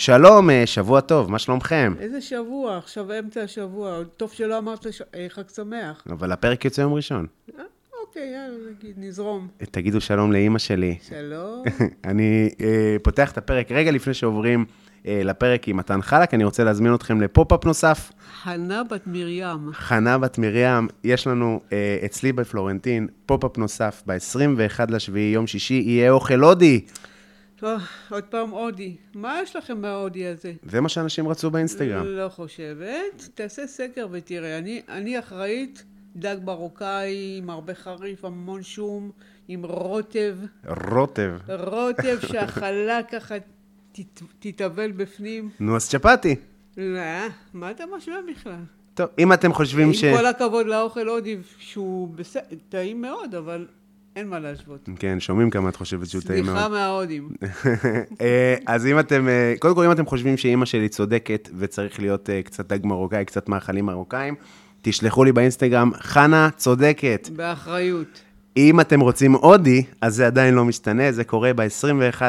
שלום, שבוע טוב, מה שלומכם? איזה שבוע, עכשיו אמצע השבוע, טוב שלא אמרת חג שמח. אבל הפרק יוצא יום ראשון. אוקיי, יאללה, נזרום. תגידו שלום לאמא שלי. שלום. אני פותח את הפרק רגע לפני שעוברים לפרק עם מתן חלק, אני רוצה להזמין אתכם לפופ-אפ נוסף. חנה בת מרים. חנה בת מרים, יש לנו אצלי בפלורנטין פופ-אפ נוסף ב-21/7, יום שישי, יהיה אוכל הודי. טוב, עוד פעם הודי. מה יש לכם בהודי הזה? זה מה שאנשים רצו באינסטגרם. לא חושבת. תעשה סקר ותראה. אני אחראית דג ברוקאי עם הרבה חריף, המון שום, עם רוטב. רוטב. רוטב שהחלה ככה תתאבל בפנים. נו, אז צ'פאטי. לא, מה אתה משווה בכלל? טוב, אם אתם חושבים עם כל הכבוד לאוכל הודי, שהוא טעים מאוד, אבל אין מה להשוות. כן, שומעים כמה את חושבת שהוא טעים מאוד. סליחה מההודים. אז אם אתם, קודם כל אם אתם חושבים שאימא שלי צודקת וצריך להיות קצת דג מרוקאי, קצת מאכלים מרוקאים, תשלחו לי באינסטגרם, חנה צודקת. באחריות. אם אתם רוצים הודי, אז זה עדיין לא משתנה, זה קורה ב-21/7.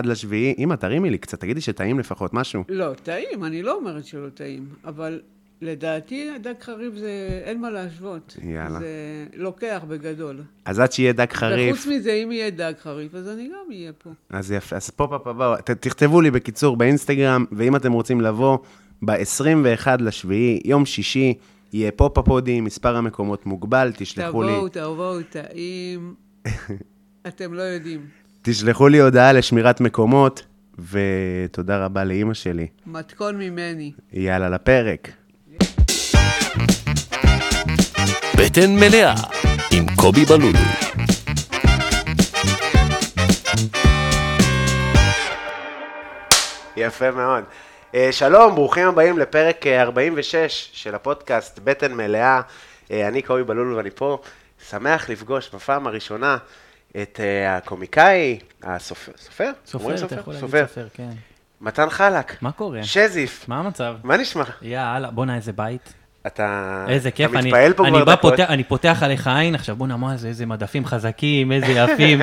אמא, תרימי לי קצת, תגידי שטעים לפחות משהו. לא, טעים, אני לא אומרת שלא טעים, אבל לדעתי, דג חריף זה אין מה להשוות. יאללה. זה לוקח בגדול. אז עד שיהיה דג חריף. וחוץ מזה, אם יהיה דג חריף, אז אני גם אהיה פה. אז יפה, אז פופ-אפ הבא, תכתבו לי בקיצור באינסטגרם, ואם אתם רוצים לבוא, ב-21/7, יום שישי, יהיה פופ-אפ הודי, מספר המקומות מוגבל, תשלחו לי. תבואו, טעים. אתם לא יודעים. תשלחו לי הודעה לשמירת מקומות, ותודה רבה לאמא שלי. מתכון ממני. יאללה, לפרק. בטן מלאה עם קובי בלולו. יפה מאוד. שלום, ברוכים הבאים לפרק 46 של הפודקאסט בטן מלאה. אני קובי בלולו ואני פה שמח לפגוש בפעם הראשונה את הקומיקאי, הסופר, סופר, כן. מתן חלק. מה קורה? שזיף. מה המצב? מה נשמע? יאללה, בוא נע איזה בית. איזה כיף, אני פותח עליך עין, עכשיו בוא נאמר איזה מדפים חזקים, איזה יפים,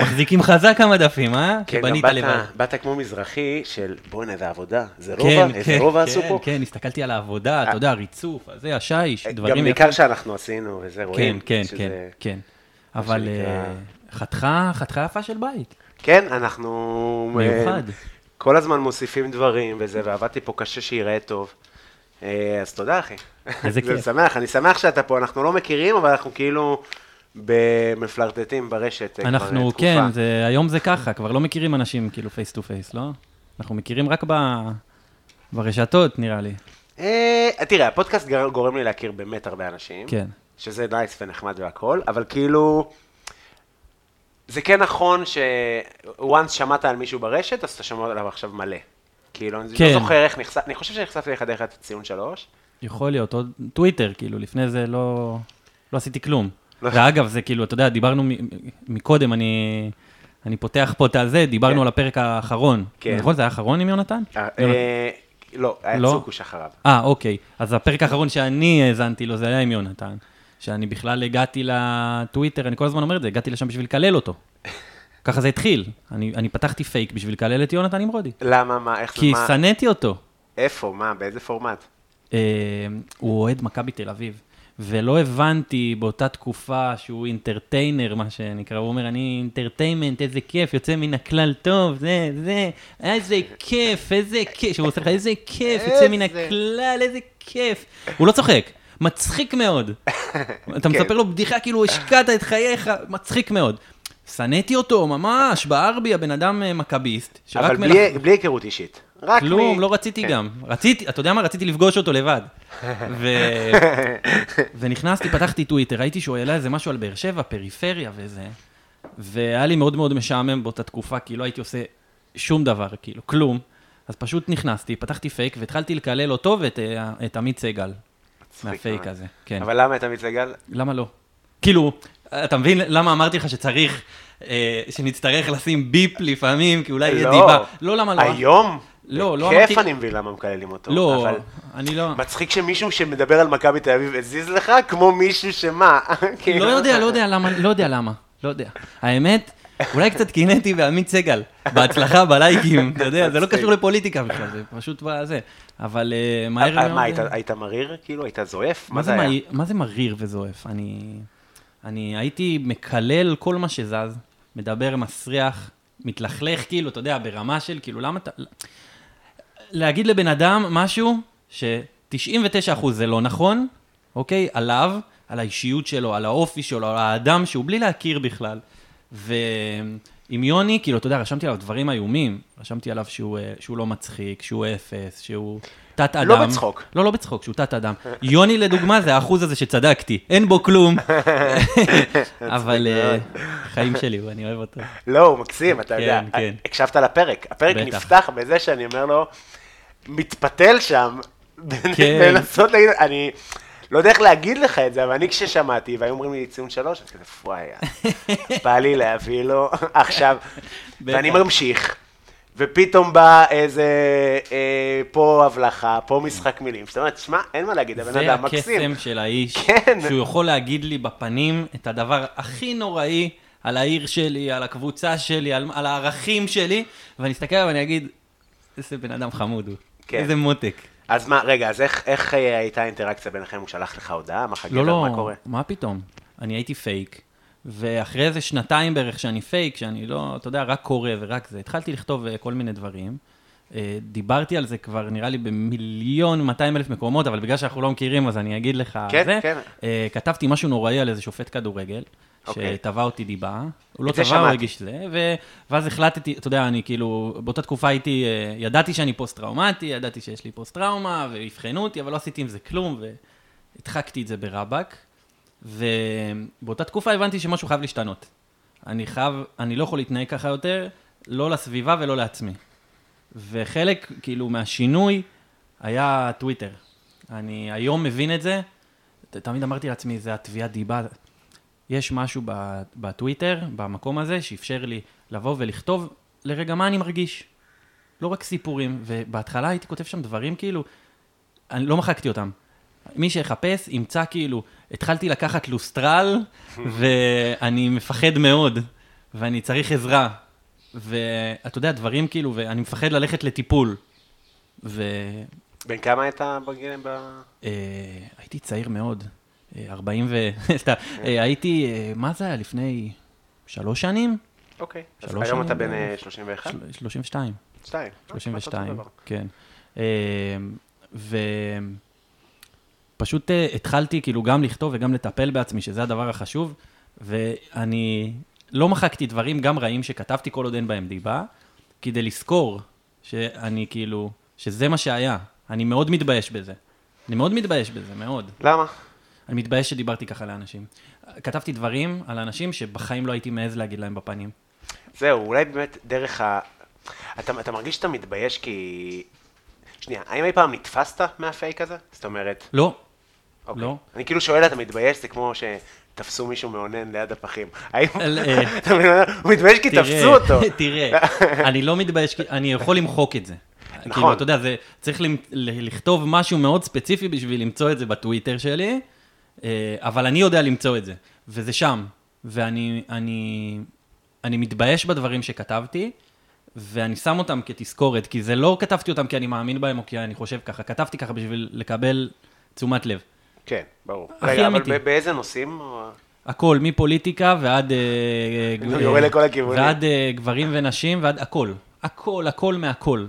מחזיקים חזק המדפים, אה? כן, גם באת כמו מזרחי של בוא נעד העבודה, זה רובע, איזה רובע עשו פה? כן, הסתכלתי על העבודה, אתה יודע, ריצוף, זה השייש, דברים יפים. גם ניכר שאנחנו עשינו, וזה רואים. כן, כן, כן, אבל חתכה יפה של בית. כן, אנחנו כל הזמן מוסיפים דברים וזה, ועבדתי פה קשה שיראה טוב. אז תודה אחי, זה שמח, אני שמח שאתה פה, אנחנו לא מכירים, אבל אנחנו כאילו מפלרטטים ברשת. אנחנו, כן, היום זה ככה, כבר לא מכירים אנשים כאילו פייס טו פייס, לא? אנחנו מכירים רק ברשתות, נראה לי. תראה, הפודקאסט גורם לי להכיר באמת הרבה אנשים, שזה נייס ונחמד והכל, אבל כאילו, זה כן נכון ש-once שמעת על מישהו ברשת, אז אתה שמעת עליו עכשיו מלא. כאילו, אני לא זוכר איך נחשפתי, אני חושב שנחשפתי לך דרך הציון 3. יכול להיות, או טוויטר, כאילו, לפני זה לא עשיתי כלום. ואגב, זה כאילו, אתה יודע, דיברנו מקודם, אני פותח פה את הזה, דיברנו על הפרק האחרון. נכון, זה היה האחרון עם יונתן? לא, היה צוקוש אחריו. אוקיי, אז הפרק האחרון שאני האזנתי לו, זה היה עם יונתן. שאני בכלל הגעתי לטוויטר, אני כל הזמן אומר את זה, הגעתי לשם בשביל לקלל אותו. ככה זה התחיל. אני פתחתי פייק בשביל לקלל את יונתן נמרודי. למה? מה? איך זה? כי סנאתי אותו. איפה? מה? באיזה פורמט? הוא אוהד מכבי תל אביב. ולא הבנתי באותה תקופה שהוא אינטרטיינר, מה שנקרא. הוא אומר, אני אינטרטיימנט, איזה כיף, יוצא מן הכלל טוב, זה, איזה כיף, איזה כיף. שהוא עושה לך, איזה כיף, יוצא מן הכלל, איזה כיף. הוא לא צוחק. מצחיק מאוד. אתה מספר לו בדיחה, כאילו השקעת את חייך, מצחיק מאוד. סניתי אותו, ממש, בערבי, הבן אדם מקביסט. אבל בלי היכרות אישית. כלום, לא רציתי גם. רציתי, אתה יודע מה? רציתי לפגוש אותו לבד. ונכנסתי, פתחתי טוויטר, ראיתי שהוא העלה איזה משהו על באר שבע, פריפריה וזה, והיה לי מאוד מאוד משעמם באותה תקופה, כי לא הייתי עושה שום דבר, כאילו, כלום. אז פשוט נכנסתי, פתחתי פייק, והתחלתי לקלל אותו ואת עמית סגל. מהפייק הזה, כן. אבל למה את עמית סגל? למה לא? כאילו, אתה מבין למה אמרתי לך שצריך, שנצטרך לשים ביפ לפעמים, כי אולי יהיה דיבה. לא, למה לא? היום? לא. כיף אני מבין למה מקללים אותו. לא, אני לא. מצחיק שמישהו שמדבר על מכבי תל אביב הזיז לך כמו מישהו שמה. לא יודע למה. האמת, אולי קצת קינאתי בעמית סגל, בהצלחה, בלייקים, אתה יודע, זה לא קשור לפוליטיקה בכלל, זה פשוט זה. אבל מהר מאוד... מה, היית מריר? כאילו, היית זועף? מה זה היה? מה זה מריר וזועף? אני הייתי מקלל כל מה שזז, מדבר, מסריח, מתלכלך, כאילו, אתה יודע, ברמה של, כאילו, למה אתה... להגיד לבן אדם משהו ש-99% זה לא נכון, אוקיי? עליו, על האישיות שלו, על האופי שלו, על האדם שהוא בלי להכיר בכלל. ועם יוני, כאילו, אתה יודע, רשמתי עליו דברים איומים, רשמתי עליו שהוא לא מצחיק, שהוא אפס, שהוא תת אדם. לא בצחוק. לא בצחוק, שהוא תת אדם. יוני, לדוגמה, זה האחוז הזה שצדקתי, אין בו כלום. אבל חיים שלי, ואני אוהב אותו. לא, הוא מקסים, אתה יודע. הקשבת לפרק. הפרק נפתח בזה שאני אומר לו, מתפתל שם, ולנסות להגיד, אני... לא יודע איך להגיד לך את זה, אבל אני כששמעתי, והיו אומרים לי ציון 3, אז כזה, וואי, בא לי להביא לו עכשיו, ואני ממשיך, ופתאום בא איזה, פה הבלחה, פה משחק מילים, שאתה אומרת, שמע, אין מה להגיד, הבן אדם מקסים. זה הקסם של האיש, שהוא יכול להגיד לי בפנים את הדבר הכי נוראי, על העיר שלי, על הקבוצה שלי, על הערכים שלי, ואני אסתכל ואני אגיד, איזה בן אדם חמוד הוא, איזה מותק. אז מה, רגע, אז איך הייתה האינטראקציה ביניכם? הוא שלח לך הודעה? מה חגגת? מה קורה? מה פתאום? אני הייתי פייק, ואחרי איזה שנתיים בערך שאני פייק, שאני לא, אתה יודע, רק קורא ורק זה. התחלתי לכתוב כל מיני דברים. דיברתי על זה כבר, נראה לי, ב1,200,000 מקומות, אבל בגלל שאנחנו לא מכירים, אז אני אגיד לך על זה. כתבתי משהו נוראי על איזה שופט כדורגל, שטבע אותי דיבה. הוא לא טבע, הוא הרגיש זה. ואז החלטתי, אתה יודע, אני כאילו, באותה תקופה הייתי, ידעתי שאני פוסט-טראומטי, ידעתי שיש לי פוסט-טראומה, והבחנו אותי, אבל לא עשיתי עם זה כלום, והדחקתי את זה ברבק. ובאותה תקופה הבנתי שמשהו חייב להשתנות. אני לא יכול להתנהג ככה יותר, לא לסביבה ולא לעצמי. וחלק, כאילו, מהשינוי היה טוויטר. אני היום מבין את זה. תמיד אמרתי לעצמי, זה התביעת דיבה. יש משהו בטוויטר, במקום הזה, שאפשר לי לבוא ולכתוב לרגע מה אני מרגיש. לא רק סיפורים. ובהתחלה הייתי כותב שם דברים כאילו, אני לא מחקתי אותם. מי שיחפש, ימצא כאילו, התחלתי לקחת לוסטרל, ואני מפחד מאוד, ואני צריך עזרה. ואתה יודע, דברים כאילו, ואני מפחד ללכת לטיפול. בן כמה הייתה בגילם? הייתי צעיר מאוד. 40 ו... הייתי, מה זה היה? לפני 3 שנים? אוקיי. אז היום אתה בין 31? 32. 32, כן. ופשוט התחלתי כאילו גם לכתוב וגם לטפל בעצמי, שזה הדבר החשוב, ואני לא מחקתי דברים גם רעים שכתבתי כל עוד אין בהם דיבה, כדי לזכור שאני כאילו, שזה מה שהיה. אני מאוד מתבייש בזה. מאוד. למה? אני מתבייש שדיברתי ככה לאנשים. כתבתי דברים על האנשים שבחיים לא הייתי מעז להגיד להם בפנים. זהו, אולי באמת דרך ה... אתה מרגיש שאתה מתבייש כי... שנייה, האם אי פעם נתפסת מהפייק הזה? זאת אומרת... לא. אוקיי. לא. אני כאילו שואל, אתה מתבייש? זה כמו שתפסו מישהו מעונן ליד הפחים. האם... הוא מתבייש כי תפסו אותו. תראה, אני לא מתבייש כי... אני יכול למחוק את זה. נכון. כאילו, אתה יודע, צריך לכתוב משהו מאוד ספציפי בשביל למצוא את זה בטוויטר שלי. אבל אני יודע למצוא את זה, וזה שם, ואני מתבייש בדברים שכתבתי, ואני שם אותם כתזכורת, כי זה לא כתבתי אותם כי אני מאמין בהם, או כי אני חושב ככה, כתבתי ככה בשביל לקבל תשומת לב. כן, ברור. רגע, אבל באיזה נושאים? הכל, מפוליטיקה ועד... יורה לכל הכיוונים. ועד גברים ונשים, ועד הכל. הכל, הכל מהכל.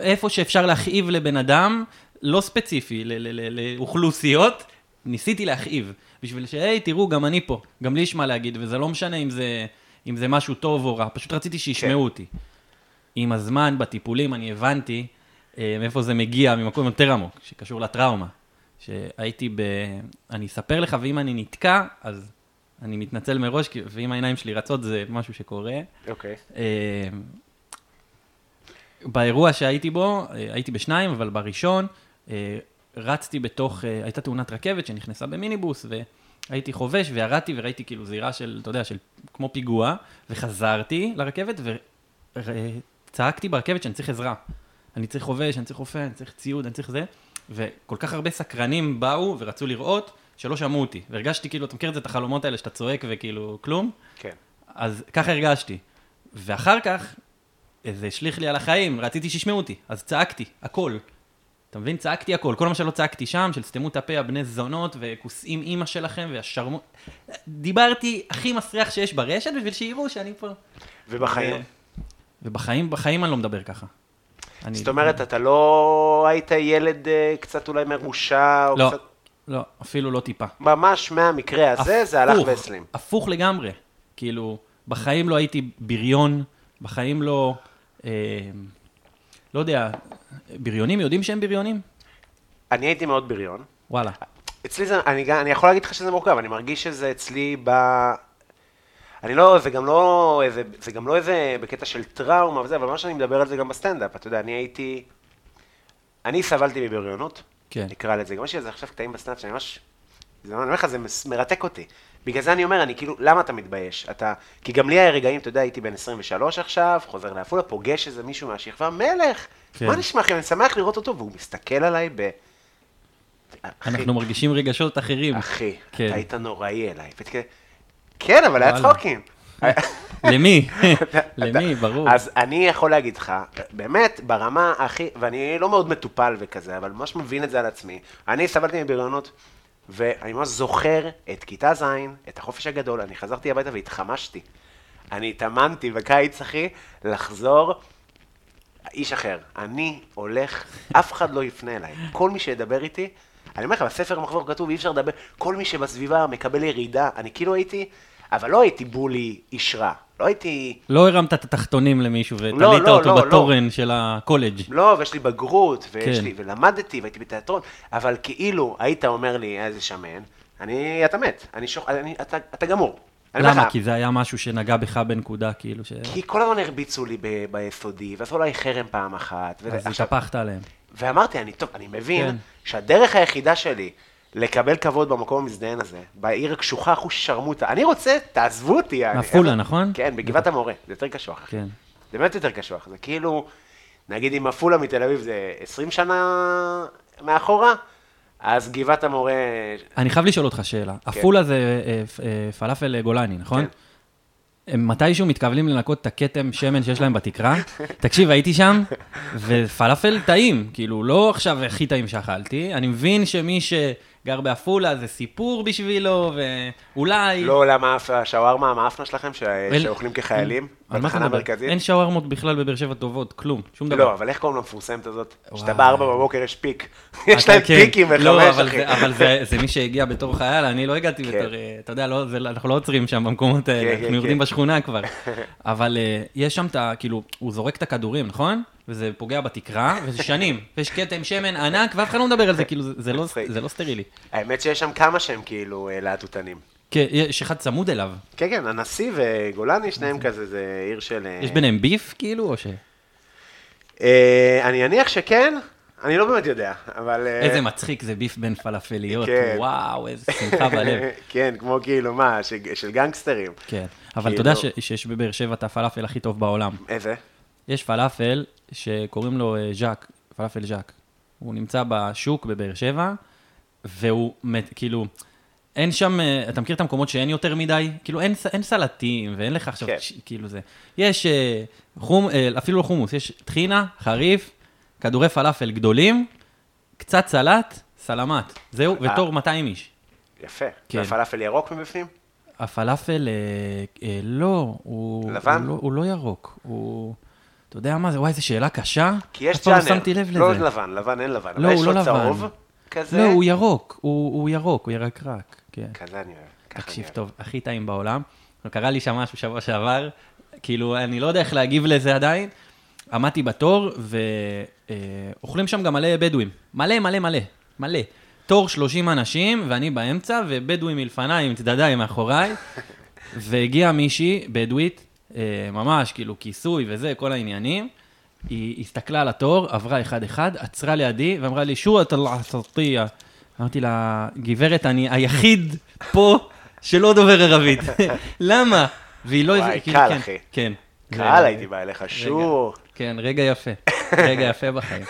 איפה שאפשר להכאיב לבן אדם, לא ספציפי, לאוכלוסיות... ניסיתי להכאיב, בשביל שהי, תראו, גם אני פה, גם לי יש מה להגיד, וזה לא משנה אם זה משהו טוב או רע, פשוט רציתי שישמעו אותי. עם הזמן, בטיפולים, אני הבנתי מאיפה זה מגיע, ממקום יותר עמוק, שקשור לטראומה, שהייתי אני אספר לך, ואם אני נתקע, אז אני מתנצל מראש, ואם העיניים שלי רצות, זה משהו שקורה. אוקיי. באירוע שהייתי בו, הייתי בשניים, אבל בראשון, רצתי בתוך, הייתה תאונת רכבת שנכנסה במיניבוס, והייתי חובש, וירדתי וראיתי כאילו זירה של, אתה יודע, של כמו פיגוע, וחזרתי לרכבת, וצעקתי ברכבת שאני צריך עזרה. אני צריך חובש, אני צריך חופה, אני צריך ציוד, אני צריך זה, וכל כך הרבה סקרנים באו ורצו לראות, שלא שמעו אותי, והרגשתי כאילו, אתה מכיר את זה, את החלומות האלה שאתה צועק וכאילו כלום? כן. אז ככה הרגשתי. ואחר כך, זה השליך לי על החיים, רציתי שישמעו אותי, אז צעקתי, הכל. אתה מבין? צעקתי הכל, כל מה שלא צעקתי שם, של סתמו את הפה, הבני זונות, וכוסעים אימא שלכם, והשרמות. דיברתי הכי מסריח שיש ברשת, בשביל שיראו שאני פה. ובחיים? ובחיים, בחיים אני לא מדבר ככה. זאת אומרת, אתה לא היית ילד קצת אולי מרושע? לא, לא, אפילו לא טיפה. ממש מהמקרה הזה, זה הלך וסלים. הפוך לגמרי. כאילו, בחיים לא הייתי בריון, בחיים לא... לא יודע, בריונים יודעים שהם בריונים? אני הייתי מאוד בריון. וואלה. אצלי זה, אני יכול להגיד לך שזה מורכב, אני מרגיש שזה אצלי ב... אני לא, זה גם לא איזה בקטע של טראומה וזה, אבל מה שאני מדבר על זה גם בסטנדאפ, אתה יודע, אני סבלתי מבריונות, כן. נקרא לזה, גם יש לי איזה עכשיו קטעים בסטנדאפ, שאני ממש, אני אומר לך, זה מרתק אותי. בגלל זה אני אומר, אני כאילו, למה אתה מתבייש? כי גם לי הרגעים, אתה יודע, הייתי בן 23 עכשיו, חוזר לעפולה, פוגש איזה מישהו מהשכבה, מלך, כן. מה נשמע, אני שמח לראות אותו, והוא מסתכל עליי אנחנו מרגישים רגשות אחרים. אחי, כן. אתה היית נוראי אליי, כן, אבל היה צחוקים. למי, ברור. אז אני יכול להגיד לך, באמת, ברמה הכי, ואני לא מאוד מטופל וכזה, אבל ממש מבין את זה על עצמי. אני סבלתי מבריונות, ואני ממש זוכר את כיתה זין, את החופש הגדול, אני חזרתי הביתה והתחמשתי. אני התאמנתי בקיץ, אחי, לחזור איש אחר. אני הולך, אף אחד לא יפנה אליי. כל מי שידבר איתי, אני אומר לך, בספר המחזור כתוב, אי אפשר לדבר, כל מי שבסביבה מקבל ירידה, אני כאילו הייתי, אבל לא הייתי בולי ישרה, לא הייתי... לא הרמת את התחתונים למישהו ותלית אותו בתורן של הקולג'. לא, ויש לי בגרות, ולמדתי, והייתי בתיאטרון, אבל כאילו היית אומר לי, איזה שמן, אתה מת, אתה גמור. למה? כי זה היה משהו שנגע בך בנקודה, כאילו ש... כי כל הזמן הרביצו לי ביסודי, ועשו אולי חרם פעם אחת. אז התהפכת עליהם. ואמרתי, אני מבין שהדרך היחידה שלי לקבל כבוד במקום המזדיין הזה, בעיר הקשוחה, חוש שרמוטה, אני רוצה, תעזבו אותי. נפולה, נכון? כן, בגבעת המורה, זה יותר קשוח. כן. זה באמת יותר קשוח, זה כאילו, נגיד אם נפולה מתל אביב זה 20 שנה מאחורה, אז גבעת המורה... אני חייב לשאול אותך שאלה. נפולה זה פלאפל גולני, נכון? כן. הם מתישהו מתכוונים לנקות את הכתם שמן שיש להם בתקרה. תקשיב, הייתי שם, ופלאפל טעים, כאילו, לא עכשיו הכי טעים שאכלתי. אני מבין שמי שגר באפולה זה סיפור בשבילו, ואולי... לא, למה השווארמה, המאפנה שלכם, שאוכלים כחיילים, בתחנה המרכזית? אין שווארמות בכלל בבאר שבע טובות, כלום, שום דבר. לא, אבל איך קוראים למפורסמת הזאת? שאתה בארבע בבוקר יש פיק. יש להם פיקים וחמש, אחי. לא, אבל זה מי שהגיע בתור חייל, אני לא הגעתי בתור, אתה יודע, אנחנו לא עוצרים שם במקומות האלה, אנחנו יורדים בשכונה כבר. אבל יש שם, כאילו, הוא זורק את הכדורים, נכון? וזה פוגע בתקרה, וזה שנים, ויש קטע עם שמן ענק, ואף אחד לא מדבר על זה, כאילו, זה לא סטרילי. האמת שיש שם כמה שהם, כאילו, להטוטנים. כן, יש אחד צמוד אליו. כן, כן, הנשיא וגולני, שניהם כזה, זה עיר של... יש ביניהם ביף, כאילו, או ש... אני אניח שכן, אני לא באמת יודע, אבל... איזה מצחיק זה ביף בין פלאפליות, וואו, איזה שמחה בלב. כן, כמו כאילו, מה, של גנגסטרים. כן, אבל אתה יודע שיש בבאר שבע את הפלאפל הכי טוב בעולם. איזה? יש פלאפל שקוראים לו ז'אק, פלאפל ז'אק. הוא נמצא בשוק בבאר שבע, והוא, כאילו, אין שם, אתה מכיר את המקומות שאין יותר מדי? כאילו, אין סלטים, ואין לך עכשיו, כאילו זה. יש, אפילו לא חומוס, יש תחינה, חריף, כדורי פלאפל גדולים, קצת סלט, סלמת. זהו, ותור 200 איש. יפה. והפלאפל ירוק מבפנים? הפלאפל, לא, הוא לא ירוק, הוא... אתה יודע מה זה? וואי, זו שאלה קשה. כי יש ג'אנר. אף פעם לא שמתי לב לזה. לא לבן, לבן אין לבן. לא, הוא לא לבן. יש לו צהוב כזה. לא, הוא ירוק. הוא ירוק, הוא ירק רק. כזה אני אוהב. תקשיב טוב, הכי טעים בעולם. קרה לי שם משהו שבוע שעבר. כאילו, אני לא יודע איך להגיב לזה עדיין. עמדתי בתור, ואוכלים שם גם מלא בדואים. מלא, מלא, מלא. מלא. תור 30 אנשים, ואני באמצע, ובדואים מלפניי עם צדדיים מאחוריי. והגיעה מישהי, בדואית, ממש, כאילו, כיסוי וזה, כל העניינים. היא הסתכלה על התור, עברה אחד-אחד, עצרה לידי, ואמרה לי, שו את אל-עסרטיה. אמרתי לה, גברת, אני היחיד פה שלא דובר ערבית. למה? והיא לא... וואי, קל, אחי. כן. קל, הייתי בא אליך, שו. כן, רגע יפה. רגע יפה בחיים.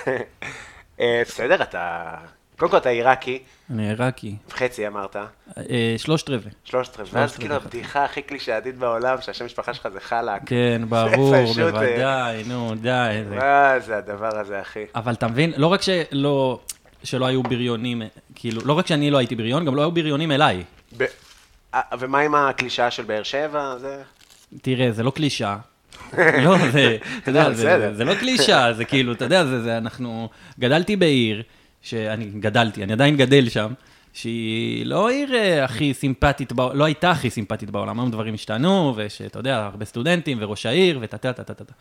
בסדר, אתה... קודם כל, אתה עיראקי. אני עיראקי. חצי אמרת. 3/4. 3/4. ואז כאילו הבדיחה הכי קלישאתית בעולם, שהשם משפחה שלך זה חלק. כן, ברור, בוודאי, נו, די. מה זה הדבר הזה, אחי? אבל אתה מבין, לא רק שלא היו בריונים, כאילו, לא רק שאני לא הייתי בריון, גם לא היו בריונים אליי. ומה עם הקלישאה של באר שבע? תראה, זה לא קלישאה. לא, זה לא קלישאה, זה כאילו, אתה יודע, אנחנו גדלתי בעיר, אני עדיין גדל שם, שהיא לא עיר הכי סימפטית, לא הייתה הכי סימפטית בעולם, היום דברים השתנו, ושאתה יודע, הרבה סטודנטים, וראש העיר, ותתתתתת.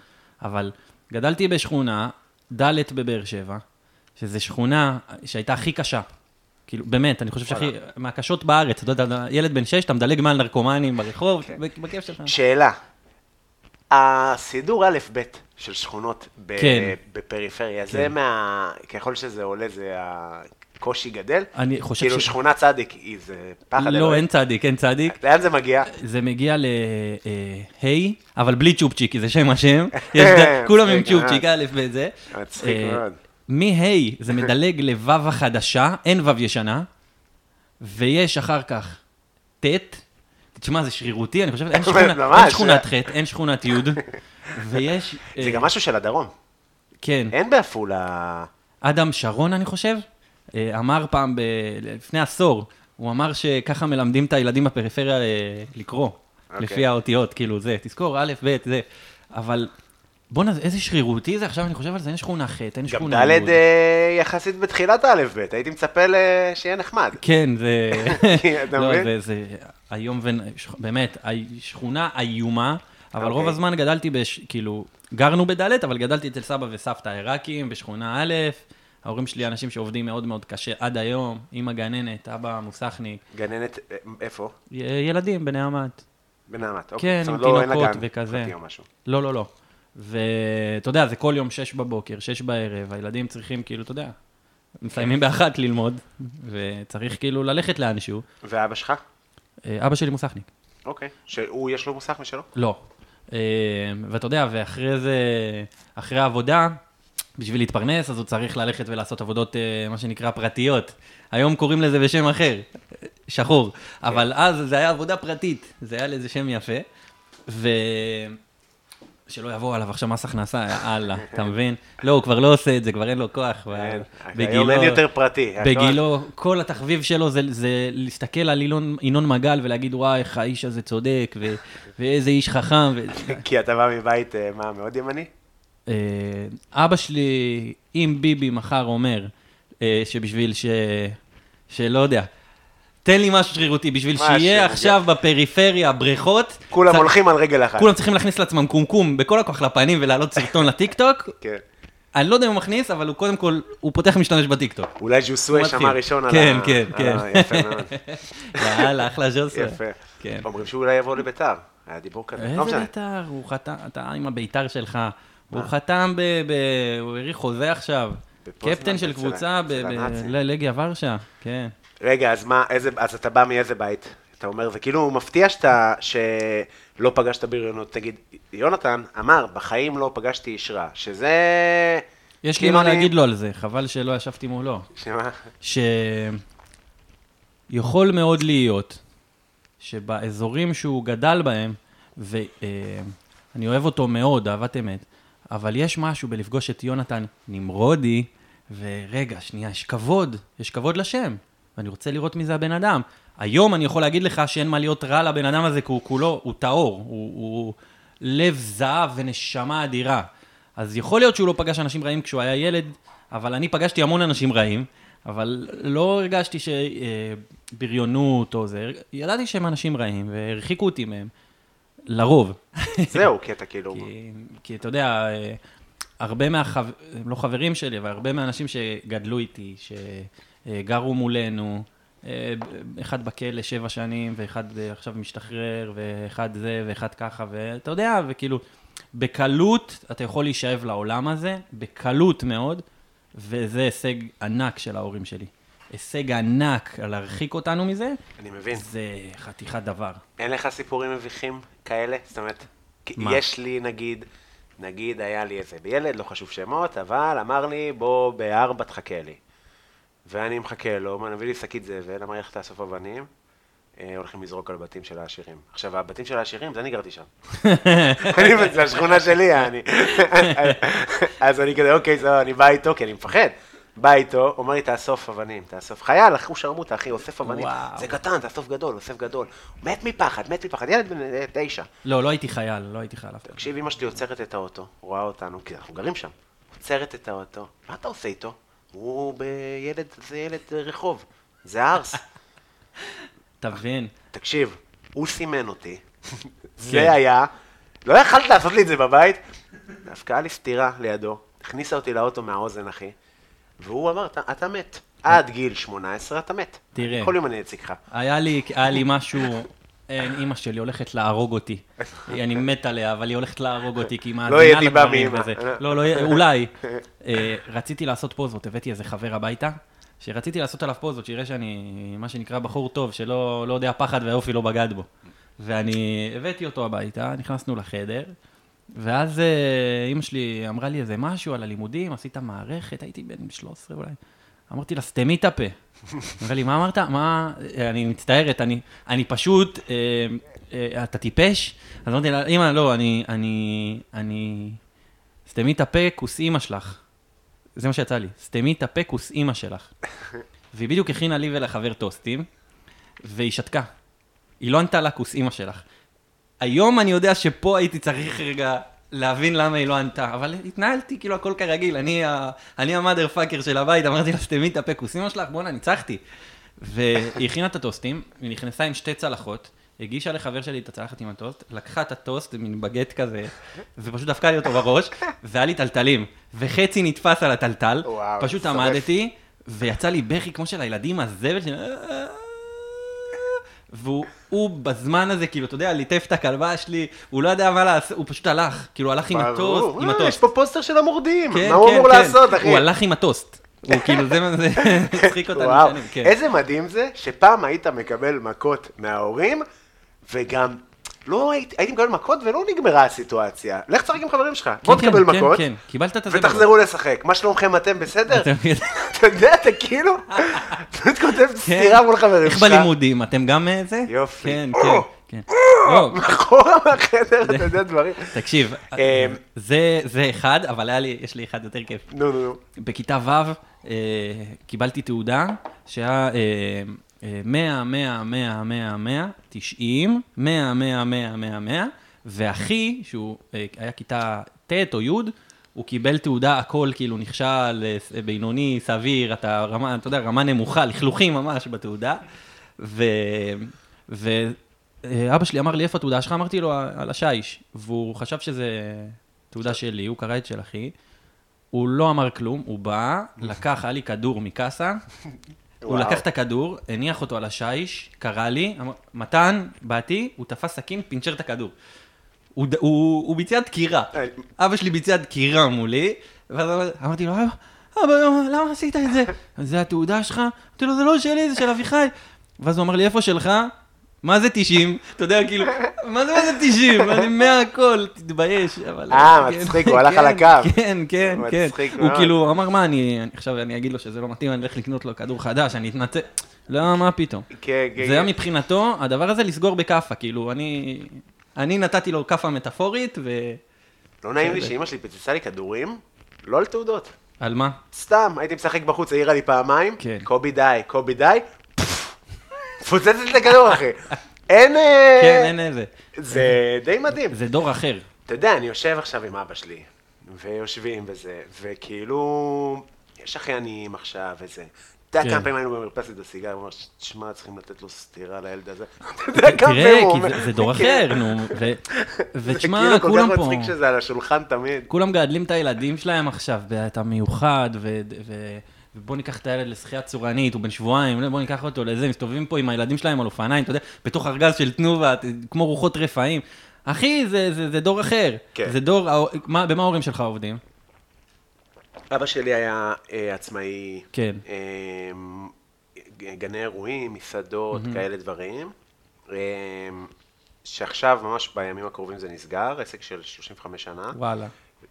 אבל גדלתי בשכונה, ד' בבאר שבע, שזו שכונה שהייתה הכי קשה. כאילו, באמת, אני חושב שהכי, מהקשות בארץ, אתה יודע, ילד בן 6, אתה מדלג מעל נרקומנים ברחוב, בכיף שלך. שאלה, הסידור א' ב' של שכונות בפריפריה, זה מה, ככל שזה עולה, זה הקושי גדל. אני חושב כאילו שכונה צדיק, זה פחד. לא, אין צדיק, אין צדיק. לאן זה מגיע? זה מגיע ל-היי, אבל בלי צ'ופצ'יק, כי זה שם השם. כולם עם צ'ופצ'יק, א' וזה. מצחיק מאוד. מ-היי, זה מדלג לוו החדשה, אין וו ישנה, ויש אחר כך ת' תשמע, זה שרירותי, אני חושב, אין שכונת ח', אין שכונת י', ויש... זה גם משהו של הדרום. כן. אין בעפולה... אדם שרון, אני חושב, אמר פעם, לפני עשור, הוא אמר שככה מלמדים את הילדים בפריפריה לקרוא, לפי האותיות, כאילו זה, תזכור, א', ב', זה, אבל... בוא'נה, איזה שרירותי זה, עכשיו אני חושב על זה, אין שכונה ח', אין שכונה... גם ד' יחסית בתחילת א' ב', הייתי מצפה שיהיה נחמד. כן, זה... לא, זה היום באמת, שכונה איומה, אבל רוב הזמן גדלתי, כאילו, גרנו בד', אבל גדלתי אצל סבא וסבתא העיראקים, בשכונה א', ההורים שלי אנשים שעובדים מאוד מאוד קשה עד היום, אמא גננת, אבא מוסכניק. גננת איפה? ילדים, בנעמת. בנעמת, אוקיי. כן, עם תינוקות וכזה. לא, לא, לא. ואתה יודע, זה כל יום 6:00, 6:00, הילדים צריכים כאילו, אתה יודע, מסיימים באחת ללמוד, וצריך כאילו ללכת לאנשהו. ואבא שלך? אבא שלי מוסכניק. אוקיי, שהוא יש לו מוסך משלו? לא. ואתה יודע, ואחרי זה, אחרי העבודה, בשביל להתפרנס, אז הוא צריך ללכת ולעשות עבודות, מה שנקרא, פרטיות. היום קוראים לזה בשם אחר, שחור. אבל אז זה היה עבודה פרטית, זה היה לאיזה שם יפה. שלא יבוא עליו עכשיו מס הכנסה, יאללה, אתה מבין? לא, הוא כבר לא עושה את זה, כבר אין לו כוח. היום אין יותר פרטי. בגילו, כל התחביב שלו זה להסתכל על ינון מגל ולהגיד, וואי, איך האיש הזה צודק, ואיזה איש חכם. כי אתה בא מבית, מה, מאוד ימני? אבא שלי, אם ביבי מחר אומר, שבשביל שלא יודע, תן לי משהו שרירותי, בשביל שיהיה עכשיו בפריפריה, בריכות. כולם הולכים על רגל אחת. כולם צריכים להכניס לעצמם קומקום בכל הכוח לפנים ולהעלות סרטון לטיקטוק. כן. אני לא יודע אם הוא מכניס, אבל הוא קודם כל, הוא פותח משתמש בטיקטוק. אולי ז'וסוי שמע ראשון על... כן, כן, כן. יפה מאוד. יאללה, אחלה ז'וסוי. יפה. אומרים שהוא אולי יבוא לביתר. היה דיבור כזה. איזה ביתר? הוא חתם, אתה עם הביתר שלך. הוא חתם ב... הוא הריח חוזה עכשיו. קפטן של קבוצה בלגיה ורשה. כן. רגע, אז אתה בא מאיזה בית? אתה אומר, זה כאילו מפתיע שאתה, שלא פגשת בריונות. תגיד, יונתן אמר, בחיים לא פגשתי איש רע, שזה... יש לי מה להגיד לו על זה, חבל שלא ישבתי מולו. שמה? שיכול מאוד להיות שבאזורים שהוא גדל בהם, ואני אוהב אותו מאוד, אהבת אמת, אבל יש משהו בלפגוש את יונתן נמרודי, ורגע, שנייה, יש כבוד לשם. ואני רוצה לראות מי זה הבן אדם. היום אני יכול להגיד לך שאין מה להיות רע לבן אדם הזה, כי הוא כולו, הוא טהור, הוא לב זהב ונשמה אדירה. אז יכול להיות שהוא לא פגש אנשים רעים כשהוא היה ילד, אבל אני פגשתי המון אנשים רעים, אבל לא הרגשתי שבריונות או זה. ידעתי שהם אנשים רעים, והרחיקו אותי מהם, לרוב. זהו, קטע כאילו. כי אתה יודע, הרבה לא חברים שלי, אבל הרבה מהאנשים שגדלו איתי, גרו מולנו, אחד בכלא 7 שנים, ואחד עכשיו משתחרר, ואחד זה, ואחד ככה, ואתה יודע, וכאילו, בקלות אתה יכול להישאב לעולם הזה, בקלות מאוד, וזה הישג ענק של ההורים שלי. הישג ענק להרחיק אותנו מזה, אני מבין. זה חתיכת דבר. אין לך סיפורים מביכים כאלה? זאת אומרת, יש לי נגיד היה לי איזה ילד, לא חשוב שמות, אבל אמר לי, בוא, ב4 תחכה לי. ואני מחכה לו, הוא מביא לי שקית זבל, אמר איך תאסוף אבנים, הולכים לזרוק על בתים של העשירים. עכשיו, הבתים של העשירים, זה אני גרתי שם. זה השכונה שלי, אז אני כזה, אוקיי, זהו, אני בא איתו, כי אני מפחד. בא איתו, אומר לי, תאסוף אבנים, תאסוף. חייל, אחי, הוא שרמוטה, אחי, אוסף אבנים. זה קטן, תאסוף גדול, אוסף גדול. מת מפחד, ילד בן 9. לא הייתי חייל, תקשיב, אמא שלי עוצרת את האוטו, רואה אותנו, כי אנחנו גרים שם. עוצרת את האוטו, מה אתה עושה איתו? הוא בילד, זה ילד רחוב, זה ארס. תבין. תקשיב, הוא סימן אותי, זה היה, לא יכלת לעשות לי את זה בבית, הפקעה לי סתירה לידו, הכניסה אותי לאוטו מהאוזן, אחי, והוא אמר, אתה מת, עד גיל 18 אתה מת. תראה. כל יום אני אציקך. היה לי משהו, אמא שלי הולכת להרוג אותי, אני מת עליה, אבל היא הולכת להרוג אותי, כי היא מאזינה לדברים וזה. לא, אולי, רציתי לעשות פוזות, הבאתי איזה חבר הביתה, שרציתי לעשות עליו פוזות, שיראה שאני, מה שנקרא, בחור טוב, שלא יודע פחד והאופי לא בגד בו. ואני הבאתי אותו הביתה, נכנסנו לחדר, ואז אמא שלי אמרה לי איזה משהו על הלימודים, עשית מערכת, הייתי בן 13 אולי. אמרתי לה, סתמי את הפה. אמרה לי, מה אמרת? מה? אני מצטערת, אני פשוט, אתה טיפש? אז אמרתי לה, אמא, לא, אני סתמי את הפה, כוס אמא שלך. זה מה שיצא לי, סתמי את הפה, כוס אמא שלך. והיא בדיוק הכינה לי ולחבר טוסטים, והיא שתקה. היא לא ענתה לה, כוס אמא שלך. היום אני יודע שפה הייתי צריך רגע להבין למה היא לא ענתה, אבל התנהלתי כאילו הכל כרגיל, אני המאדר פאקר של הבית, אמרתי לה, סתמי את הפה, כוס אמא שלך, בוא'נה, ניצחתי. והיא הכינה את הטוסטים, היא נכנסה עם שתי צלחות, הגישה לחבר שלי את הצלחת עם הטוסט, לקחה את הטוסט, מין בגט כזה, ופשוט דפקה לי אותו בראש, והיה לי טלטלים, וחצי נתפס על הטלטל, פשוט עמדתי, ויצא לי בכי כמו של הילדים, הזבל שלי, והוא בזמן הזה, כאילו, אתה יודע, ליטף את הכלבה שלי, הוא לא יודע מה לעשות, הוא פשוט הלך, כאילו, הלך עם הטוסט, עם הטוסט. יש פה פוסטר של המורדים, מה הוא אמור לעשות, אחי? הוא הלך עם הטוסט. הוא כאילו, זה מצחיק אותנו שנים, כן. איזה מדהים זה, שפעם היית מקבל מכות מההורים, וגם לא הייתי מקבל מכות ולא נגמרה הסיטואציה. לך תשחק עם חברים שלך, בוא תקבל מכות, ותחזרו לשחק. מה שלומכם אתם בסדר? אתה יודע, אתה כאילו, אתה כותב סתירה מול חברים שלך. איך בלימודים, אתם גם זה? יופי. כן. מאחורה מהחדר, אתה יודע דברים. תקשיב, זה אחד, אבל יש לי אחד יותר כיף. נו. בכיתה ו' קיבלתי תעודה שהיה 100, 100, 100, 100, 90, 100, 100, 100, 100, והכי, שהוא היה כיתה ת' או י', הוא קיבל תעודה, הכל כאילו נכשל, בינוני, סביר, אתה יודע, רמה נמוכה, לכלוכים ממש בתעודה, אבא שלי אמר לי, איפה התעודה שלך? אמרתי לו, על השייש. והוא חשב שזה תעודה שלי, הוא קרא את של אחי. הוא לא אמר כלום, הוא בא, לקח, היה לי כדור מקסה, הוא לקח את הכדור, הניח אותו על השייש, קרא לי, אמר, מתן, באתי, הוא תפס סכין, פינצ'ר את הכדור. הוא ביצע דקירה. אבא שלי ביצע דקירה מולי, ואז אמרתי לו, אבא, למה עשית את זה? זה התעודה שלך? אמרתי לו, זה לא שלי, זה של אביחי. ואז הוא אמר לי, איפה שלך? מה זה 90? אתה יודע, כאילו, מה זה 90? אני 100 הכל, תתבייש. מצחיק, הוא הלך על הקו. כן. הוא כאילו, אמר, מה, עכשיו אני אגיד לו שזה לא מתאים, אני הולך לקנות לו כדור חדש, אני אתנצל. לא, מה פתאום. זה היה מבחינתו, הדבר הזה לסגור בקפה, כאילו, אני נתתי לו קפה מטאפורית, ו... לא נעים לי שאמא שלי פצצה לי כדורים, לא על תעודות. על מה? סתם, הייתי משחק בחוץ, העירה לי פעמיים, קובי די. פוצצת את הכדור, אחי. אין איזה. זה די מדהים. זה דור אחר. אתה יודע, אני יושב עכשיו עם אבא שלי, ויושבים וזה, וכאילו, יש אחי עניים עכשיו וזה. אתה יודע כמה פעמים היינו במרפסת הסיגר, הוא אמר, תשמע, צריכים לתת לו סתירה לילד הזה. תראה, כי זה דור אחר, נו. ותשמע, כולם פה. זה כאילו כל כך מצחיק שזה על השולחן תמיד. כולם גדלים את הילדים שלהם עכשיו, ואתה מיוחד, ובוא ניקח את הילד לשחייה צורנית, הוא בן שבועיים, בוא ניקח אותו לזה, מסתובבים פה עם הילדים שלהם על אופניים, אתה יודע, בתוך ארגז של תנובה, כמו רוחות רפאים. אחי, זה דור אחר. זה דור, במה ההורים שלך עובדים? אבא שלי היה עצמאי, גני אירועים, מסעדות, כאלה דברים, שעכשיו, ממש בימים הקרובים זה נסגר, עסק של 35 שנה. וואלה.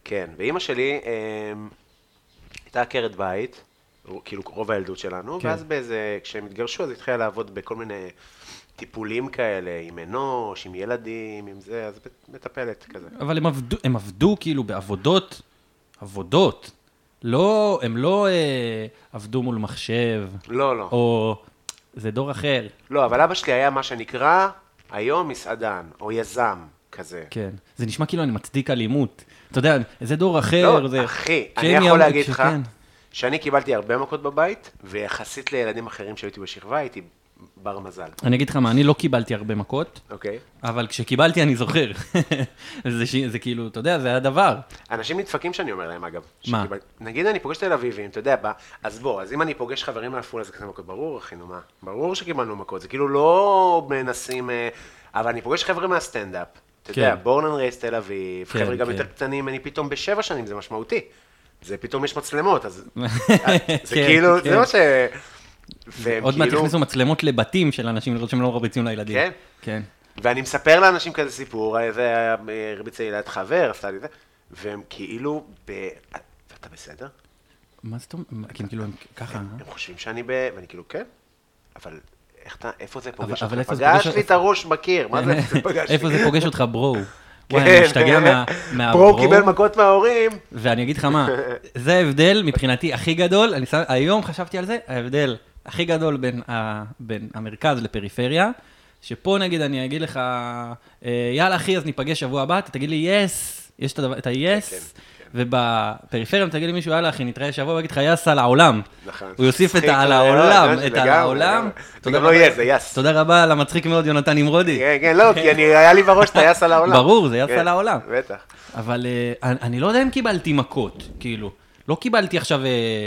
כן, ואמא שלי... הייתה עקרת בית, כאילו רוב הילדות שלנו, כן. ואז באיזה, כשהם התגרשו, אז התחילה לעבוד בכל מיני טיפולים כאלה, עם אנוש, עם ילדים, עם זה, אז מטפלת כזה. אבל הם עבדו כאילו בעבודות, עבודות, לא, הם לא עבדו מול מחשב. לא, לא. או זה דור אחר. לא, אבל אבא שלי היה מה שנקרא, היום מסעדן, או יזם כזה. כן, זה נשמע כאילו אני מצדיק אלימות. אתה יודע, זה דור אחר. לא, זה... אחי, אני יכול להגיד לך, שאני קיבלתי הרבה מכות בבית, ויחסית לילדים אחרים שהייתי בשכבה, הייתי בר מזל. אני אגיד לך מה, אני לא קיבלתי הרבה מכות, אבל כשקיבלתי אני זוכר. זה כאילו, אתה יודע, זה היה דבר. אנשים נדפקים שאני אומר להם, אגב. מה? נגיד אני פוגש תל אביבים, אתה יודע, אז בוא, אז אם אני פוגש חברים מהפעול, אז כזה מכות, ברור, אחינו, מה? ברור שקיבלנו מכות, זה כאילו לא מנסים, אבל אני פוגש חבר'ה מהסטנדאפ, אתה יודע, בורן רייס תל אביב, חבר'ה גם יותר קטנים, אני פתאום בשבע שנים, זה משמעותי. זה פתאום יש מצלמות, אז זה כאילו, זה מה ש... עוד מעט הכניסו מצלמות לבתים של אנשים לראות שהם לא מרביצים לילדים. כן. ואני מספר לאנשים כזה סיפור, זה הרביצה ילד חבר, עשתה לי זה, והם כאילו, אתה בסדר? מה זאת אומרת? כאילו הם ככה. הם חושבים שאני ואני כאילו, כן, אבל איפה זה פוגש אותך? פגש לי את הראש בקיר, מה זה פגש לי? איפה זה פוגש אותך ברו? וואי, אני משתגע מהברו. ברו קיבל מכות מההורים. ואני אגיד לך מה, זה ההבדל מבחינתי הכי גדול, היום חשבתי על זה, ההבדל הכי גדול בין המרכז לפריפריה, שפה נגיד אני אגיד לך, יאללה אחי, אז ניפגש שבוע הבא, אתה תגיד לי יס, יש את היס, ובפריפריה תגיד לי מישהו, יאללה אחי, נתראה שבוע, ואגיד לך יס על העולם. הוא יוסיף את על העולם, את על העולם. זה גם לא יס, זה יס. תודה רבה על המצחיק מאוד, יונתן נמרודי. כן, כן, לא, כי היה לי בראש את היס על העולם. ברור, זה יס על העולם. בטח. אבל אני לא יודע אם קיבלתי מכות, כאילו. לא קיבלתי עכשיו,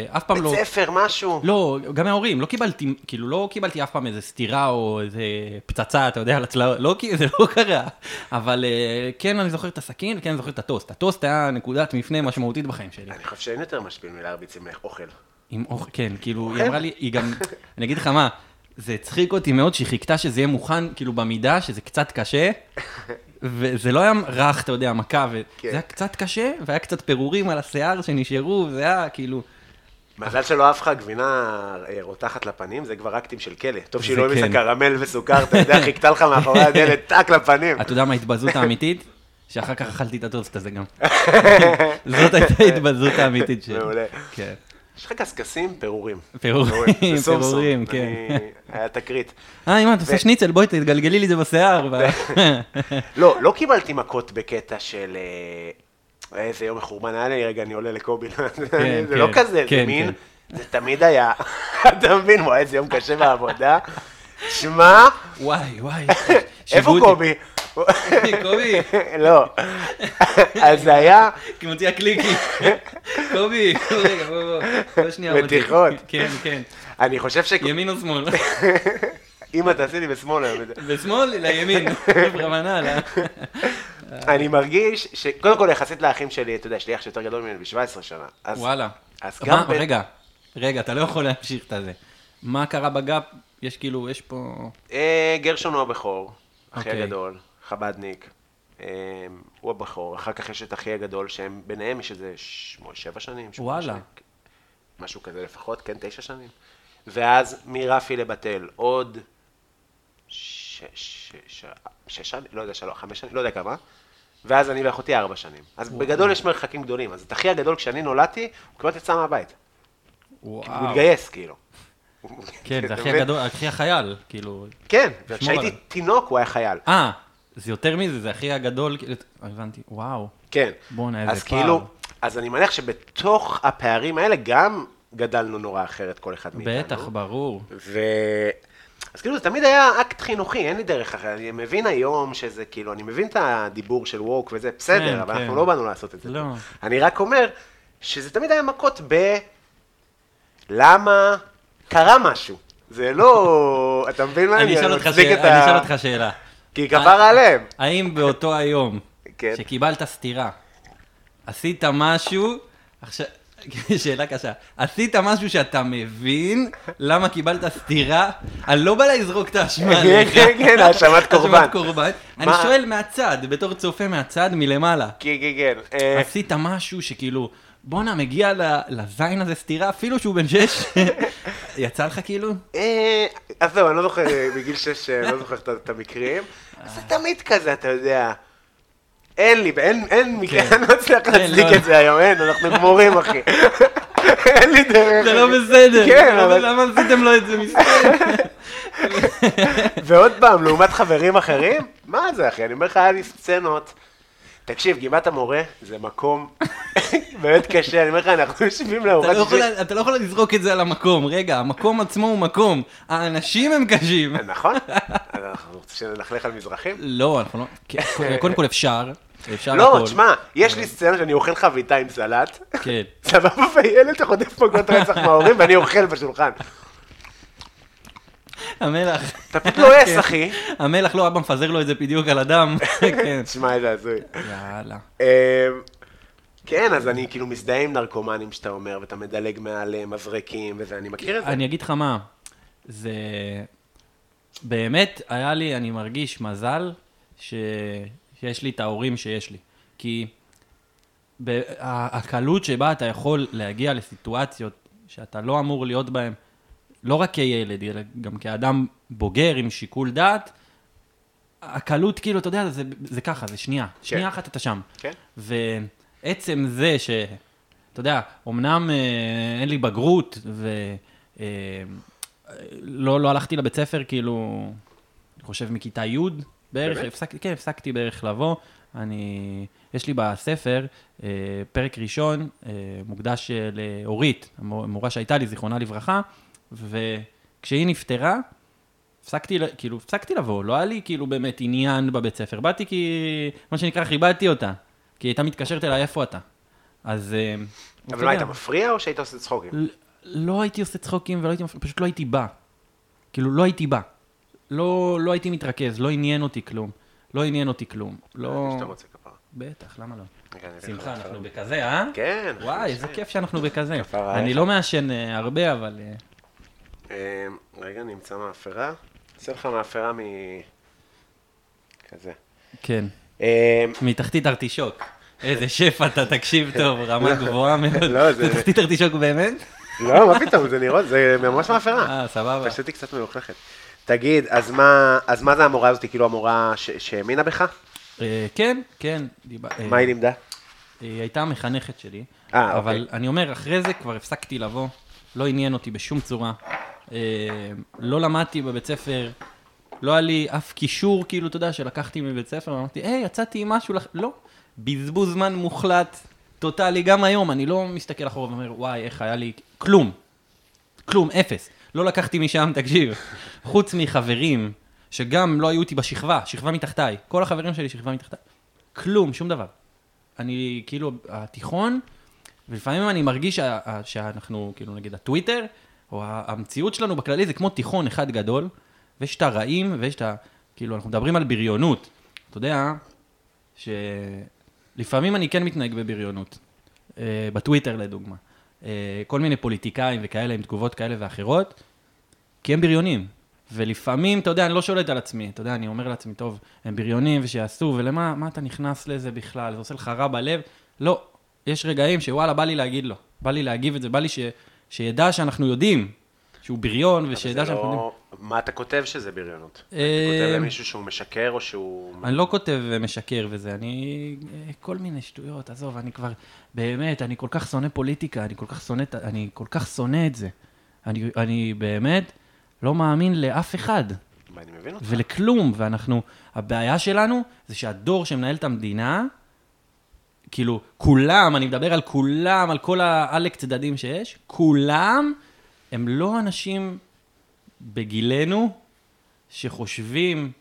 אף פעם לא... בית ספר, משהו. לא, גם מההורים, לא קיבלתי, כאילו, לא קיבלתי אף פעם איזה סתירה או איזה פצצה, אתה יודע, לא, זה לא קרה. אבל כן, אני זוכר את הסכין, כן, אני זוכר את הטוסט. הטוסט היה נקודת מפנה משמעותית בחיים שלי. אני חושב שאין יותר משפיל מלהרביץ עם אוכל. עם אוכל, כן, כאילו, היא אמרה לי, היא גם, אני אגיד לך מה, זה הצחיק אותי מאוד שהיא חיכתה שזה יהיה מוכן, כאילו, במידה, שזה קצת קשה. וזה לא היה רך, אתה יודע, מכה, זה היה קצת קשה, והיה קצת פירורים על השיער שנשארו, זה היה כאילו... מזל שלא אף לך גבינה רותחת לפנים, זה כבר אקטים של כלא. טוב שהיא לא אוהבת את הקרמל וסוכר, אתה יודע, חיכתה לך מאחורי הדלת, טק לפנים. אתה יודע מה ההתבזות האמיתית? שאחר כך אכלתי את הטוסט הזה גם. זאת הייתה ההתבזות האמיתית שלי. מעולה. כן. יש לך קסקסים? פירורים. פירורים, כן. היה תקרית. אמא, אתה עושה שניצל, בואי תתגלגלי לי זה בשיער. לא, לא קיבלתי מכות בקטע של... איזה יום החורבן היה לי, רגע, אני עולה לקובי. זה לא כזה, זה מין. זה תמיד היה. אתה מבין, וואי, איזה יום קשה בעבודה. שמע... וואי, וואי. איפה קובי? קובי. לא. אז זה היה... כי מוציאה קליקי. קובי, רגע, בוא שנייה. מתיחות. כן, כן. אני חושב ש... ימין או שמאל? אמא, תעשי לי בשמאל. בשמאל, לימין. ברמנה, לא? אני מרגיש שקודם כל יחסית לאחים שלי, אתה יודע, שלי אח שיותר גדול ממנו ב-17 שנה. וואלה. אז גם... רגע, רגע, אתה לא יכול להמשיך את זה. מה קרה בגאפ? יש כאילו, יש פה... גרשון הוא הבכור, אחי הגדול. חבדניק, הוא הבחור, אחר כך יש את אחי הגדול, שהם ביניהם יש איזה 7 שנים, וואלה. משהו כזה לפחות, כן, 9 שנים. ואז מרפי לבטל עוד 6 שנים, לא יודע, 5 שנים, לא יודע כמה, ואז אני ואחותי 4 שנים. אז בגדול יש מרחקים גדולים, אז את אחי הגדול כשאני נולדתי, הוא כמעט יצא מהבית. הוא התגייס כאילו. כן, זה אחי הגדול, אחי החייל, כאילו. כן, וכשהייתי תינוק הוא היה חייל. זה יותר מזה, זה הכי הגדול, הבנתי, וואו. כן. בוא נעזר פעם. אז כאילו, אז אני מניח שבתוך הפערים האלה גם גדלנו נורא אחרת כל אחד מאיתנו. בטח, ברור. אז כאילו זה תמיד היה אקט חינוכי, אין לי דרך אחרת. אני מבין היום שזה כאילו, אני מבין את הדיבור של ווק וזה בסדר, אבל אנחנו לא באנו לעשות את זה. לא. אני רק אומר שזה תמיד היה מכות ב... למה קרה משהו. זה לא... אתה מבין מה? אני אשאל אותך שאלה. כי כבר עליהם. האם באותו היום שקיבלת סתירה, עשית משהו, שאלה קשה, עשית משהו שאתה מבין למה קיבלת סתירה, אני לא בא להזרוק את האשמה עליך. כן, כן, האשמת קורבן. אני שואל מהצד, בתור צופה מהצד, מלמעלה. כן, כן, כן. עשית משהו שכאילו, בונה, מגיע לזין הזה סתירה, אפילו שהוא בן 6. יצא לך כאילו? אז זהו, אני לא זוכר, בגיל 6 לא זוכר את המקרים. אז אתה תמיד כזה, אתה יודע. אין לי, אני לא אצליח להצדיק את זה היום, אין, אנחנו גמורים, אחי. אין לי דרך. זה לא בסדר. כן, אבל... למה עשיתם לו את זה מסתדר? ועוד פעם, לעומת חברים אחרים, מה זה, אחי? אני אומר לך, היה לי סצנות. תקשיב, גבעת המורה זה מקום באמת קשה, אני אומר לך, אנחנו יושבים לאורת... אתה לא יכול לזרוק את זה על המקום, רגע, המקום עצמו הוא מקום, האנשים הם קשים. נכון, אנחנו רוצים לנחלך על מזרחים? לא, אנחנו לא, קודם כל אפשר, אפשר לכל. לא, תשמע, יש לי סצנה שאני אוכל חביתה עם סלט, סבבה וילד שחוטף פוגעות רצח מההורים ואני אוכל בשולחן. המלח. אתה פתאום לא אס, אחי. המלח לא, אבא מפזר לו את זה בדיוק על הדם. תשמע איזה עזוי. יאללה. כן, אז אני כאילו מזדהה עם נרקומנים שאתה אומר, ואתה מדלג מעל מזרקים וזה, אני מכיר את זה. אני אגיד לך מה, זה... באמת היה לי, אני מרגיש מזל שיש לי את ההורים שיש לי. כי הקלות שבה אתה יכול להגיע לסיטואציות שאתה לא אמור להיות בהן, לא רק כילד, אלא גם כאדם בוגר עם שיקול דעת, הקלות כאילו, אתה יודע, זה ככה, זה שנייה. שנייה אחת אתה שם. ועצם זה ש... אתה יודע, אמנם אין לי בגרות, ולא הלכתי לבית ספר, כאילו, אני חושב מכיתה י' בערך, כן, הפסקתי בערך לבוא. יש לי בספר פרק ראשון, מוקדש להורית, המורה שהייתה לי, זיכרונה לברכה, וכשהיא נפטרה, הפסקתי לבוא, לא היה לי כאילו באמת עניין בבית ספר, באתי כי, מה שנקרא, חיבדתי אותה, כי הייתה מתקשרת אליי, איפה אתה? אז... אבל לא היית מפריע או שהיית עושה צחוקים? לא הייתי עושה צחוקים ולא הייתי מפריע, פשוט לא הייתי בא. כאילו, לא הייתי בא. לא הייתי מתרכז, לא עניין אותי כלום. לא... שאתה רוצה כפרה. בטח, למה לא? שמחה, אנחנו בכזה, אה? כן. וואי, איזה כיף שאנחנו בכזה. אני לא מאשן הרבה, אבל... רגע, נמצא מאפרה. עושה לך מאפרה מ... כזה. כן. מתחתית ארטישוק. איזה שף אתה, תקשיב טוב, רמה גבוהה מאוד. לא, זה... מתחתית ארטישוק באמת? לא, מה פתאום, זה נראות, זה ממש מאפרה. סבבה. פשוט היא קצת מלוכלכת. תגיד, אז מה זה המורה הזאת? כאילו המורה שהאמינה בך? כן, כן. מה היא לימדה? היא הייתה המחנכת שלי. אבל אני אומר, אחרי זה כבר הפסקתי לבוא. לא עניין אותי בשום צורה, לא למדתי בבית ספר, לא היה לי אף קישור, כאילו, אתה יודע, שלקחתי מבית ספר, ואמרתי, יצאתי עם משהו, לא, בזבוז זמן מוחלט, טוטלי, גם היום, אני לא מסתכל אחורה ואומר, וואי, איך היה לי, כלום, אפס, לא לקחתי משם, תקשיב, חוץ מחברים, שגם לא היו אותי בשכבה, שכבה מתחתיי, כל החברים שלי שכבה מתחתיי, כלום, שום דבר, אני, כאילו, התיכון, ולפעמים אני מרגיש שאנחנו, כאילו נגיד, הטוויטר, או המציאות שלנו בכללי, זה כמו תיכון אחד גדול, ויש את הרעים, ויש את ה... כאילו, אנחנו מדברים על בריונות. אתה יודע, שלפעמים אני כן מתנהג בבריונות. בטוויטר, לדוגמה. כל מיני פוליטיקאים וכאלה, עם תגובות כאלה ואחרות, כי הם בריונים. ולפעמים, אתה יודע, אני לא שולט על עצמי. אתה יודע, אני אומר לעצמי, טוב, הם בריונים ושיעשו, ולמה מה אתה נכנס לזה בכלל? זה עושה לך רע בלב? לא. יש רגעים שוואלה, בא לי להגיד לו, בא לי להגיב את זה, בא לי שידע שאנחנו יודעים שהוא בריון, ושידע שאנחנו יודעים. מה אתה כותב שזה בריונות? אתה כותב למישהו שהוא משקר או שהוא... אני לא כותב משקר וזה, אני... כל מיני שטויות, עזוב, אני כבר... באמת, אני כל כך שונא פוליטיקה, אני כל כך שונא את זה. אני באמת לא מאמין לאף אחד. אני מבין אותך. ולכלום, ואנחנו... הבעיה שלנו זה שהדור שמנהל את המדינה... כאילו, כולם, אני מדבר על כולם, על כל העלק צדדים שיש, כולם הם לא אנשים בגילנו שחושבים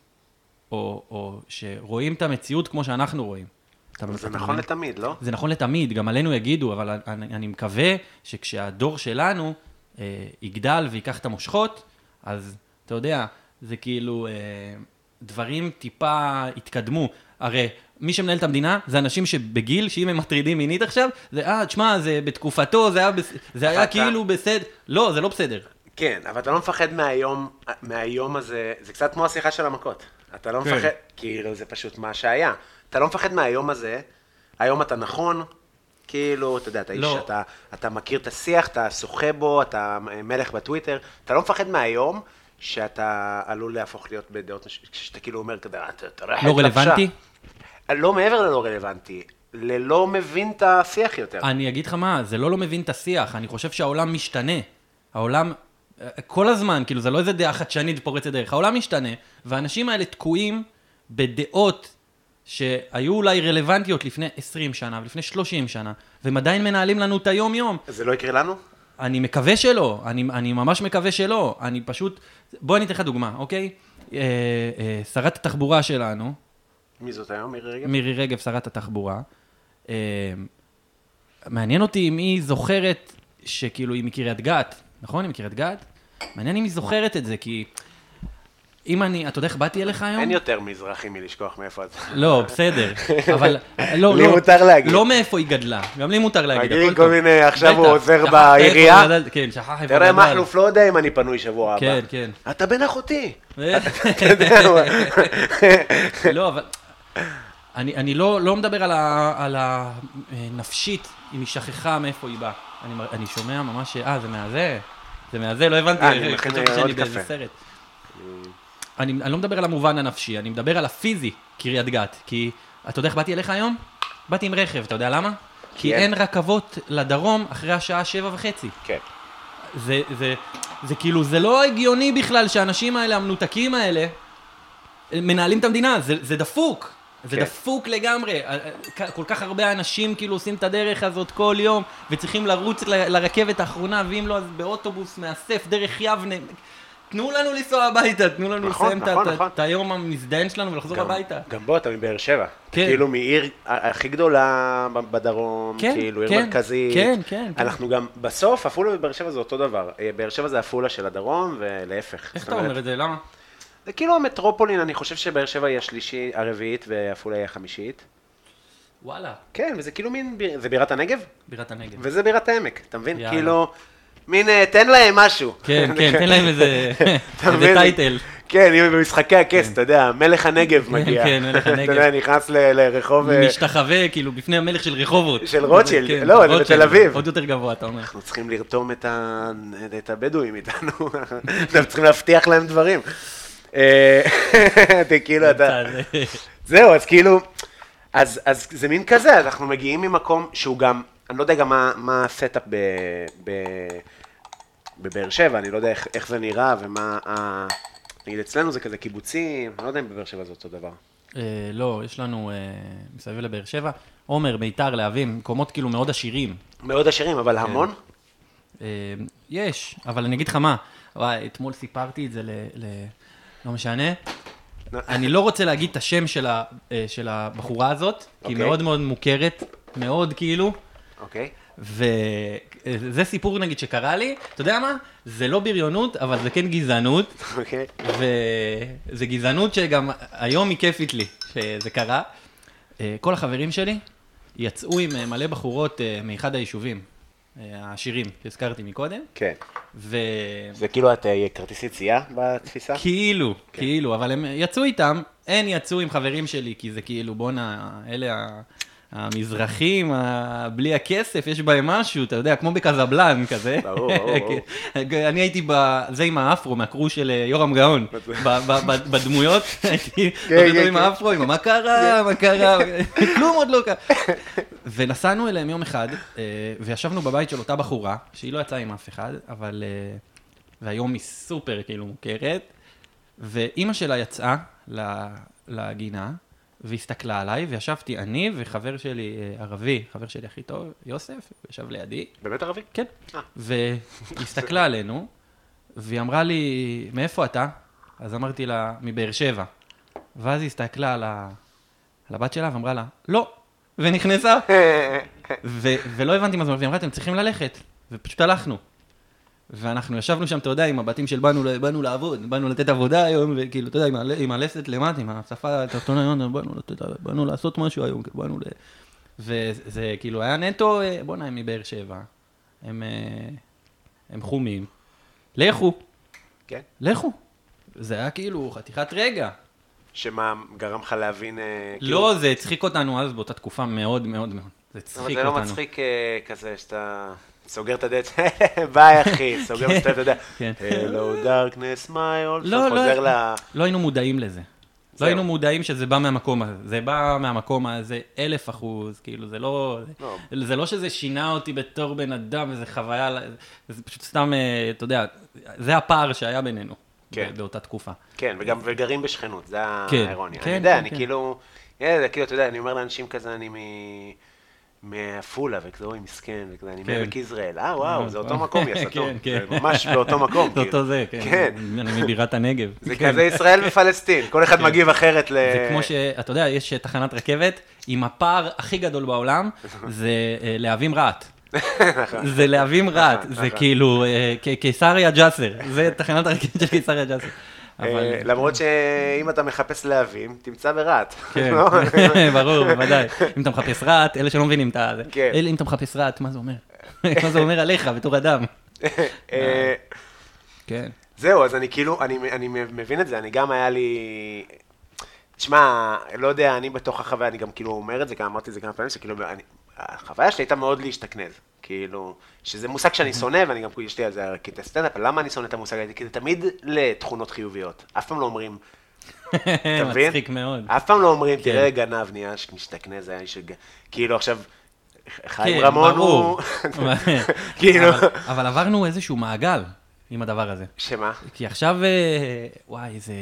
או שרואים את המציאות כמו שאנחנו רואים. זה נכון לתמיד, לא? זה נכון לתמיד, גם עלינו יגידו, אבל אני מקווה שכשהדור שלנו יגדל ויקח את המושכות, אז אתה יודע, זה כאילו דברים טיפה התקדמו. הרי... מי שמנהל את המדינה, זה אנשים שבגיל, שאם הם מטרידים מינית עכשיו, זה, תשמע, זה בתקופתו, זה היה כאילו בסדר. לא, זה לא בסדר. כן, אבל אתה לא מפחד מהיום הזה, זה קצת כמו השיחה של המכות. אתה לא מפחד, כאילו, זה פשוט מה שהיה. אתה לא מפחד מהיום הזה, היום אתה נכון, כאילו, אתה יודע, אתה איש, אתה מכיר את השיח, אתה שוחה בו, אתה מלך בטוויטר, אתה לא מפחד מהיום שאתה עלול להפוך להיות בדעות, כשאתה כאילו אומר כזה, אתה רואה... לא רלוונטי? לא מעבר ללא רלוונטי, ללא מבין את השיח יותר. אני אגיד לך מה, זה לא מבין את השיח, אני חושב שהעולם משתנה, העולם... כל הזמן, כאילו, זה לא איזה דעה חדשנית פורצת דרך, העולם משתנה, והאנשים האלה תקועים בדעות שהיו אולי רלוונטיות לפני 20 שנה, ולפני 30 שנה, והם עדיין מנהלים לנו את היום-יום. זה לא יקרה לנו? אני מקווה שלא, אני ממש מקווה שלא, אני פשוט... בוא אני אתן לך דוגמה, אוקיי? שרת התחבורה שלנו... מי זאת היום? מירי רגב? מירי רגב, שרת התחבורה. מעניין אותי אם היא זוכרת שכאילו היא מקריית גת, נכון? היא מכירת גד? מעניין אם היא זוכרת את זה, כי אם אני, אתה יודע איך באתי אליך היום? אין יותר מזרחי מלשכוח מאיפה את זה. לא, בסדר, אבל לי מותר להגיד. לא מאיפה היא גדלה, גם לי מותר להגיד. מגיעים כל מיני, עכשיו הוא עוזר בעירייה. כן, שכח איפה גדלה. תראה, מחלוף לא יודע אם אני פנוי שבוע הבא. כן, כן. אתה בן אחותי. אתה יודע. לא, אבל... אני לא מדבר על הנפשית, אם היא שכחה מאיפה היא באה. אני שומע ממש ש... זה מהזה. זה מהזה, לא הבנתי. אני מכין עוד קפה. אני לא מדבר על המובן הנפשי, אני מדבר על הפיזי, קריית גת. כי אתה יודע איך באתי אליך היום? באתי עם רכב, אתה יודע למה? כי אין רכבות לדרום אחרי השעה 7:30. כן. זה כאילו, זה לא הגיוני בכלל שהאנשים האלה, המנותקים האלה, מנהלים את המדינה, זה דפוק. זה דפוק לגמרי, כל כך הרבה אנשים כאילו עושים את הדרך הזאת כל יום וצריכים לרוץ לרכבת האחרונה, ואם לא אז באוטובוס מאסף דרך יבנה. תנו לנו לנסוע הביתה, תנו לנו לסיים את היום המזדיין שלנו ולחזור הביתה. גם בוא, אתה מבאר שבע, כאילו מעיר הכי גדולה בדרום, כאילו עיר מרכזית. אנחנו גם בסוף, אפולה ובאר שבע זה אותו דבר, באר שבע זה אפולה של הדרום ולהפך. איך אתה אומר את זה, למה? זה כאילו המטרופולין, אני חושב שבאר שבע היא הרביעית ואפולה היא החמישית. וואלה. כן, וזה כאילו מין, זה בירת הנגב? בירת הנגב. וזה בירת העמק, אתה מבין? יאללה. כאילו, מין, תן להם משהו. כן, כן, תן להם איזה טייטל. כן, אם במשחקי הכס, אתה יודע, מלך הנגב מגיע. כן, מלך הנגב. אתה יודע, נכנס לרחוב... משתחווה, כאילו, בפני המלך של רחובות. של רוטשילד, לא, זה בתל אביב. עוד יותר גבוה, אתה אומר. אנחנו צריכים לרתום את הבדואים איתנו, אנחנו צריכים להבטיח להם דברים. כאילו אתה, זהו, אז כאילו, אז זה מין כזה, אנחנו מגיעים ממקום שהוא גם, אני לא יודע גם מה הסטאפ בבאר שבע, אני לא יודע איך זה נראה ומה, נגיד אצלנו זה כזה קיבוצים, אני לא יודע אם בבאר שבע זה אותו דבר. לא, יש לנו מסביב לבאר שבע, עומר, ביתר, להבים, מקומות כאילו מאוד עשירים. מאוד עשירים, אבל המון? יש, אבל אני אגיד לך מה, אתמול סיפרתי את זה לא משנה, אני לא רוצה להגיד את השם של הבחורה הזאת, כי היא מאוד מאוד מוכרת, מאוד כאילו, וזה סיפור נגיד שקרה לי, אתה יודע מה? זה לא בריונות, אבל זה כן גזענות, וזה גזענות שגם היום היא כיפית לי, שזה קרה. כל החברים שלי יצאו עם מלא בחורות מאחד היישובים. העשירים שהזכרתי מקודם. כן. זה כאילו את כרטיס יציאה בתפיסה? כאילו, כאילו, אבל הם יצאו איתם, הם יצאו עם חברים שלי, כי זה כאילו בונה, אלה המזרחים, בלי הכסף, יש בהם משהו, אתה יודע, כמו בקזבלן כזה. ברור, ברור. אני הייתי בזה עם האפרו, מהקרו של יורם גאון, בדמויות, הייתי עם האפרו, עם מה קרה, מה קרה, כלום עוד לא קרה. ונסענו אליהם יום אחד, וישבנו בבית של אותה בחורה, שהיא לא יצאה עם אף אחד, אבל, והיום היא סופר כאילו מוכרת, ואימא שלה יצאה לגינה, והסתכלה עליי, וישבתי אני וחבר שלי ערבי, חבר שלי הכי טוב, יוסף, ישב לידי. באמת ערבי? כן. והסתכלה עלינו, והיא אמרה לי, מאיפה אתה? אז אמרתי לה, מבאר שבע. ואז היא הסתכלה על הבת שלה, ואמרה לה, לא, ונכנסה. ולא הבנתי מה זאת אומרת, והיא אמרה, אתם צריכים ללכת, ופשוט הלכנו. ואנחנו ישבנו שם, אתה יודע, עם הבתים של באנו לעבוד, באנו לתת עבודה היום, וכאילו, אתה יודע, עם הלסת למטה, עם השפה התחתונה היום, באנו לעשות משהו היום, באנו ל... וזה כאילו, היה נטו, בוא נעים מבאר שבע, הם חומים, לכו, כן? לכו, זה היה כאילו חתיכת רגע. שמה גרם לך להבין... לא, זה הצחיק אותנו אז באותה תקופה מאוד מאוד מאוד. זה צחיק אותנו. זה לא מצחיק כזה שאתה סוגר את הדלת, ביי אחי, סוגר את הדלת. Hello darkness my old, חוזר ל... לא היינו מודעים לזה. לא היינו מודעים שזה בא מהמקום הזה, זה בא מהמקום הזה 1000%, כאילו זה לא, זה לא שזה שינה אותי בתור בן אדם, וזה חוויה, זה פשוט סתם, אתה יודע, זה הפער שהיה בינינו, באותה תקופה. כן, וגם גרים בשכנות, זה האירוניה. אני יודע, אני כאילו, אתה יודע, אני אומר לאנשים כזה, אני מהפולה, וכזה אוי מסכן, וכזה, אני מעמק ישראל, וואו, זה אותו מקום, יסתום, זה ממש באותו מקום. זה אותו זה, כן, אני מבירת הנגב. זה כזה ישראל ופלסטין, כל אחד מגיב אחרת ל... זה כמו שאתה יודע, יש תחנת רכבת, עם הפער הכי גדול בעולם, זה להבים רעת. זה להבים רעת, זה כאילו קיסריה ג'אסר, זה תחנת הרכבת של קיסריה ג'אסר. למרות שאם אתה מחפש להבים, תמצא ברעת. כן, ברור, בוודאי. אם אתה מחפש רעת, אלה שלא מבינים את זה. אלה, אם אתה מחפש רעת, מה זה אומר? מה זה אומר עליך בתור אדם? כן. זהו, אז אני כאילו, אני מבין את זה, אני גם היה לי... תשמע, לא יודע, אני בתוך החוויה, אני גם כאילו אומר את זה, גם אמרתי את זה כמה פעמים, שכאילו, החוויה שלי הייתה מאוד להשתכנז. כאילו, שזה מושג שאני שונא, ואני גם יש לי על זה כיתה סטנדאפ, למה אני שונא את המושג הזה? כי זה תמיד לתכונות חיוביות. אף פעם לא אומרים, תבין? מצחיק מאוד. אף פעם לא אומרים, תראה גנב נהיה שמשתכנז, זה היה איש כאילו עכשיו, חיים רמון הוא... כאילו... אבל עברנו איזשהו מעגל עם הדבר הזה. שמה? כי עכשיו, וואי, זה...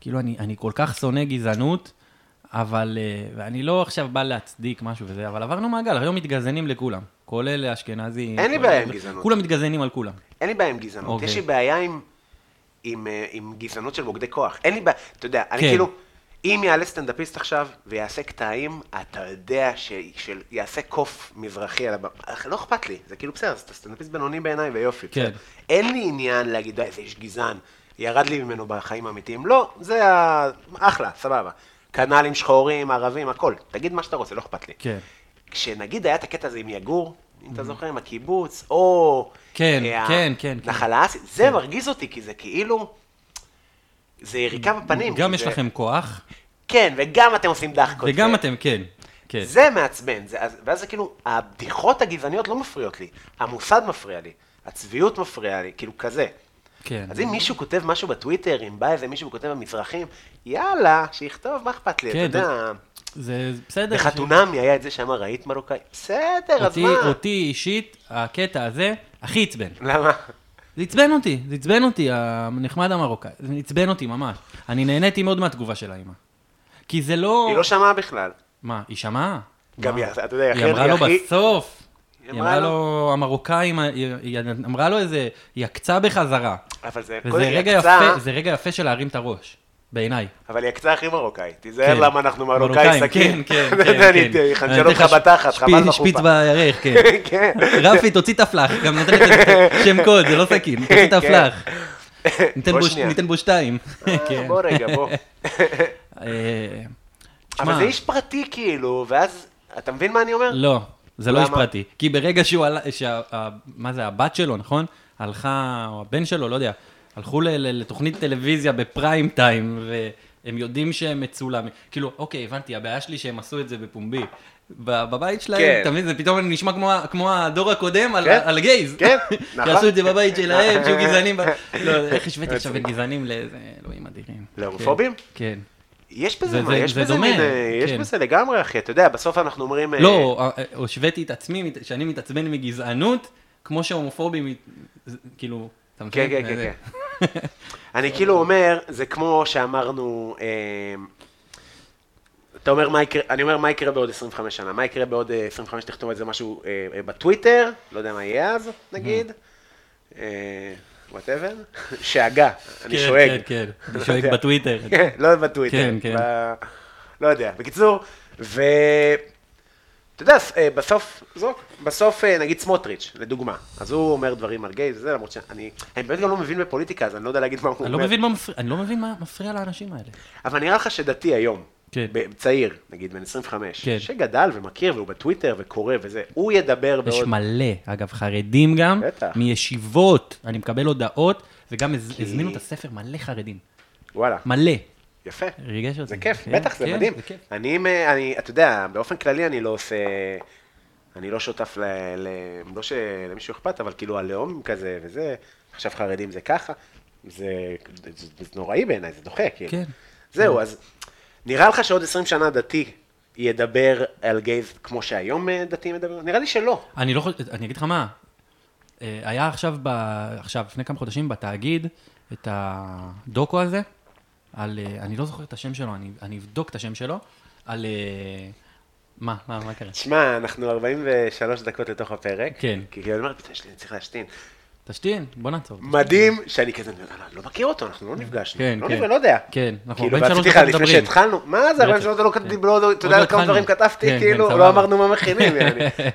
כאילו, אני כל כך שונא גזענות, אבל, ואני לא עכשיו בא להצדיק משהו וזה, אבל עברנו מעגל, היום מתגזנים לכולם, כולל אשכנזים. אין לי בעיה עם גזענות. כולם מתגזנים על כולם. אין לי בעיה עם גזענות, יש לי בעיה עם גזענות של מוקדי כוח. אין לי בעיה, אתה יודע, אני כאילו, אם יעלה סטנדאפיסט עכשיו ויעשה קטעים, אתה יודע שיעשה קוף מזרחי על הבמה, לא אכפת לי, זה כאילו בסדר, אתה סטנדאפיסט בינוני בעיניי ויופי. אין לי עניין להגיד, איזה איש גזען, ירד לי ממנו בחיים האמיתיים, לא, זה אחלה, סבבה. קנלים שחורים, ערבים, הכל. תגיד מה שאתה רוצה, לא אכפת לי. כן. כשנגיד היה את הקטע הזה עם יגור, אם אתה זוכר, עם הקיבוץ, או... כן, כן, כן. נחלה, זה מרגיז אותי, כי זה כאילו... זה יריקה בפנים. גם יש לכם כוח. כן, וגם אתם עושים דחקות. וגם אתם, כן. זה מעצבן. ואז זה כאילו, הבדיחות הגזעניות לא מפריעות לי. המוסד מפריע לי. הצביעות מפריעה לי, כאילו כזה. אז אם מישהו כותב משהו בטוויטר, אם בא איזה מישהו כותב במזרחים, יאללה, שיכתוב, מה אכפת לי, אתה יודע. זה בסדר. בחתונמי היה את זה שאמר, ראית מרוקאי? בסדר, אז מה? אותי אישית, הקטע הזה, הכי עצבן. למה? זה עצבן אותי, הנחמד המרוקאי. זה עצבן אותי ממש. אני נהניתי מאוד מהתגובה של האמא. כי זה לא... היא לא שמעה בכלל. מה, היא שמעה? גם היא, אתה יודע, היא אמרה לו בסוף. היא אמרה לו, המרוקאים, היא אמרה לו איזה, היא הקצה בחזרה. אבל זה, וזה רגע יפה, זה רגע יפה של להרים את הראש, בעיניי. אבל היא הקצה הכי מרוקאי, תיזהר למה אנחנו מרוקאי סכין. כן. אני חנשל אותך בתחת, חבל בחופה. שפיץ בירך, כן. רפי, תוציא תפלח, גם נותן שם קוד, זה לא סכין, תוציא תפלח. ניתן בו 2. בוא רגע, בוא. אבל זה איש פרטי כאילו, ואז, אתה מבין מה אני אומר? לא. זה לא השפרתי, כי ברגע שהוא, מה זה, הבת שלו, נכון? הלכה, או הבן שלו, לא יודע, הלכו לתוכנית טלוויזיה בפריים טיים, והם יודעים שהם מצולמים. כאילו, אוקיי, הבנתי, הבעיה שלי שהם עשו את זה בפומבי. בבית שלהם, תמיד, זה פתאום נשמע כמו הדור הקודם על גייז. כן, נכון. שעשו את זה בבית שלהם, שהוא גזענים. לא, איך השוויתי עכשיו את גזענים לאיזה אלוהים אדירים. להומופובים? כן. יש בזה מה, יש בזה מין, יש בזה לגמרי אחי, אתה יודע, בסוף אנחנו אומרים... לא, הושבתי את עצמי, שאני מתעצבן מגזענות, כמו שהומופובים, כאילו... כן. אני כאילו אומר, זה כמו שאמרנו, אתה אומר מה יקרה, אני אומר מה יקרה בעוד 25 שנה, מה יקרה בעוד 25, תכתוב את זה משהו בטוויטר, לא יודע מה יהיה אז, נגיד. whatever, שאגה, אני שואג. כן, אני שואג בטוויטר. כן, לא בטוויטר. כן. לא יודע, בקיצור, אתה יודע, בסוף נגיד סמוטריץ', לדוגמה, אז הוא אומר דברים על גייז וזה, למרות שאני באמת גם לא מבין בפוליטיקה, אז אני לא יודע להגיד מה הוא אומר. אני לא מבין מה מפריע לאנשים האלה. אבל נראה לך שדתי היום, צעיר, נגיד, בן 25, שגדל ומכיר, והוא בטוויטר וקורא וזה, הוא ידבר בעוד... יש מלא, אגב, חרדים גם, מישיבות, אני מקבל הודעות, וגם הזמינו את הספר מלא חרדים. וואלה. מלא. יפה. ריגש אותי. זה כיף, בטח, זה מדהים. אני, אתה יודע, באופן כללי אני לא עושה, אני לא שותף לא שלמישהו אכפת, אבל כאילו הלאום כזה וזה, עכשיו חרדים זה ככה, זה נוראי בעיניי, זה דוחה, כאילו. זהו, אז נראה לך שעוד 20 שנה דתי ידבר על גייז כמו שהיום דתי מדבר? נראה לי שלא. אני לא חושב, אני אגיד לך מה, היה עכשיו, לפני כמה חודשים בתאגיד, את הדוקו הזה, על, אני לא זוכר את השם שלו, אני אבדוק את השם שלו, על, מה קרה? תשמע, אנחנו 43 דקות לתוך הפרק, כן. כי אני אומר, אני צריך להשתין. תשתין, בוא נעצור. מדהים שאני כזה, לא מכיר אותו, אנחנו לא נפגשנו, לא יודע. כן, נכון, בין 3 דקות מדברים. לפני שהתחלנו, מה זה, בין 3 דקות לא, אתה יודע כמה דברים כתבתי, כאילו, לא אמרנו מה מכינים,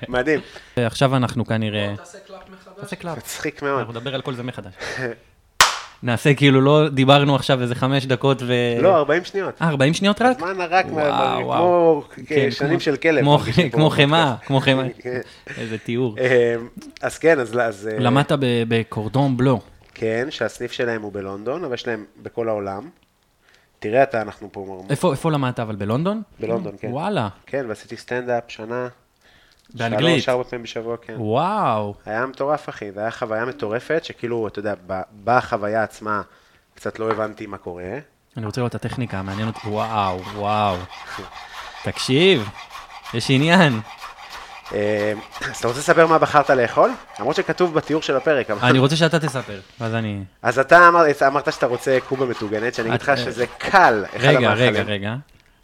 מדהים. עכשיו אנחנו כנראה... תעשה קלאפ מחדש. תעשה קלאפ. מצחיק מאוד. אנחנו נדבר על כל זה מחדש. נעשה כאילו לא דיברנו עכשיו איזה 5 דקות ו... לא, 40 שניות. 40 שניות רק? זמן הרק, כמו שנים של כלב. כמו חמה, איזה תיאור. אז כן, אז... למדת בקורדון בלו. כן, שהסניף שלהם הוא בלונדון, אבל יש להם בכל העולם. תראה אתה, אנחנו פה... איפה למדת אבל, בלונדון? בלונדון, כן. וואלה. כן, ועשיתי סטנדאפ שנה. באנגלית. 3-4 פעמים בשבוע, כן. וואו. היה מטורף, אחי. זה היה חוויה מטורפת, שכאילו, אתה יודע, בחוויה עצמה, קצת לא הבנתי מה קורה. אני רוצה לראות את הטכניקה, מעניין אותי. וואו, וואו. תקשיב, יש עניין. אז אתה רוצה לספר מה בחרת לאכול? למרות שכתוב בתיאור של הפרק. אני רוצה שאתה תספר, אז אני... אז אתה אמרת שאתה רוצה קובה מטוגנת, שאני אגיד לך שזה קל. רגע.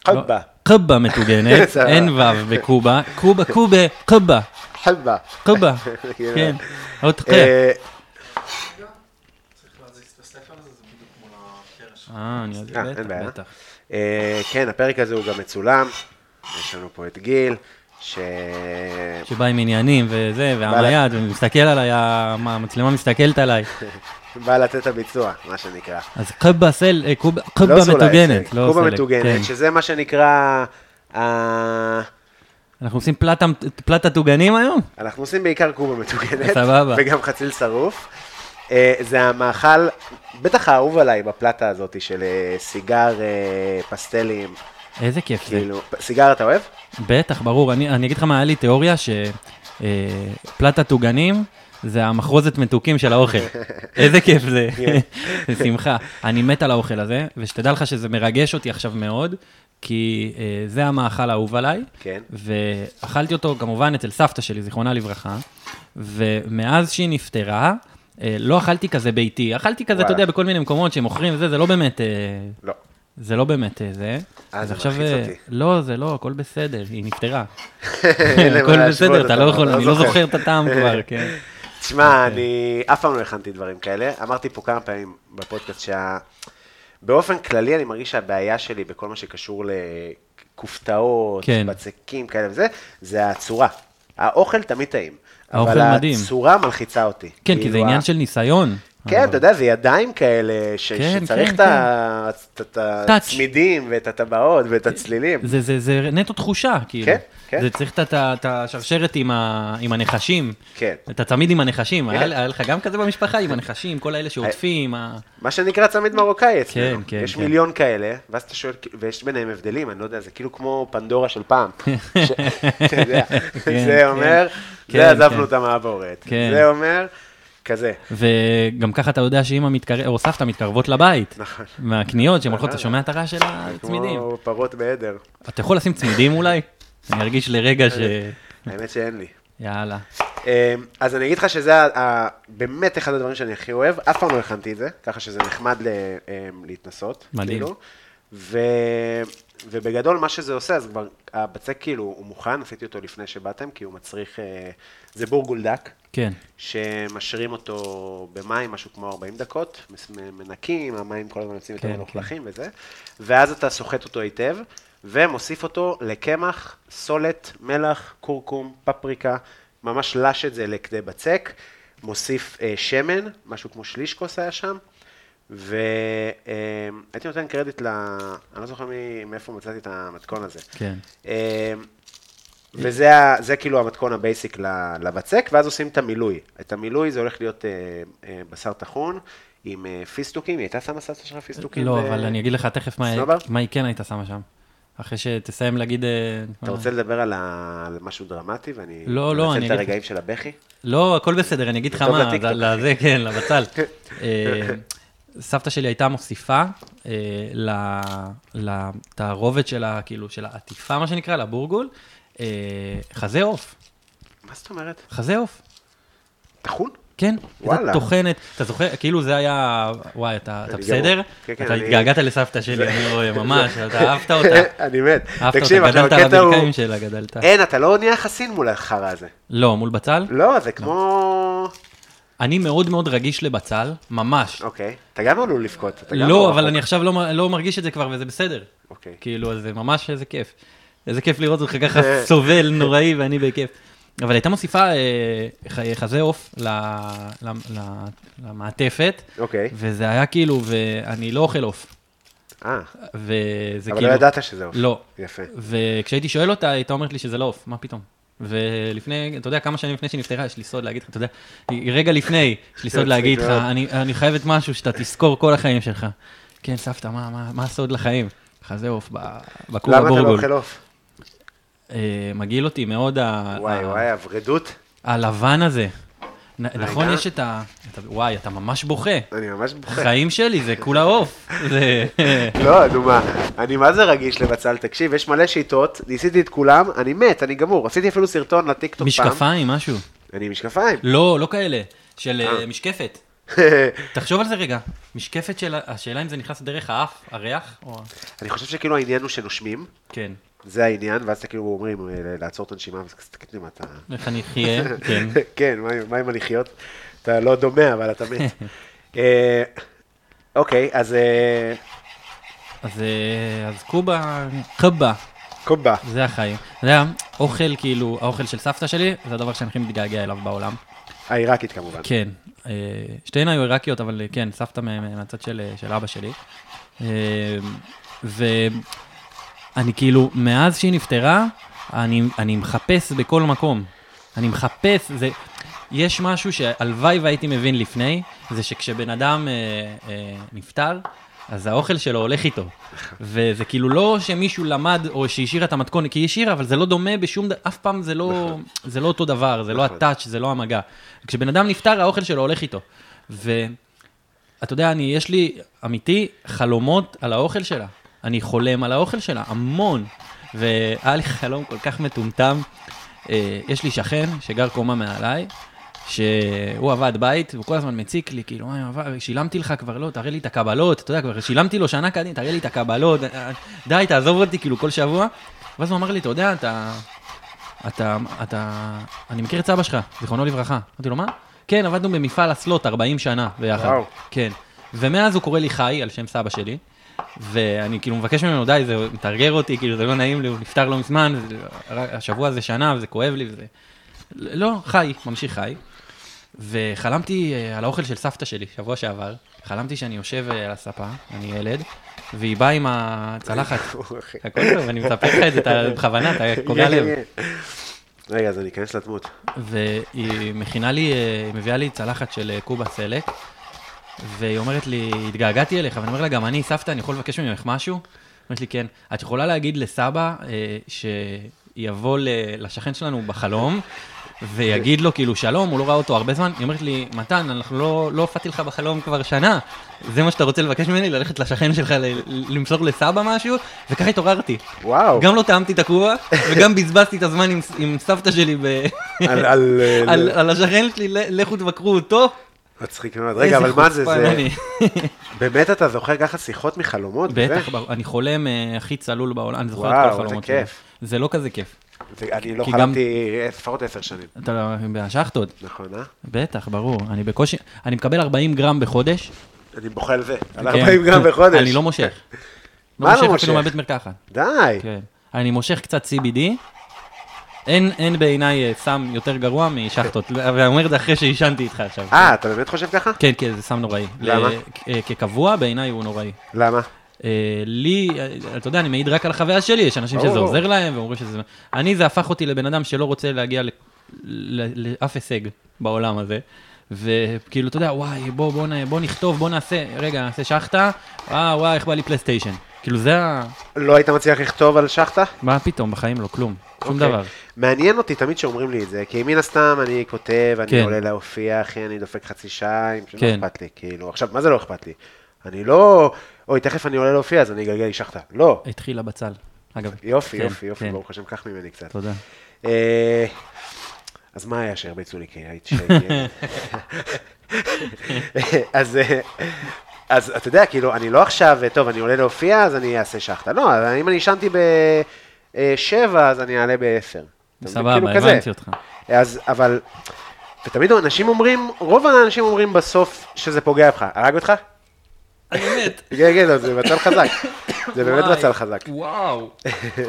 חובה. קובה מתוגנת, אין וו בקובה, קובה. קובה, כן, עוד תקה. צריך להזיז את הספר הזה, זה בדיוק כמו הקרש. אני יודע, בטח. כן, הפרק הזה הוא גם מצולם, יש לנו פה את גיל, שבא עם עניינים וזה, והמייד, ומסתכל עליי, המצלמה מסתכלת עליי. בא לתת הביצוע, מה שנקרא. אז קובה מתוגנת. קובה מתוגנת, שזה מה שנקרא... אנחנו עושים פלטה תוגנים היום? אנחנו עושים בעיקר קובה מתוגנת, וגם חציל שרוף. זה המאכל, בטח האהוב עליי בפלטה הזאת של סיגר פסטלים. איזה כיף זה. סיגר אתה אוהב? בטח, ברור. אני אגיד לך מה, היה לי תיאוריה שפלטה תוגנים, זה המחרוזת מתוקים של האוכל. איזה כיף זה. זה שמחה. אני מת על האוכל הזה, ושתדע לך שזה מרגש אותי עכשיו מאוד, כי זה המאכל האהוב עליי. כן. ואכלתי אותו כמובן אצל סבתא שלי, זיכרונה לברכה, ומאז שהיא נפטרה, לא אכלתי כזה ביתי. אכלתי כזה, אתה יודע, בכל מיני מקומות שמוכרים וזה, זה לא באמת... לא. זה לא באמת זה. אז עכשיו... לא, זה לא, הכל בסדר, היא נפטרה. הכל בסדר, אתה לא יכול, אני לא זוכר את הטעם כבר, כן. תשמע, אני אף פעם לא הכנתי דברים כאלה. אמרתי פה כמה פעמים בפודקאסט שבאופן כללי אני מרגיש שהבעיה שלי בכל מה שקשור לכופתאות, בצקים, כאלה וזה, זה הצורה. האוכל תמיד טעים. האוכל מדהים. אבל הצורה מלחיצה אותי. כן, כי זה עניין של ניסיון. כן, אתה יודע, זה ידיים כאלה שצריך את הצמידים ואת הטבעות ואת הצלילים. זה נטו תחושה, כאילו. זה צריך את השרשרת עם הנחשים. כן. אתה צמיד עם הנחשים, היה לך גם כזה במשפחה, עם הנחשים, כל האלה שעוטפים. מה שנקרא צמיד מרוקאי אצלנו. יש מיליון כאלה, ואז אתה שואל, ויש ביניהם הבדלים, אני לא יודע, זה כאילו כמו פנדורה של פעם. אתה יודע, זה אומר, זה עזבנו את המעבורת. זה אומר... כזה. וגם ככה אתה יודע שאמא או סבתא מתקרבות לבית. נכון. מהקניות שהן הולכות, אתה שומע את הרעש של הצמידים. כמו פרות בעדר. אתה יכול לשים צמידים אולי? אני ארגיש לרגע ש... האמת שאין לי. יאללה. אז אני אגיד לך שזה באמת אחד הדברים שאני הכי אוהב, אף פעם לא הכנתי את זה, ככה שזה נחמד להתנסות. מדהים. ובגדול מה שזה עושה, אז כבר הבצק כאילו הוא מוכן, עשיתי אותו לפני שבאתם, כי הוא מצריך, זה בורגול דק, כן. שמשרים אותו במים, משהו כמו 40 דקות, מנקים, המים כל הזמן יוצאים יותר מלוכלכים וזה, ואז אתה סוחט אותו היטב, ומוסיף אותו לקמח, סולת, מלח, קורקום, פפריקה, ממש לש את זה לכדי בצק, מוסיף שמן, משהו כמו 1/3 כוס היה שם, והייתי נותן קרדיט אני לא זוכר מאיפה מצאתי את המתכון הזה. כן. וזה כאילו המתכון הבייסיק לבצק, ואז עושים את המילוי. את המילוי זה הולך להיות בשר טחון עם פיסטוקים. היא הייתה שמה סלסה של פיסטוקים? לא, אבל אני אגיד לך תכף מה היא כן הייתה שמה שם. אחרי שתסיים להגיד... אתה רוצה לדבר על משהו דרמטי, ואני רוצה את הרגעים של הבכי? לא, הכל בסדר, אני אגיד לך מה, לזה, כן, לבצל. סבתא שלי הייתה מוסיפה לתערובת שלה, כאילו, של העטיפה, מה שנקרא, לבורגול, חזה אוף. מה זאת אומרת? חזה אוף. תחון? כן, הייתה תוכנת, אתה זוכר, כאילו זה היה, וואי, אתה בסדר? אתה התגעגעת לסבתא שלי, אני רואה ממש, אתה אהבת אותה. אני מת. אהבת אותה, גדלת על הברכיים שלה, גדלת. אין, אתה לא נהיה חסין מול החרה הזה. לא, מול בצל? לא, זה כמו... אני מאוד מאוד רגיש לבצל, ממש. אוקיי, אתה גם עלול לבכות. לא, אבל אני עכשיו לא מרגיש את זה כבר, וזה בסדר. אוקיי. כאילו, אז זה ממש איזה כיף. איזה כיף לראות אותך ככה סובל, נוראי, ואני בכיף. אבל הייתה מוסיפה חזה אוף למעטפת, וזה היה כאילו, ואני לא אוכל אוף. אבל לא ידעת שזה אוף. לא. יפה. וכשהייתי שואל אותה, הייתה אומרת לי שזה לא אוף, מה פתאום? ולפני, אתה יודע, כמה שנים לפני שהיא נפטרה, יש לי סוד להגיד לך, אתה יודע, רגע לפני, יש לי סוד להגיד לך, אני חייבת משהו שאתה תזכור כל החיים שלך. כן, סבתא, מה הסוד לחיים? חזה אוף בקור הבורגול. למה אתה לא אוכל אוף? מגיל אותי מאוד וואי וואי, הוורדות. הלבן הזה. נכון, יש את ה... וואי, אתה ממש בוכה. אני ממש בוכה. החיים שלי, זה כולה אוף. לא, נו מה, אני מה זה רגיש לבצל, תקשיב, יש מלא שיטות, ניסיתי את כולם, אני מת, אני גמור. עשיתי אפילו סרטון לטיקטוק פעם. משקפיים, משהו. אני משקפיים? לא, לא כאלה, של משקפת. תחשוב על זה רגע, משקפת של... השאלה אם זה נכנס דרך האף, הריח? אני חושב שכאילו העניין הוא שנושמים. כן. זה העניין, ואז כאילו אומרים לעצור את הנשימה, ותגיד לי, אתה... איך אני אחיה, כן. כן, מה עם הלחיות? אתה לא דומה, אבל אתה מת. אוקיי, אז... אז קובה, קובה. זה החיים. זה היה אוכל, כאילו, האוכל של סבתא שלי, זה הדבר שאני הכי מתגעגע אליו בעולם. העיראקית כמובן. כן, שתיהן היו עיראקיות, אבל כן, סבתא מהצד של אבא שלי. ו... אני כאילו, מאז שהיא נפטרה, אני מחפש בכל מקום. אני מחפש, זה... יש משהו שהלוואי והייתי מבין לפני, זה שכשבן אדם נפטר, אז האוכל שלו הולך איתו. וזה כאילו לא שמישהו למד, או שהשאיר את המתכון, כי היא השאירה, אבל זה לא דומה בשום... אף פעם זה לא, זה לא אותו דבר, זה לא הטאץ', זה לא המגע. כשבן אדם נפטר, האוכל שלו הולך איתו. ואתה יודע, יש לי, אמיתי, חלומות על האוכל שלה. אני חולם על האוכל שלה, המון. והיה לי חלום כל כך מטומטם. יש לי שכן שגר קומה מעליי, שהוא עבד בית, והוא כל הזמן מציק לי, כאילו, שילמתי לך כבר לא, תראה לי את הקבלות, אתה יודע, כבר שילמתי לו שנה קדימה, תראה לי את הקבלות, די, תעזוב אותי, כאילו, כל שבוע. ואז הוא אמר לי, אתה יודע, אני מכיר את אבא שלך, זיכרונו לברכה. אמרתי לו, מה? כן, עבדנו במפעל הסלוט 40 שנה ביחד. כן. ומאז הוא קורא לי חי, על שם סבא שלי. ואני כאילו מבקש ממנו, די, זה מתרגר אותי, כאילו זה לא נעים לי, הוא נפטר לא מזמן, השבוע זה שנה, וזה כואב לי, וזה... לא, חי, ממשיך חי. וחלמתי על האוכל של סבתא שלי, שבוע שעבר, חלמתי שאני יושב על הספה, אני ילד, והיא באה עם הצלחת, הכל טוב, אני מספר לך את זה, אתה בכוונה, אתה קורא לב. רגע, אז אני אכנס לדמות. והיא מכינה לי, היא מביאה לי צלחת של קובה סלק, והיא אומרת לי, התגעגעתי אליך, ואני אומר לה, גם אני, סבתא, אני יכול לבקש ממך משהו? אומרת לי, כן. את יכולה להגיד לסבא שיבוא לשכן שלנו בחלום, ויגיד לו, כאילו, שלום, הוא לא ראה אותו הרבה זמן. היא אומרת לי, מתן, אנחנו לא הופעתי לך בחלום כבר שנה. זה מה שאתה רוצה לבקש ממני, ללכת לשכן שלך, למסור לסבא משהו, וככה התעוררתי. וואו. גם לא טעמתי את הקובה, וגם בזבזתי את הזמן עם סבתא שלי על השכן שלי, לכו תבקרו אותו. מצחיק מאוד. רגע, אבל מה זה? באמת אתה זוכר ככה שיחות מחלומות? בטח, אני חולם הכי צלול בעולם, אני זוכר את כל חלומות. וואו, זה כיף. זה לא כזה כיף. אני לא חלמתי לפחות 10 שנים. אתה בהשחתות. נכון, אה? בטח, ברור. אני בקושי, אני מקבל 40 גרם בחודש. אני בוכה על זה, על 40 גרם בחודש. אני לא מושך. מה לא מושך? אפילו מהבית מרקחה. די. אני מושך קצת CBD. אין בעיניי סם יותר גרוע משחטות, ואומר זה אחרי שהישנתי איתך עכשיו. אתה באמת חושב ככה? כן, זה סם נוראי. למה? כקבוע בעיניי הוא נוראי. למה? לי, אתה יודע, אני מעיד רק על החוויה שלי, יש אנשים שזה עוזר להם, ואומרים שזה... אני, זה הפך אותי לבן אדם שלא רוצה להגיע לאף הישג בעולם הזה, וכאילו, אתה יודע, וואי, בוא נכתוב, בוא נעשה, רגע, נעשה שחטה, וואי, איך בא לי פלייסטיישן. כאילו זה ה... לא היית מצליח לכתוב על שחטה? מה פתאום, בחיים לא, כלום, שום דבר. מעניין אותי תמיד שאומרים לי את זה, כי מן הסתם אני כותב, אני עולה להופיע, אחי, אני דופק חצי שעה, לא אכפת לי, כאילו, עכשיו, מה זה לא אכפת לי? אני לא... אוי, תכף אני עולה להופיע, אז אני אגלגל לי שחטה. לא. התחילה בצל, אגב. יופי, יופי, יופי, ברוך השם, כך ממני קצת. תודה. אז מה היה שהרביצו לי? כי הייתי אז אתה יודע, כאילו, אני לא עכשיו, טוב, אני עולה להופיע, אז אני אעשה שחטה. לא, אם אני ישנתי ב-7, אז אני אעלה ב-10. סבבה, הבנתי אותך. אז, אבל... ותמיד אנשים אומרים, רוב האנשים אומרים בסוף שזה פוגע בך. הרג אותך? אני מת. כן, זה מצל חזק. זה באמת מצל חזק. וואו.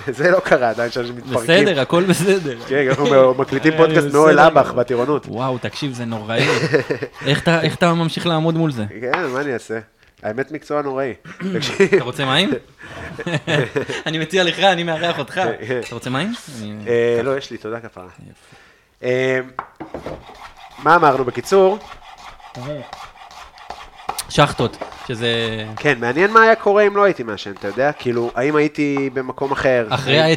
זה לא קרה, עדיין שאנשים מתפרקים. בסדר, הכל בסדר. כן, אנחנו מקליטים פודקאסט נועל אבח בטירונות. וואו, תקשיב, זה נוראי. איך אתה ממשיך לעמוד מול זה? כן, מה אני אעשה? האמת מקצוע נוראי. אתה רוצה מים? אני מציע לך, אני מארח אותך. אתה רוצה מים? לא, יש לי, תודה כפרה. מה אמרנו בקיצור? שחטות, שזה... כן, מעניין מה היה קורה אם לא הייתי מהשן, אתה יודע? כאילו, האם הייתי במקום אחר? אחרי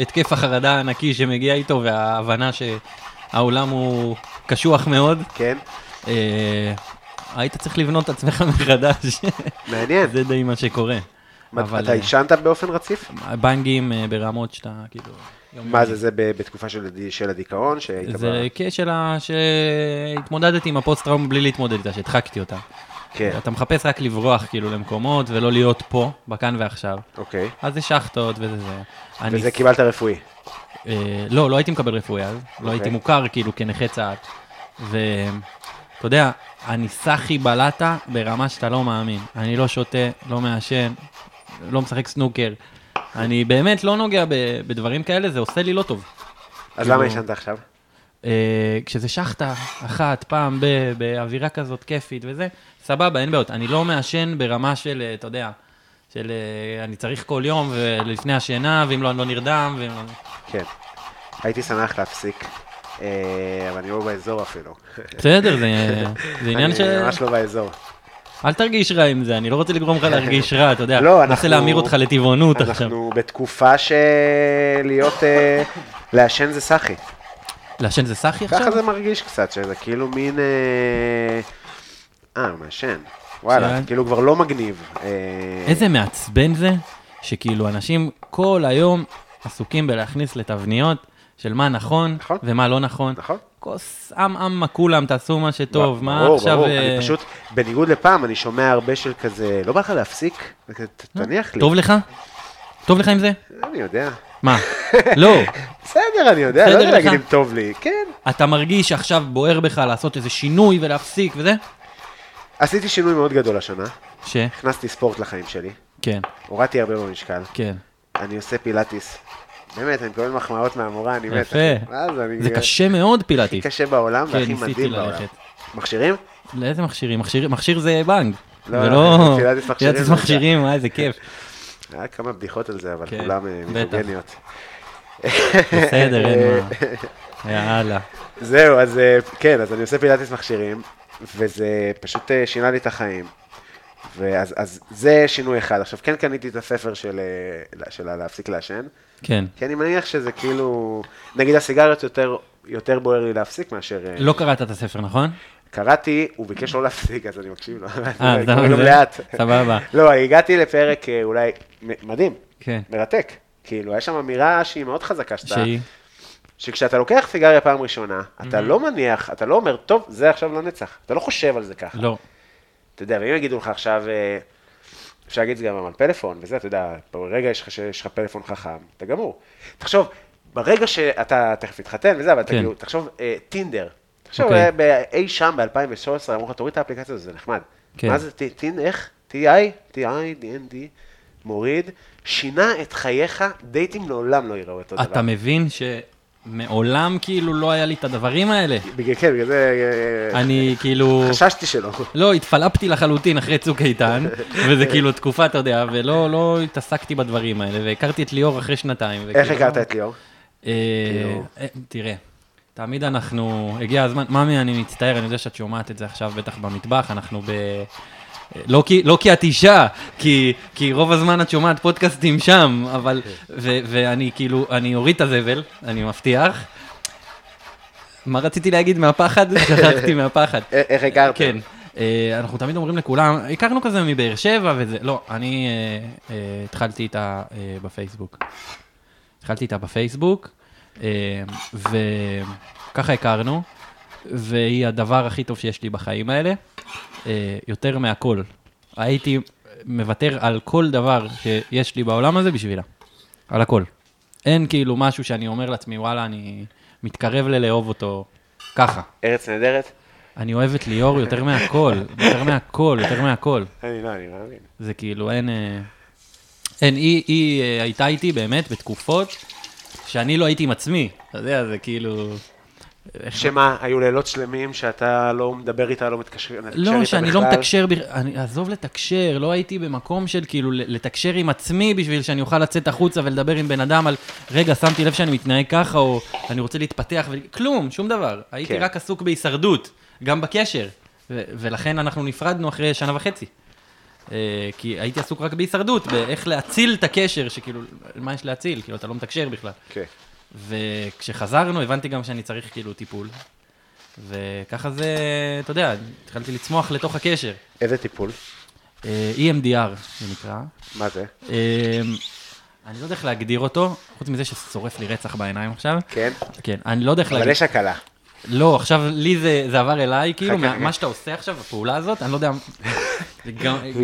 התקף החרדה הענקי שמגיע איתו, וההבנה שהעולם הוא קשוח מאוד. כן. היית צריך לבנות את עצמך מחדש. מעניין. זה די מה שקורה. אתה ישנת באופן רציף? בנגים ברמות שאתה, כאילו... מה זה, זה בתקופה של הדיכאון? זה כשלה שהתמודדתי עם הפוסט-טראומה בלי להתמודד איתה, שהדחקתי אותה. אתה מחפש רק לברוח כאילו למקומות ולא להיות פה, בכאן ועכשיו. אוקיי. אז זה שחטות וזה זה. וזה קיבלת רפואי? לא, לא הייתי מקבל רפואי אז. לא הייתי מוכר כאילו כנכה צעד. ואתה יודע, אני סחי בלטה ברמה שאתה לא מאמין. אני לא שותה, לא מאשן, לא משחק סנוקר. אני באמת לא נוגע בדברים כאלה, זה עושה לי לא טוב. אז למה ישנת עכשיו? כשזה שחטה אחת, פעם באווירה כזאת כיפית וזה, סבבה, אין בעיות. אני לא מאשן ברמה של, אתה יודע, של אני צריך כל יום ולפני השינה, ואם לא, אני לא נרדם. כן. הייתי שמח להפסיק, אבל אני לא באזור אפילו. בסדר, זה עניין ש... אני ממש לא באזור. אל תרגיש רע עם זה, אני לא רוצה לגרום לך להרגיש רע, אתה יודע, אני רוצה להמיר אותך לטבעונות עכשיו. אנחנו בתקופה שלהיות, לעשן זה סחי. לעשן זה סחי עכשיו? ככה זה מרגיש קצת, שזה כאילו מין... מעשן. וואלה, כאילו כבר לא מגניב. איזה מעצבן זה, שכאילו אנשים כל היום עסוקים בלהכניס לתבניות של מה נכון ומה לא נכון. נכון. כוס עם כולם, תעשו מה שטוב, מה עכשיו... ברור, ברור, אני פשוט, בניגוד לפעם, אני שומע הרבה של כזה, לא בא לך להפסיק, תניח לי. טוב לך? טוב לך עם זה? אני יודע. מה? לא. בסדר, אני יודע, לא יודע להגיד אם טוב לי, כן. אתה מרגיש שעכשיו בוער בך לעשות איזה שינוי ולהפסיק וזה? עשיתי שינוי מאוד גדול השנה. הכנסתי ספורט לחיים שלי. כן. הורדתי הרבה במשקל. כן. אני עושה פילאטיס. באמת, אני מקבל מחמאות מהמורה, אני מת. יפה. זה קשה מאוד פילאטיס. הכי קשה בעולם והכי מדהים בעולם. מכשירים? לאיזה מכשירים? מכשיר זה בנג. לא, פילאטיס מכשירים, איזה כיף. היה כמה בדיחות על זה, אבל כולם מיזוגניות. בסדר, אין מה. יאללה. זהו, אז כן, אז אני עושה פילאטיס מכשירים, וזה פשוט שינה לי את החיים. אז זה שינוי אחד. עכשיו, כן קניתי את הספר של להפסיק לעשן. כן. כי אני מניח שזה כאילו, נגיד הסיגריות יותר בוער לי להפסיק מאשר... לא קראת את הספר, נכון? קראתי, הוא ביקש לא להפסיק, אז אני מקשיב לו. קוראים לו לאט. סבבה. לא, הגעתי לפרק אולי מדהים, מרתק. כאילו, יש שם אמירה שהיא מאוד חזקה. שהיא? שכשאתה לוקח סיגריה פעם ראשונה, אתה לא מניח, אתה לא אומר, טוב, זה עכשיו לא נצח. אתה לא חושב על זה ככה. לא. אתה יודע, ואם יגידו לך עכשיו, אפשר להגיד זה גם על פלאפון, וזה, אתה יודע, ברגע יש לך פלאפון חכם, אתה גמור. תחשוב, ברגע שאתה תכף התחתן וזה, אבל תחשוב, טינדר. עכשיו, אי שם, ב-2013, אמרו לך, תוריד את האפליקציה הזו, זה נחמד. מה זה, איך? TI, DND, מוריד, שינה את חייך, דייטים לעולם לא ייראו אותו דבר. אתה מבין מעולם כאילו לא היה לי את הדברים האלה. כן, בגלל זה... אני כאילו... חששתי שלא. לא, התפלפתי לחלוטין אחרי צוק איתן, וזה כאילו תקופה, אתה יודע, ולא התעסקתי בדברים האלה, והכרתי את ליאור אחרי שנתיים. איך הכרת את ליאור? תראה, תמיד אנחנו... הגיע הזמן... מאמי, אני מצטער, אני יודע שאת שומעת את זה עכשיו בטח במטבח, אנחנו ב... לא כי את אישה, כי רוב הזמן את שומעת פודקאסטים שם, אבל, ואני כאילו, אני אוריד את הזבל, אני מבטיח. מה רציתי להגיד מהפחד? שכחתי מהפחד. איך הכרתם? כן, אנחנו תמיד אומרים לכולם, הכרנו כזה מבאר שבע וזה, לא, אני התחלתי איתה בפייסבוק. וככה הכרנו, והיא הדבר הכי טוב שיש לי בחיים האלה. יותר מהכל. הייתי מוותר על כל דבר שיש לי בעולם הזה בשבילה. על הכל. אין כאילו משהו שאני אומר לעצמי, וואלה, אני מתקרב לאהוב אותו ככה. ארץ נהדרת? אני אוהב את ליאור יותר מהכל. יותר מהכל. אני מאמין. זה כאילו, אין, היא הייתה איתי באמת בתקופות שאני לא הייתי עם עצמי. אתה יודע, זה כאילו... שמה, היו לילות שלמים שאתה לא מדבר איתה, לא מתקשר איתה בכלל? לא, שאני לא מתקשר, אני אעזוב לתקשר, לא הייתי במקום של כאילו לתקשר עם עצמי בשביל שאני אוכל לצאת החוצה ולדבר עם בן אדם על רגע, שמתי לב שאני מתנהג ככה או אני רוצה להתפתח, כלום, שום דבר. הייתי רק עסוק בהישרדות, גם בקשר, ולכן אנחנו נפרדנו אחרי 1.5 שנה. כי הייתי עסוק רק בהישרדות, באיך להציל את הקשר, שכאילו, מה יש להציל? כאילו, אתה לא מתקשר בכלל. כן. וכשחזרנו, הבנתי גם שאני צריך כאילו טיפול. וככה זה, אתה יודע, התחלתי לצמוח לתוך הקשר. איזה טיפול? EMDR, זה נקרא. מה זה? אני לא יודע איך להגדיר אותו, חוץ מזה ששורף לי רצח בעיניים עכשיו. כן? כן, אני לא יודע איך להגדיר. אבל יש הקלה. לא, עכשיו לי זה עבר אליי, כאילו, מה שאתה עושה עכשיו, הפעולה הזאת, אני לא יודע, זה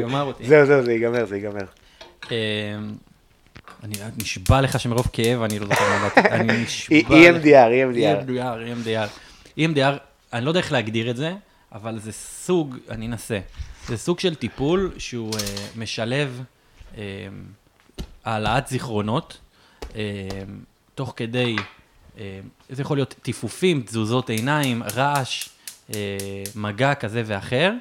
גמר אותי. זהו, זה ייגמר. אני נשבע לך שמרוב כאב, אני לא זוכר מהבת, אני נשבע לך. EMDR, אני לא יודע איך להגדיר את זה, אבל זה סוג, אני אנסה, זה סוג של טיפול שהוא משלב העלאת זיכרונות, תוך כדי, זה יכול להיות טיפופים, תזוזות עיניים, רעש, מגע כזה ואחר,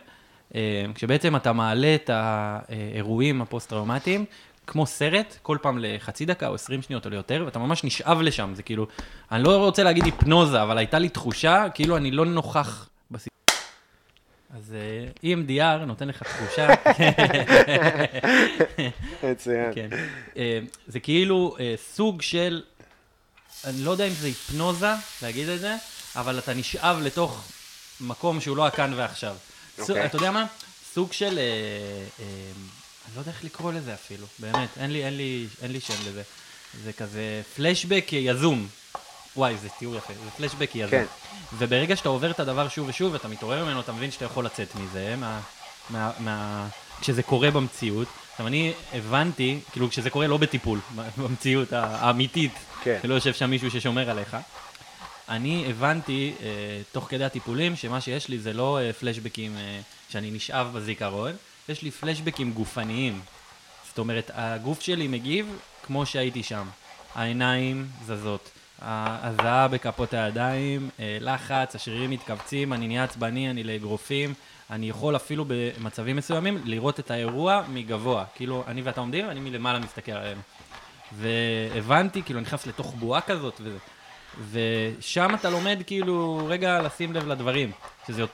כשבעצם אתה מעלה את האירועים הפוסט-טראומטיים, כמו סרט, כל פעם ל0.5 דקה או 20 שניות או ליותר, ואתה ממש נשאב לשם, זה כאילו, אני לא רוצה להגיד היפנוזה, אבל הייתה לי תחושה, כאילו אני לא נוכח בסיפור. אז EMDR נותן לך תחושה. מצוין. כן. זה כאילו סוג של, אני לא יודע אם זה היפנוזה, להגיד את זה, אבל אתה נשאב לתוך מקום שהוא לא הכאן ועכשיו. אתה יודע מה? סוג של... אני לא יודע איך לקרוא לזה אפילו, באמת, אין לי שם לזה. זה כזה פלשבק יזום. וואי, זה תיאור יפה, זה פלשבק יזום. כן. וברגע שאתה עובר את הדבר שוב ושוב, אתה מתעורר ממנו, אתה מבין שאתה יכול לצאת מזה, כשזה קורה במציאות. עכשיו, אני הבנתי, כאילו, כשזה קורה לא בטיפול, במציאות האמיתית, שלא יושב שם מישהו ששומר עליך. אני הבנתי, תוך כדי הטיפולים, שמה שיש לי זה לא פלשבקים שאני נשאב בזיכרון, יש לי פלשבקים גופניים. זאת אומרת, הגוף שלי מגיב כמו שהייתי שם. העיניים זזות. הזעה בכפות הידיים, לחץ, השרירים מתכווצים, אני נהיה עצבני, אני לאגרופים. אני יכול אפילו במצבים מסוימים לראות את האירוע מגבוה. כאילו, אני ואתה עומדים, אני מלמעלה מסתכל עליהם. והבנתי, כאילו, אני נכנס לתוך בועה כזאת וזה. ושם אתה לומד, כאילו, רגע לשים לב לדברים. שזה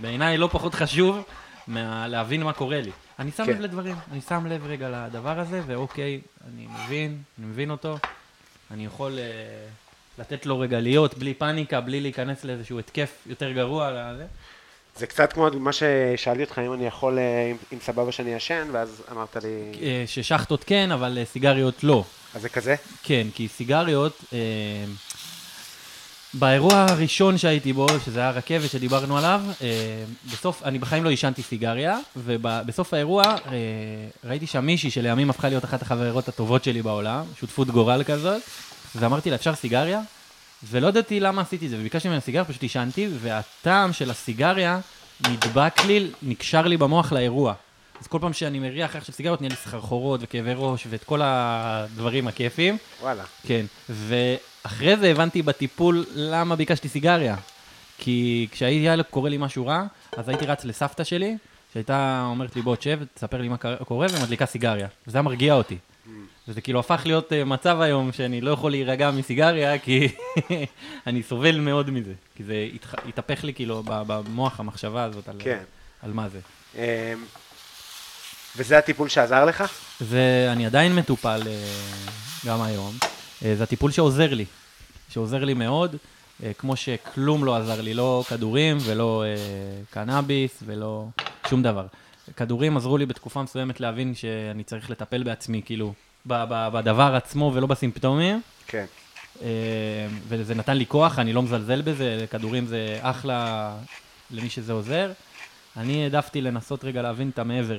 בעיניי לא פחות חשוב. להבין מה קורה לי. אני שם לב לדברים, אני שם לב רגע לדבר הזה, ואוקיי, אני מבין אותו, אני יכול לתת לו רגע להיות, בלי פאניקה, בלי להיכנס לאיזשהו התקף יותר גרוע על זה. זה קצת כמו מה ששאלתי אותך, אם אני יכול, אם סבבה שאני ישן, ואז אמרת לי... ששחטות כן, אבל סיגריות לא. אז זה כזה? כן, כי סיגריות... באירוע הראשון שהייתי בו, שזה היה רכבת שדיברנו עליו, בסוף, אני בחיים לא ישנתי סיגריה, ובסוף האירוע ראיתי שם מישהי שלימים הפכה להיות אחת החברות הטובות שלי בעולם, שותפות גורל כזאת, ואמרתי לה, אפשר סיגריה? ולא ידעתי למה עשיתי את זה, וביקשתי ממנה סיגריה, פשוט ישנתי, והטעם של הסיגריה נדבק לי, נקשר לי במוח לאירוע. אז כל פעם שאני מריח עכשיו סיגרות, נהיה לי סחרחורות וכאבי ראש ואת כל הדברים הכיפים. וואלה. כן, ואחרי זה הבנתי בטיפול למה ביקשתי סיגריה. כי כשהיה קורה לי משהו רע, אז הייתי רץ לסבתא שלי, שהייתה אומרת לי בוא תשב, תספר לי מה קורה, ומדליקה סיגריה. וזה היה מרגיע אותי. וזה כאילו הפך להיות מצב היום שאני לא יכול להירגע מסיגריה, כי אני סובל מאוד מזה. כי זה התהפך לי כאילו במוח המחשבה הזאת על מה זה. וזה הטיפול שעזר לך? ואני עדיין מטופל גם היום. זה הטיפול שעוזר לי. שעוזר לי מאוד, כמו שכלום לא עזר לי. לא כדורים ולא קנאביס ולא שום דבר. כדורים עזרו לי בתקופה מסוימת להבין שאני צריך לטפל בעצמי, כאילו, בדבר עצמו ולא בסימפטומים. כן. וזה נתן לי כוח, אני לא מזלזל בזה. כדורים זה אחלה למי שזה עוזר. אני העדפתי לנסות רגע להבין את המעבר.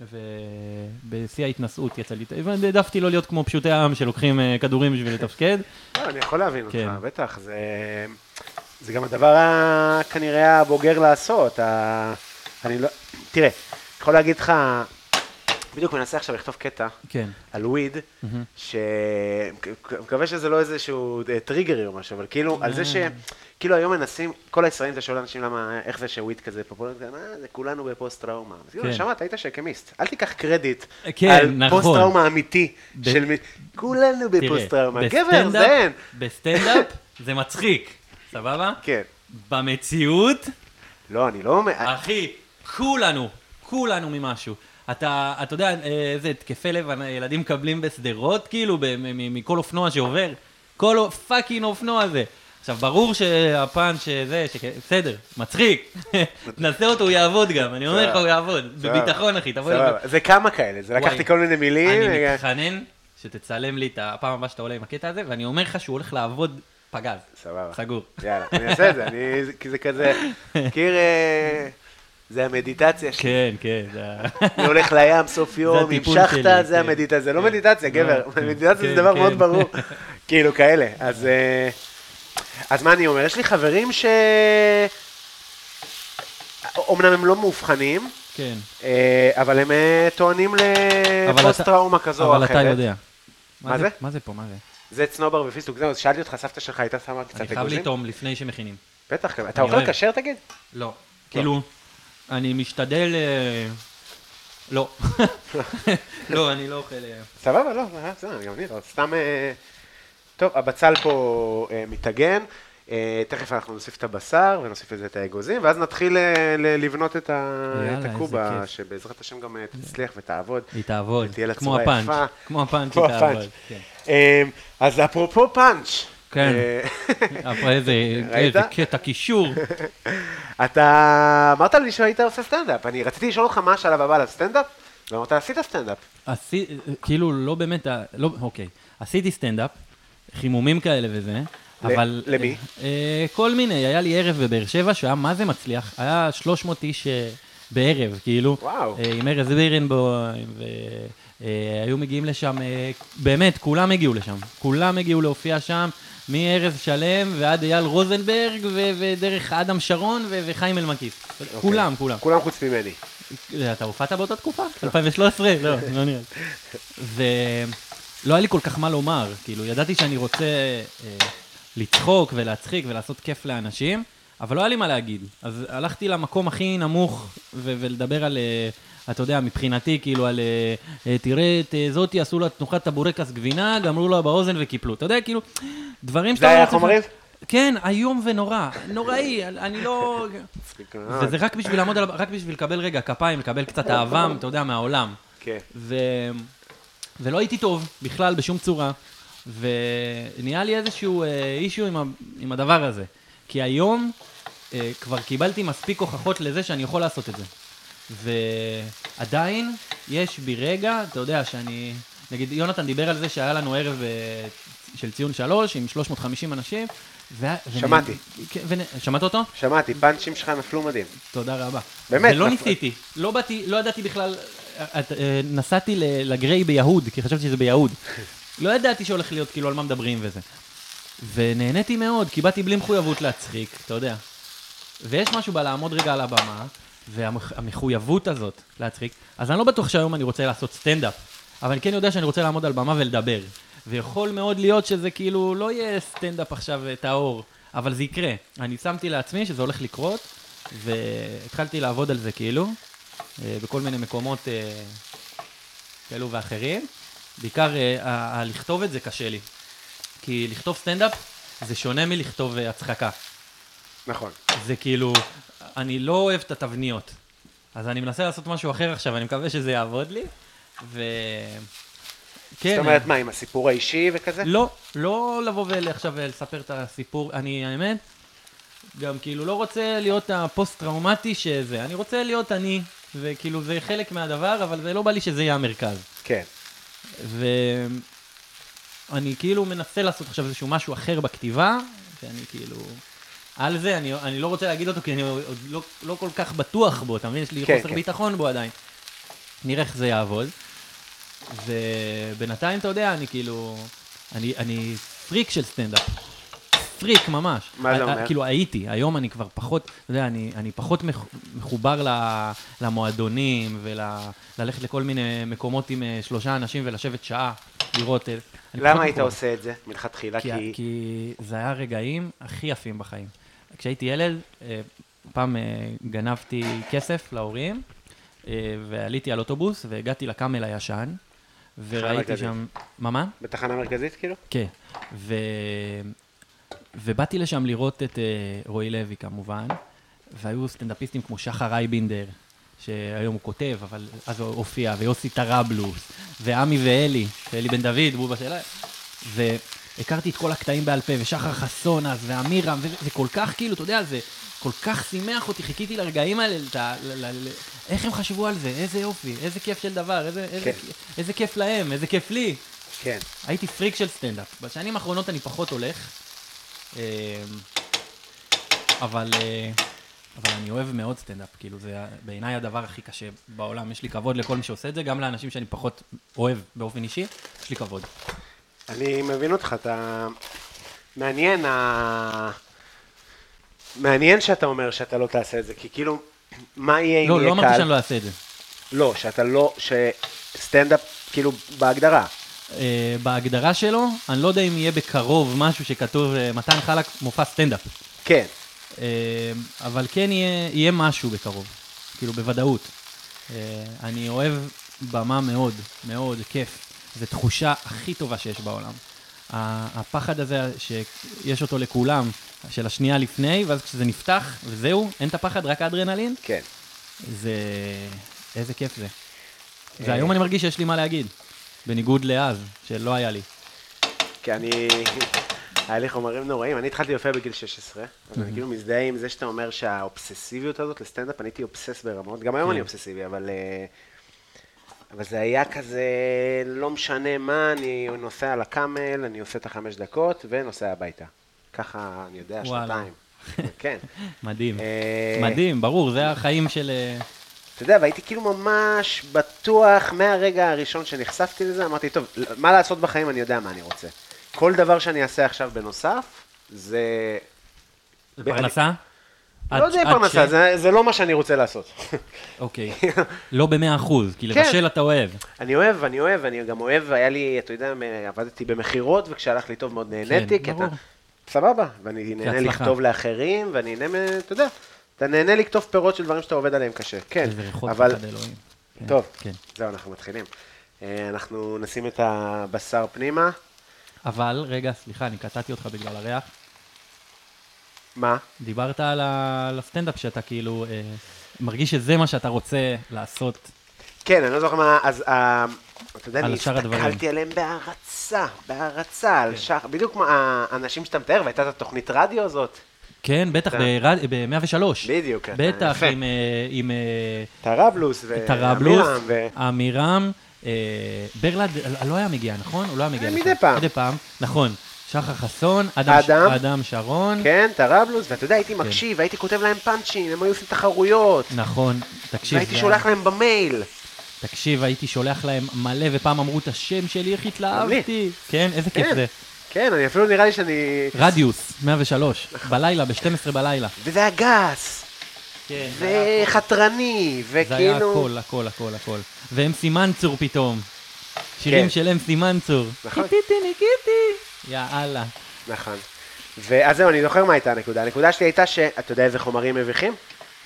ובשיא ההתנסות יצא לי, העדפתי לא להיות כמו פשוטי העם שלוקחים כדורים בשביל לתפקד. אני יכול להבין אותך, בטח. זה גם הדבר כנראה הבוגר לעשות. תראה, יכול להגיד לך, בדיוק מנסה עכשיו לכתוב קטע על וויד, שמקווה שזה לא איזשהו טריגרי או משהו, אבל כאילו על זה ש... כאילו היום מנסים, כל הישראלים זה שואל אנשים למה, איך זה שוויד כזה פופולרית, זה כולנו בפוסט טראומה. אז כאילו, שמעת, היית שקמיסט, אל תיקח קרדיט על פוסט טראומה אמיתי של... כולנו בפוסט טראומה, גבר, זה אין. בסטנדאפ זה מצחיק, סבבה? כן. במציאות? לא, אני לא... אחי, כולנו ממשהו. אתה יודע, איזה תקפי לב, הילדים מקבלים בסדרות, כאילו, מכל אופנוע שעובר, כל פאקינג אופנוע הזה. עכשיו, ברור שהפן שזה, בסדר, מצחיק, תנסה אותו, הוא יעבוד גם, אני אומר לך, הוא יעבוד, בביטחון, אחי, תבוא לך. זה כמה כאלה, זה לקחתי כל מיני מילים. אני מתחנן שתצלם לי את הפעם הבאה שאתה עולה עם הקטע הזה, ואני אומר לך שהוא הולך לעבוד פגז. סבבה. סגור. יאללה, אני אעשה את זה, כי זה כזה, קיר... זה המדיטציה שלי. כן, כן. אני הולך לים סוף יום, המשכת, זה המדיטציה. זה לא מדיטציה, גבר. מדיטציה זה דבר מאוד ברור. כאילו, כאלה. אז מה אני אומר? יש לי חברים ש... אומנם הם לא מאובחנים, אבל הם טוענים לפוסט טראומה כזו או אחרת. אבל אתה יודע. מה זה? מה זה פה? מה זה? זה צנובר ופיסטוק. זהו, שאלתי אותך, סבתא שלך הייתה שמה קצת אגוזים? אני חייב לטעום לפני שמכינים. בטח, אתה אוכל כשר תגיד? לא. כאילו... אני משתדל... לא. לא, אני לא אוכל... סבבה, לא, בסדר, גם נראה. סתם... טוב, הבצל פה מתאגן. תכף אנחנו נוסיף את הבשר ונוסיף את האגוזים, ואז נתחיל לבנות את הקובה, שבעזרת השם גם תצליח ותעבוד. היא תעבוד, כמו הפאנץ'. כמו הפאנץ' היא תעבוד. אז אפרופו פאנץ'. כן, איזה קטע קישור. אתה אמרת לי שהיית עושה סטנדאפ, אני רציתי לשאול אותך מה השלב הבא לסטנדאפ, ואמרת, עשית סטנדאפ. כאילו, לא באמת, אוקיי, עשיתי סטנדאפ, חימומים כאלה וזה, אבל... למי? כל מיני, היה לי ערב בבאר שבע, שהיה מה זה מצליח, היה 300 איש בערב, כאילו, עם ארז בירין ו... היו מגיעים לשם, באמת, כולם הגיעו לשם, כולם הגיעו להופיע שם, מארז שלם ועד אייל רוזנברג ודרך אדם שרון וחיים אלמקיס. כולם, כולם. כולם חוץ ממני. אתה הופעת באותה תקופה? 2013? לא, לא נראה. ולא היה לי כל כך מה לומר, כאילו, ידעתי שאני רוצה לצחוק ולהצחיק ולעשות כיף לאנשים, אבל לא היה לי מה להגיד. אז הלכתי למקום הכי נמוך ולדבר על... אתה יודע, מבחינתי, כאילו, על, תראה, זאתי, עשו לה תנוחת הבורקס גבינה, גמרו לה באוזן וקיפלו. אתה יודע, כאילו, דברים שאתה... זה היה חומרים? כן, היום ונורא. נוראי, אני לא... וזה רק בשביל לעמוד על... רק בשביל לקבל רגע כפיים, לקבל קצת אהבה, אתה יודע, מהעולם. כן. ולא הייתי טוב, בכלל, בשום צורה. ונהיה לי איזשהו אישיו עם הדבר הזה. כי היום כבר קיבלתי מספיק הוכחות לזה שאני יכול לעשות את זה. ועדיין יש בי רגע, אתה יודע שאני, נגיד יונתן דיבר על זה שהיה לנו ערב של ציון 3 עם 350 אנשים. שמעתי. שמעת אותו? שמעתי, פאנצ'ים שלך נפלו מדהים. תודה רבה. באמת. ולא ניסיתי, לא באתי, לא ידעתי בכלל, נסעתי לגרי ביהוד, כי חשבתי שזה ביהוד. לא ידעתי שהולך להיות כאילו על מה מדברים וזה. ונהניתי מאוד, כי באתי בלי מחויבות להצחיק, אתה יודע. ויש משהו בלעמוד רגע על הבמה. והמחויבות הזאת להצחיק, אז אני לא בטוח שהיום אני רוצה לעשות סטנדאפ, אבל אני כן יודע שאני רוצה לעמוד על במה ולדבר, ויכול מאוד להיות שזה כאילו לא יהיה סטנדאפ עכשיו טהור, אבל זה יקרה. אני שמתי לעצמי שזה הולך לקרות, והתחלתי לעבוד על זה כאילו, בכל מיני מקומות כאלו ואחרים. בעיקר לכתוב את זה קשה לי, כי לכתוב סטנדאפ זה שונה מלכתוב הצחקה. נכון. זה כאילו, אני לא אוהב את התבניות, אז אני מנסה לעשות משהו אחר עכשיו, אני מקווה שזה יעבוד לי, ו... כן. זאת אומרת מה, עם הסיפור האישי וכזה? לא, לא לבוא ועכשיו לספר את הסיפור, אני האמת, גם כאילו לא רוצה להיות הפוסט-טראומטי שזה, אני רוצה להיות אני, וכאילו זה חלק מהדבר, אבל זה לא בא לי שזה יהיה המרכז. כן. ואני כאילו מנסה לעשות עכשיו איזשהו משהו אחר בכתיבה, ואני כאילו... על זה, אני לא רוצה להגיד אותו, כי אני עוד לא כל כך בטוח בו, אתה מבין? יש לי חוסר ביטחון בו עדיין. נראה איך זה יעבוד. ובינתיים, אתה יודע, אני כאילו... אני פריק של סטנדאפ. פריק ממש. מה זה אומר? כאילו הייתי, היום אני כבר פחות, אתה יודע, אני פחות מחובר למועדונים, וללכת לכל מיני מקומות עם 3 אנשים ולשבת שעה, לראות... למה היית עושה את זה? מלכתחילה, כי זה היה הרגעים הכי יפים בחיים. כשהייתי ילד, פעם גנבתי כסף להורים, ועליתי על אוטובוס, והגעתי לקאמל הישן, וראיתי שם... מה? בתחנה מרכזית, כאילו? כן. ובאתי לשם לראות את רועי לוי, כמובן, והיו סטנדאפיסטים כמו שחר רייבינדר, שהיום הוא כותב, אבל אז הוא הופיע, ויוסי טראבלוס, ועמי ואלי בן דוד, בובה שלה, והכרתי את כל הקטעים בעל פה, ושחר חסון אז, ואמירם, וזה כל כך כאילו, אתה יודע, זה כל כך שימח אותי, חיכיתי לרגעים האלה, איך הם חשבו על זה, איזה יופי, איזה כיף של דבר, איזה כיף להם, איזה כיף לי. כן. הייתי פריק של סטנדאפ, בשנים האחרונות אני פחות הולך, אבל אני אוהב מאוד סטנדאפ, כאילו זה בעיניי הדבר הכי קשה בעולם, יש לי כבוד לכל מי שעושה את זה, גם לאנשים שאני פחות אוהב באופן אישי, יש לי כבוד. אני מבין אותך, אתה... מעניין שאתה אומר שאתה לא תעשה את זה, כי כאילו, מה יהיה אם יהיה קל? לא אמרתי שאני לא אעשה את זה. לא, שאתה לא, שסטנדאפ כאילו בהגדרה. בהגדרה שלו, אני לא יודע אם יהיה בקרוב משהו שכתוב מתן חלק מופע סטנדאפ. כן. אבל כן יהיה משהו בקרוב, כאילו בוודאות. אני אוהב במה מאוד, מאוד כיף. זו תחושה הכי טובה שיש בעולם. הפחד הזה שיש אותו לכולם, של השנייה לפני, ואז כשזה נפתח, וזהו, אין את הפחד, רק האדרנלין. כן. זה... איזה כיף זה. והיום אני מרגיש שיש לי מה להגיד, בניגוד לאז, שלא היה לי. כי אני... היה לי חומרים נוראים, אני התחלתי יופי בגיל 16, אז אני כאילו מזדהה עם זה שאתה אומר שהאובססיביות הזאת לסטנדאפ, אני הייתי אובסס ברמות, גם היום אני אובססיבי, אבל זה היה כזה, לא משנה מה, אני נוסע על הקאמל, אני עושה את 5 דקות ונוסע הביתה. ככה אני יודע, 2. כן. מדהים, מדהים, ברור, זה החיים של... אתה יודע, והייתי כאילו ממש בטוח מהרגע הראשון שנחשפתי לזה, אמרתי, טוב, מה לעשות בחיים, אני יודע מה אני רוצה. כל דבר שאני אעשה עכשיו בנוסף, זה... זה פרנסה? לא זה פרנסה, זה לא מה שאני רוצה לעשות. אוקיי, לא ב100%, כי לבשל אתה אוהב. אני אוהב, אני גם אוהב, היה לי, אתה יודע, עבדתי במחירות, וכשהלך לי טוב מאוד נהניתי, כי אתה סבבה, ואני נהנה לכתוב לאחרים, ואני נהנה, אתה יודע, אתה נהנה לכתוב פירות של דברים שאתה עובד עליהם קשה. כן, אבל... טוב, זהו, אנחנו מתחילים. אנחנו נשים את הבשר פנימה. אבל, רגע, סליחה, אני קטעתי אותך בגלל הריח. מה? דיברת על הסטנדאפ שאתה כאילו מרגיש שזה מה שאתה רוצה לעשות. כן, אני לא זוכר מה, אז אתה יודע, אני הסתכלתי עליהם בהרצה, על שח, בדיוק מה, האנשים שאתה מתאר, והייתה את התוכנית רדיו הזאת. כן, בטח, ב-103. בדיוק. בטח, עם... טראבלוס ואמירם. ברלד לא היה מגיע, נכון? הוא לא היה מגיע. מדי פעם. נכון. שחר חסון, אדם שרון. כן, טראבלוס, ואתה יודע, הייתי מקשיב, הייתי כותב להם פאנצ'ים, הם היו עושים תחרויות. נכון, תקשיב. והייתי שולח להם במייל. תקשיב, הייתי שולח להם מלא, ופעם אמרו את השם שלי, איך התלהבתי. כן, איזה כיף זה. כן, אני אפילו נראה לי שאני... רדיוס, 103, בלילה, ב-12 בלילה. וזה הגס. וחתרני, וכאילו... זה היה הכל, הכל, הכל, הכל. והם סימנצור פתאום. שירים של הם סימנצור. נכון. קיפיתי, ניקיתי. יאללה. נכון. ואז זהו, אני זוכר מה הייתה הנקודה. הנקודה שלי הייתה שאתה יודע איזה חומרים מביכים?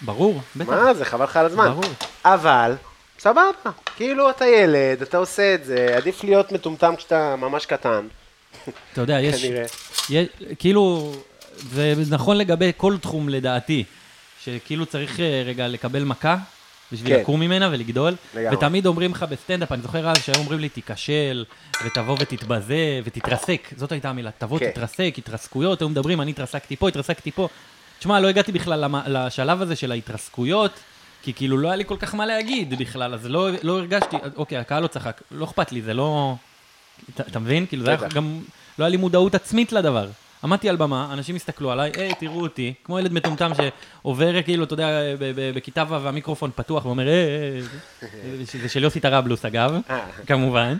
ברור, בטח. מה? זה חבל לך על הזמן. ברור. אבל, סבבה. כאילו אתה ילד, אתה עושה את זה, עדיף להיות מטומטם כשאתה ממש קטן. אתה יודע, יש... כאילו, זה נכון לגבי כל תחום לדעתי. שכאילו צריך רגע לקבל מכה, בשביל לקום ממנה ולגדול, ותמיד אומרים לך בסטנדאפ, אני זוכר אז שהיו אומרים לי, תיקשל, ותבוא ותתבזה, ותתרסק, זאת הייתה המילה, תבוא תתרסק, התרסקויות, היו מדברים, אני התרסקתי פה, התרסקתי פה, תשמע, לא הגעתי בכלל לשלב הזה של ההתרסקויות, כי כאילו לא היה לי כל כך מה להגיד בכלל, אז לא הרגשתי, אוקיי, הקהל לא צחק, לא אכפת לי, זה לא, אתה מבין? כאילו זה גם, לא היה לי מודעות עצמית לדבר. עמדתי על במה, אנשים הסתכלו עליי, היי, תראו אותי, כמו ילד מטומטם שעובר, כאילו, אתה יודע, בכיתה והמיקרופון פתוח, ואומר, זה של יוסי טראבלוס, אגב, כמובן.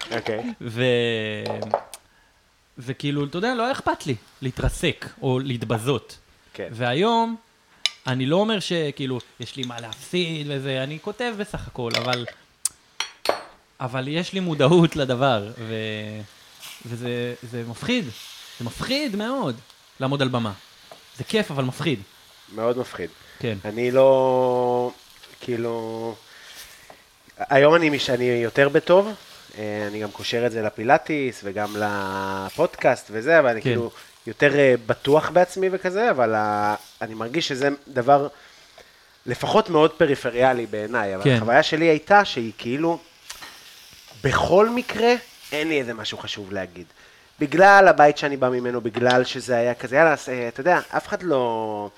וכאילו, אתה יודע, לא היה אכפת לי להתרסק או להתבזות. והיום, אני לא אומר שכאילו, יש לי מה להפסיד וזה, אני כותב בסך הכל, אבל יש לי מודעות לדבר, וזה מפחיד. זה מפחיד מאוד לעמוד על במה. זה כיף, אבל מפחיד. מאוד מפחיד. כן. אני לא... כאילו... היום אני יותר בטוב. אני גם קושר את זה לפילאטיס וגם לפודקאסט וזה, אבל אני כאילו יותר בטוח בעצמי וכזה, אבל אני מרגיש שזה דבר לפחות מאוד פריפריאלי בעיניי. אבל החוויה שלי הייתה שהיא כאילו... בכל מקרה אין לי איזה משהו חשוב להגיד. בגלל הבית שאני בא ממנו, בגלל שזה היה כזה, יאללה, אתה יודע, אף אחד לא...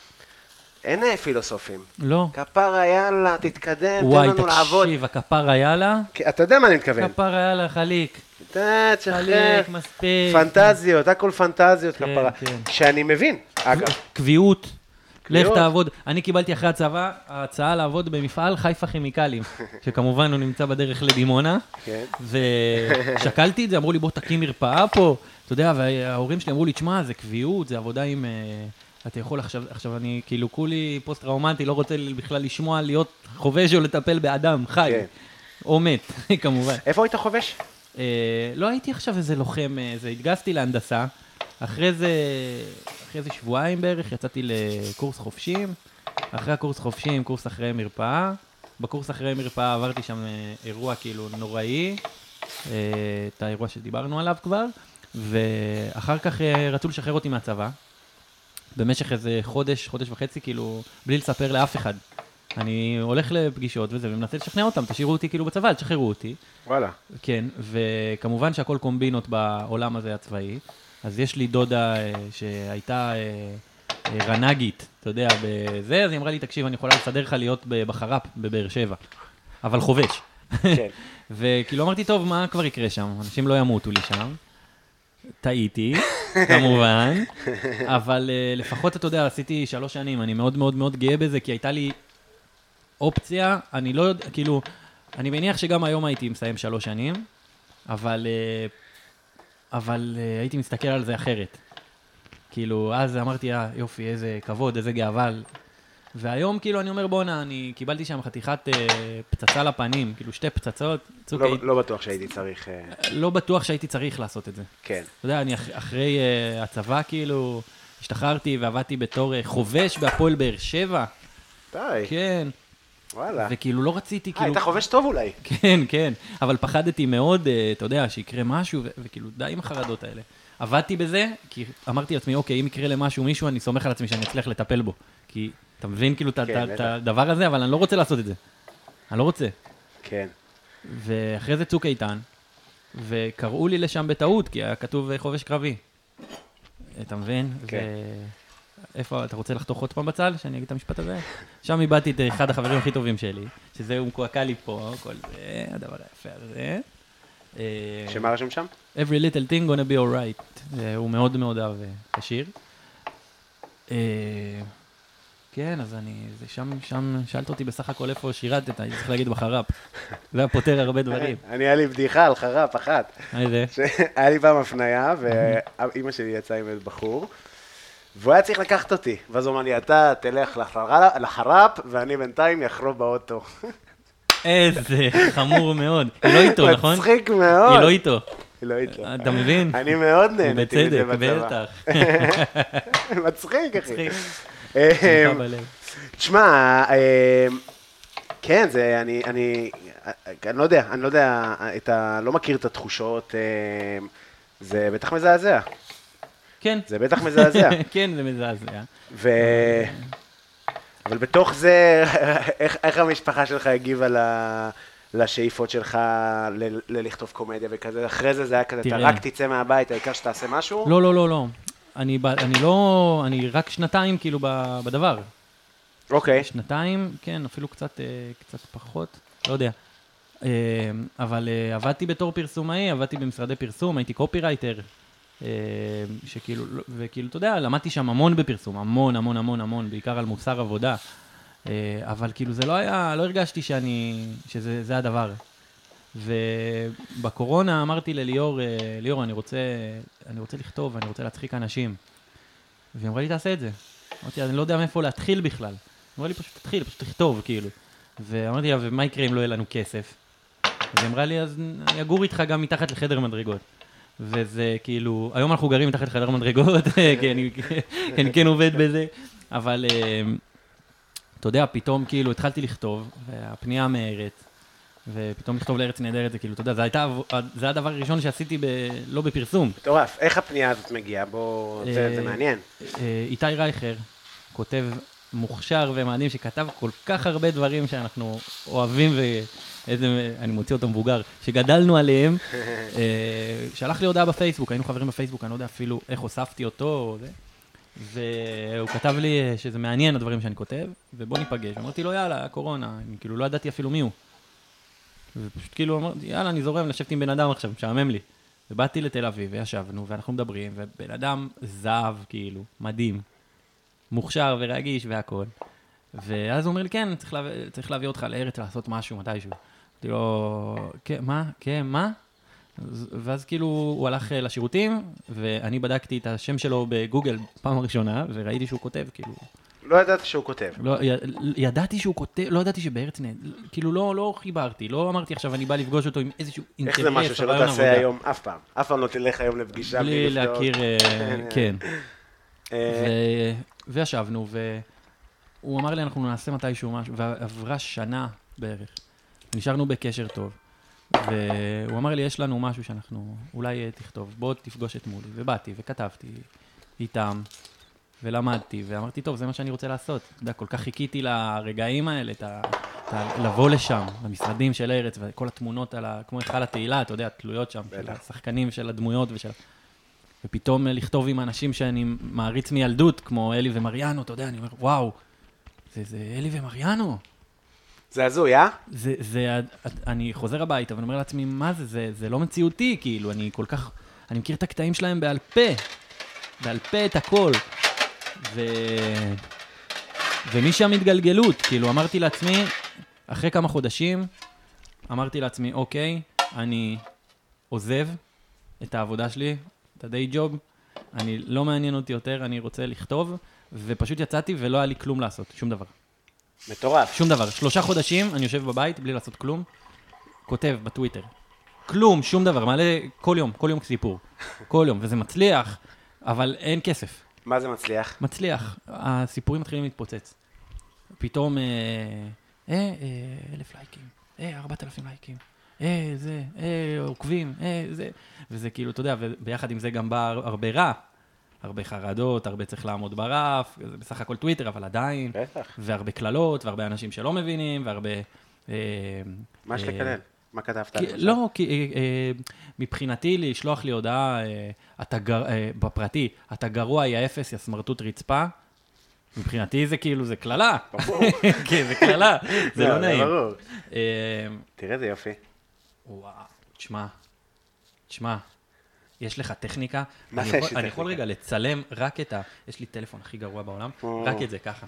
אין פילוסופים. לא. כפרה יאללה, תתקדם, תן לנו לעבוד. וואי, תקשיב, הכפרה יאללה. אתה יודע מה אני מתכוון. כפרה יאללה, חליק. אתה תשחרר. חליק, מספיק. פנטזיות, הכל פנטזיות, כפרה. שאני מבין, אגב. קביעות. לך תעבוד. אני קיבלתי אחרי הצבא, ההצעה לעבוד במפעל חיפה כימיקלים, שכמובן הוא נמצא בדרך לדימונה, ושקלתי את זה, אמרו לי, בוא תקים מרפאה פה, אתה יודע, וההורים שלי אמרו לי, תשמע, זה קביעות, זה עבודה עם... אתה יכול עכשיו אני כאילו כולי פוסט-טראומטי, לא רוצה בכלל לשמוע להיות חובש או לטפל באדם, חי, או מת, כמובן. איפה היית חובש? לא הייתי עכשיו איזה לוחם, התגייסתי להנדסה, אחרי זה שבועיים בערך, יצאתי לקורס חופשים. אחרי הקורס חופשים, קורס אחרי מרפאה. בקורס אחרי מרפאה עברתי שם אירוע כאילו נוראי, את האירוע שדיברנו עליו כבר, ואחר כך רצו לשחרר אותי מהצבא. במשך איזה חודש, חודש וחצי, כאילו, בלי לספר לאף אחד. אני הולך לפגישות וזה, ומנסה לשכנע אותם, תשאירו אותי כאילו בצבא, תשחררו אותי. וואלה. כן, וכמובן שהכל קומבינות בעולם הזה הצבאי. אז יש לי דודה שהייתה רנגית, אתה יודע, בזה, אז היא אמרה לי, תקשיב, אני יכולה לסדר לך להיות בחר"פ בבאר שבע, אבל חובש. כן. וכאילו אמרתי, טוב, מה כבר יקרה שם? אנשים לא ימותו לי שם. טעיתי, כמובן, אבל לפחות, אתה יודע, עשיתי 3 שנים, אני מאוד מאוד מאוד גאה בזה, כי הייתה לי אופציה, אני לא יודע, כאילו, אני מניח שגם היום הייתי מסיים 3 שנים, אבל... הייתי מסתכל על זה אחרת. כאילו, אז אמרתי, יופי, איזה כבוד, איזה גאווה. והיום, כאילו, אני אומר, בונה, אני קיבלתי שם חתיכת פצצה לפנים, כאילו, 2 פצצות. לא בטוח שהייתי צריך... לא בטוח שהייתי צריך לעשות את זה. כן. אתה יודע, אני אחרי הצבא, כאילו, השתחררתי ועבדתי בתור חובש בהפועל באר שבע. די. כן. וואלה. וכאילו לא רציתי, כאילו... היית חובש טוב אולי. כן, כן. אבל פחדתי מאוד, אתה יודע, שיקרה משהו, וכאילו די עם החרדות האלה. עבדתי בזה, כי אמרתי לעצמי, אוקיי, אם יקרה למשהו, מישהו, אני סומך על עצמי שאני אצליח לטפל בו. כי אתה מבין כאילו את הדבר הזה, אבל אני לא רוצה לעשות את זה. אני לא רוצה. כן. ואחרי זה צוק איתן, וקראו לי לשם בטעות, כי היה כתוב חובש קרבי. אתה מבין? כן. איפה, אתה רוצה לחתוך עוד פעם בצל, שאני אגיד את המשפט הזה? שם איבדתי את אחד החברים הכי טובים שלי, שזה הוא מקועקע לי פה, כל זה, הדבר היפה הזה. שמה רשום שם? Every little thing gonna be alright. הוא מאוד מאוד אהב השיר. כן, אז אני, זה שם, שאלת אותי בסך הכל איפה שירתת, אני צריך להגיד בחר"פ. זה היה פותר הרבה דברים. אני היה לי בדיחה על חר"פ אחת. היה לי פעם הפנייה, ואמא שלי יצאה עם איזה בחור. והוא היה צריך לקחת אותי, ואז הוא אמר לי, אתה תלך לחראפ, ואני בינתיים יחרוב באוטו. איזה חמור מאוד. היא לא איתו, נכון? מצחיק מאוד. היא לא איתו. היא לא איתו. אתה מבין? אני מאוד נהנתי מזה בצבא. מצחיק, אחי. תשמע, כן, זה, אני לא יודע, אתה לא מכיר את התחושות, זה בטח מזעזע. כן. זה בטח מזעזע. כן, זה מזעזע. אבל בתוך זה, איך המשפחה שלך הגיבה לשאיפות שלך ללכתוב קומדיה וכזה? אחרי זה זה היה כזה, אתה רק תצא מהבית, העיקר שתעשה משהו? לא, לא, לא, לא. אני רק שנתיים כאילו בדבר. אוקיי. שנתיים, כן, אפילו קצת פחות, לא יודע. אבל עבדתי בתור פרסומאי, עבדתי במשרדי פרסום, הייתי קופירייטר. שכאילו, וכאילו, אתה יודע, למדתי שם המון בפרסום, המון, המון, המון, המון, בעיקר על מוסר עבודה, אבל כאילו זה לא היה, לא הרגשתי שזה הדבר. ובקורונה אמרתי לליאור, ליאור, אני רוצה לכתוב, אני רוצה להצחיק אנשים. והיא אמרה לי, תעשה את זה. אמרתי, אני לא יודע מאיפה להתחיל בכלל. היא אמרה לי, פשוט תתחיל, פשוט תכתוב, כאילו. ואמרתי, ומה יקרה אם לא יהיה לנו כסף? והיא אמרה לי, אז אני אגור איתך גם מתחת לחדר מדרגות. וזה כאילו, היום אנחנו גרים מתחת לחדר מדרגות, כי אני כן עובד בזה, אבל אתה יודע, פתאום כאילו התחלתי לכתוב, והפנייה מארץ, ופתאום לכתוב לארץ נהדרת, זה כאילו, אתה יודע, זה הדבר הראשון שעשיתי לא בפרסום. תורף, איך הפנייה הזאת מגיעה? בוא, זה מעניין. איתי רייכר כותב מוכשר ומעניין, שכתב כל כך הרבה דברים שאנחנו אוהבים אני מוציא אותו מבוגר, שגדלנו עליהם, שלח לי הודעה בפייסבוק, היינו חברים בפייסבוק, אני לא יודע אפילו איך הוספתי אותו, והוא כתב לי שזה מעניין הדברים שאני כותב, ובוא ניפגש, אמרתי לו יאללה, קורונה, כאילו לא ידעתי אפילו מי הוא, ופשוט כאילו אמרתי יאללה, אני זורם, לשבתי עם בן אדם עכשיו, משעמם לי, ובאתי לתל אביב וישבנו, ואנחנו מדברים, ובן אדם זהב כאילו, מדהים, מוכשר ורגיש והכל, ואז הוא אומר לי כן, צריך להביא אותך לארץ לעשות משהו מתישהו. כאילו, מה? ואז כאילו הוא הלך לשירותים, ואני בדקתי את השם שלו בגוגל פעם הראשונה, וראיתי שהוא כותב, כאילו... לא ידעתי שהוא כותב. ידעתי שהוא כותב, לא ידעתי שבארץ נהדרת, כאילו לא חיברתי, לא אמרתי עכשיו אני בא לפגוש אותו עם איזשהו אינטרס. איך זה משהו שלא תעשה היום אף פעם? אף פעם לא תלך היום לפגישה. בלי להכיר, כן. וישבנו, והוא אמר לי אנחנו נעשה מתישהו משהו, ועברה שנה בערך. נשארנו בקשר טוב, והוא אמר לי, יש לנו משהו שאנחנו אולי תכתוב, בוא תפגוש את מולי, ובאתי וכתבתי איתם, ולמדתי, ואמרתי, טוב, זה מה שאני רוצה לעשות. אתה יודע, כל כך חיכיתי לרגעים האלה, לבוא לשם, למשרדים של ארץ, וכל התמונות כמו התחל התהילה, אתה יודע, התלויות שם, של השחקנים, של הדמויות, ופתאום לכתוב עם אנשים שאני מעריץ מילדות, כמו אלי ומריאנו, אתה יודע, אני אומר, וואו, זה אלי ומריאנו. זה הזוי, אה? אני חוזר הביתה ואני אומר לעצמי, מה זה? זה לא מציאותי, כאילו, אני כל כך... אני מכיר את הקטעים שלהם בעל פה. בעל פה את הכל. ומשם התגלגלות, כאילו, אמרתי לעצמי, אחרי כמה חודשים, אמרתי לעצמי, אוקיי, אני עוזב את העבודה שלי, את הדיי ג'וב, אני לא מעניין אותי יותר, אני רוצה לכתוב, ופשוט יצאתי ולא היה לי כלום לעשות, שום דבר. מטורף. שום דבר. 3 חודשים, אני יושב בבית, בלי לעשות כלום, כותב בטוויטר. כלום, שום דבר. מעלה כל יום סיפור. כל יום, וזה מצליח, אבל אין כסף. מה זה מצליח? מצליח. הסיפורים מתחילים להתפוצץ. פתאום, 1,000 לייקים, 4,000 לייקים, זה, עוקבים, זה. וזה כאילו, אתה יודע, וביחד עם זה גם בא הרבה רע. הרבה חרדות, הרבה צריך לעמוד ברף, זה בסך הכל טוויטר, אבל עדיין. בטח. והרבה כללות, והרבה אנשים שלא מבינים, והרבה... מה יש לקלל? מה כתבת? לא, כי מבחינתי לשלוח לי הודעה בפרטי, אתה גרוע, יא אפס, יא סמרטוט רצפה, מבחינתי זה כאילו, זה כללה. ברור. כן, זה כללה, זה לא נעים. ברור. תראה, זה יופי. וואו, תשמע. יש לך טכניקה, אני יכול רגע לצלם רק את יש לי טלפון הכי גרוע בעולם, רק את זה ככה.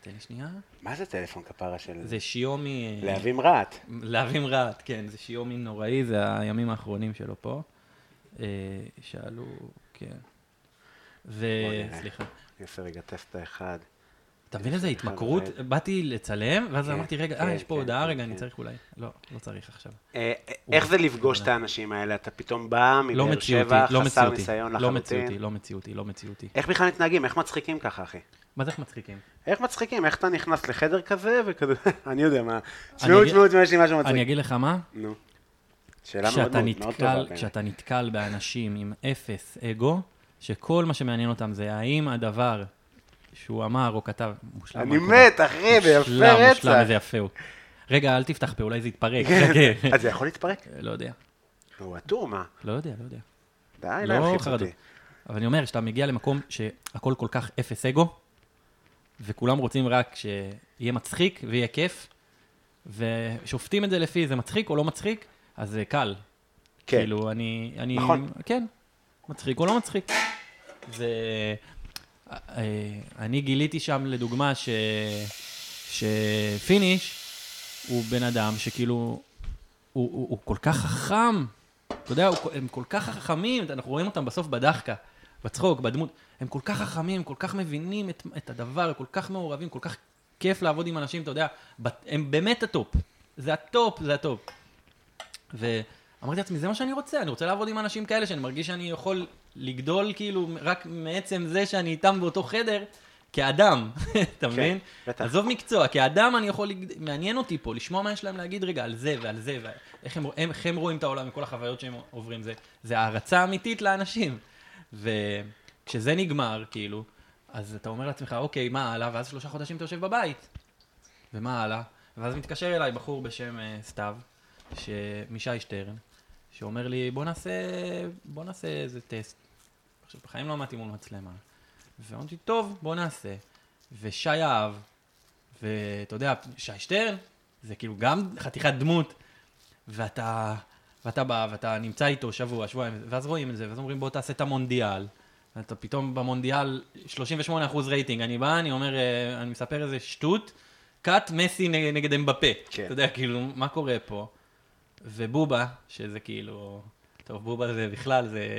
תן לי שנייה. מה זה טלפון כפרה של... זה שיומי... להבים רעת. להבים רעת, כן, זה שיומי נוראי, זה הימים האחרונים שלו פה. שאלו, כן. סליחה. אני אעשה רגע טסט האחד. אתה מבין איזה התמכרות? באתי לצלם, ואז אמרתי, רגע, יש פה הודעה, רגע, אני צריך אולי. לא, לא צריך עכשיו. איך זה לפגוש את האנשים האלה? אתה פתאום בא מבאר שבע, חסר ניסיון לחלוטין? לא מציאותי. איך בכלל מתנהגים? איך מצחיקים ככה, אחי? מה זה איך מצחיקים? איך אתה נכנס לחדר כזה וכזה? אני יודע מה. תשמעו, יש לי משהו מצחיק. אני אגיד לך מה? נו. שאלה מאוד טובה. כשאתה נתקל באנשים עם אפס אגו, שכל מה שמעניין אותם זה האם הדבר שהוא אמר או כתב מושלם. אני מת, אחי, ביפה רצח. מושלם, איזה יפה הוא. רגע, אל תפתח פה, אולי זה יתפרק. אז זה יכול להתפרק? לא יודע. הוא עטור, מה? לא יודע. די, לא הלחיץ אותי. אבל אני אומר, שאתה מגיע למקום שהכל כל כך אפס אגו, וכולם רוצים רק שיהיה מצחיק ויהיה כיף, ושופטים את זה לפי זה מצחיק או לא מצחיק, אז זה קל. כן. כאילו, אני... נכון. כן. מצחיק או לא מצחיק. אני גיליתי שם לדוגמה שפיניש הוא בן אדם שכאילו הוא כל כך חכם, אתה יודע, הם כל כך חכמים, אנחנו רואים אותם בסוף בדחקה, בצחוק, בדמות, הם כל כך חכמים, כל כך מבינים את הדבר, כל כך מעורבים, כל כך כיף לעבוד עם אנשים, אתה יודע, הם באמת הטופ, זה הטופ. ואמרתי לעצמי, זה מה שאני רוצה, אני רוצה לעבוד עם אנשים כאלה שאני מרגיש שאני יכול לגדול כאילו רק מעצם זה שאני איתם באותו חדר, כאדם, אתה מבין? עזוב מקצוע, כאדם אני יכול, מעניין אותי פה, לשמוע מה יש להם להגיד רגע על זה ועל זה, איך הם רואים את העולם מכל החוויות שהם עוברים, זה הערצה אמיתית לאנשים. וכשזה נגמר כאילו, אז אתה אומר לעצמך, אוקיי, מה הלאה? ואז 3 חודשים אתה יושב בבית. ומה הלאה? ואז מתקשר אליי בחור בשם סתיו, משי שטרן, שאומר לי, בוא נעשה איזה טסט. עכשיו, בחיים לא עמדתי מול מצלמה. ואמרתי, טוב, בוא נעשה. ושי אהב, ואתה יודע, שי שטרן, זה כאילו גם חתיכת דמות, ואתה בא, ואתה נמצא איתו שבוע, ואז רואים את זה, ואז אומרים, בוא תעשה את המונדיאל. אתה פתאום במונדיאל, 38% רייטינג, אני בא, אני אומר, אני מספר איזה שטות, קאט מסי נגד אמבפה. כן. אתה יודע, כאילו, מה קורה פה? ובובה, שזה כאילו... טוב, בובה זה בכלל, זה...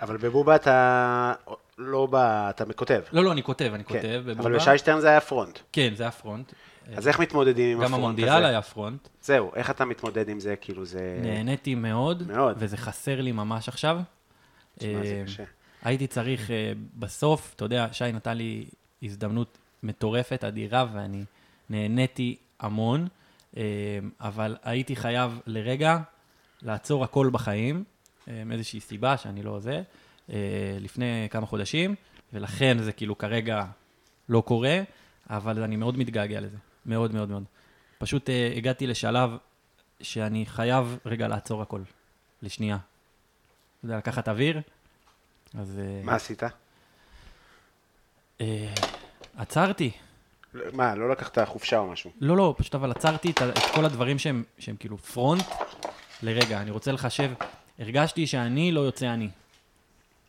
אבל בבובה אתה לא בא, אתה כותב. לא, אני כותב. כן. אבל בשי שטרן זה היה פרונט. כן, זה היה פרונט. אז איך מתמודדים עם הפרונט הזה? גם המונדיאל היה פרונט. זהו, איך אתה מתמודד עם זה? כאילו זה... נהניתי מאוד. וזה חסר לי ממש עכשיו. תשמע, זה קשה. הייתי צריך בסוף, אתה יודע, שי נתן לי הזדמנות מטורפת, אדירה, ואני נהניתי המון. אבל הייתי חייב לרגע לעצור הכל בחיים, מאיזושהי סיבה שאני לא עושה, לפני כמה חודשים, ולכן זה כאילו כרגע לא קורה, אבל אני מאוד מתגעגע לזה, מאוד מאוד מאוד. פשוט הגעתי לשלב שאני חייב רגע לעצור הכל, לשנייה. אתה יודע, לקחת אוויר, אז... מה עשית? עצרתי. מה, לא לקחת חופשה או משהו? לא, פשוט אבל עצרתי את כל הדברים שהם כאילו פרונט לרגע, אני רוצה לחשב, הרגשתי שאני לא יוצא אני.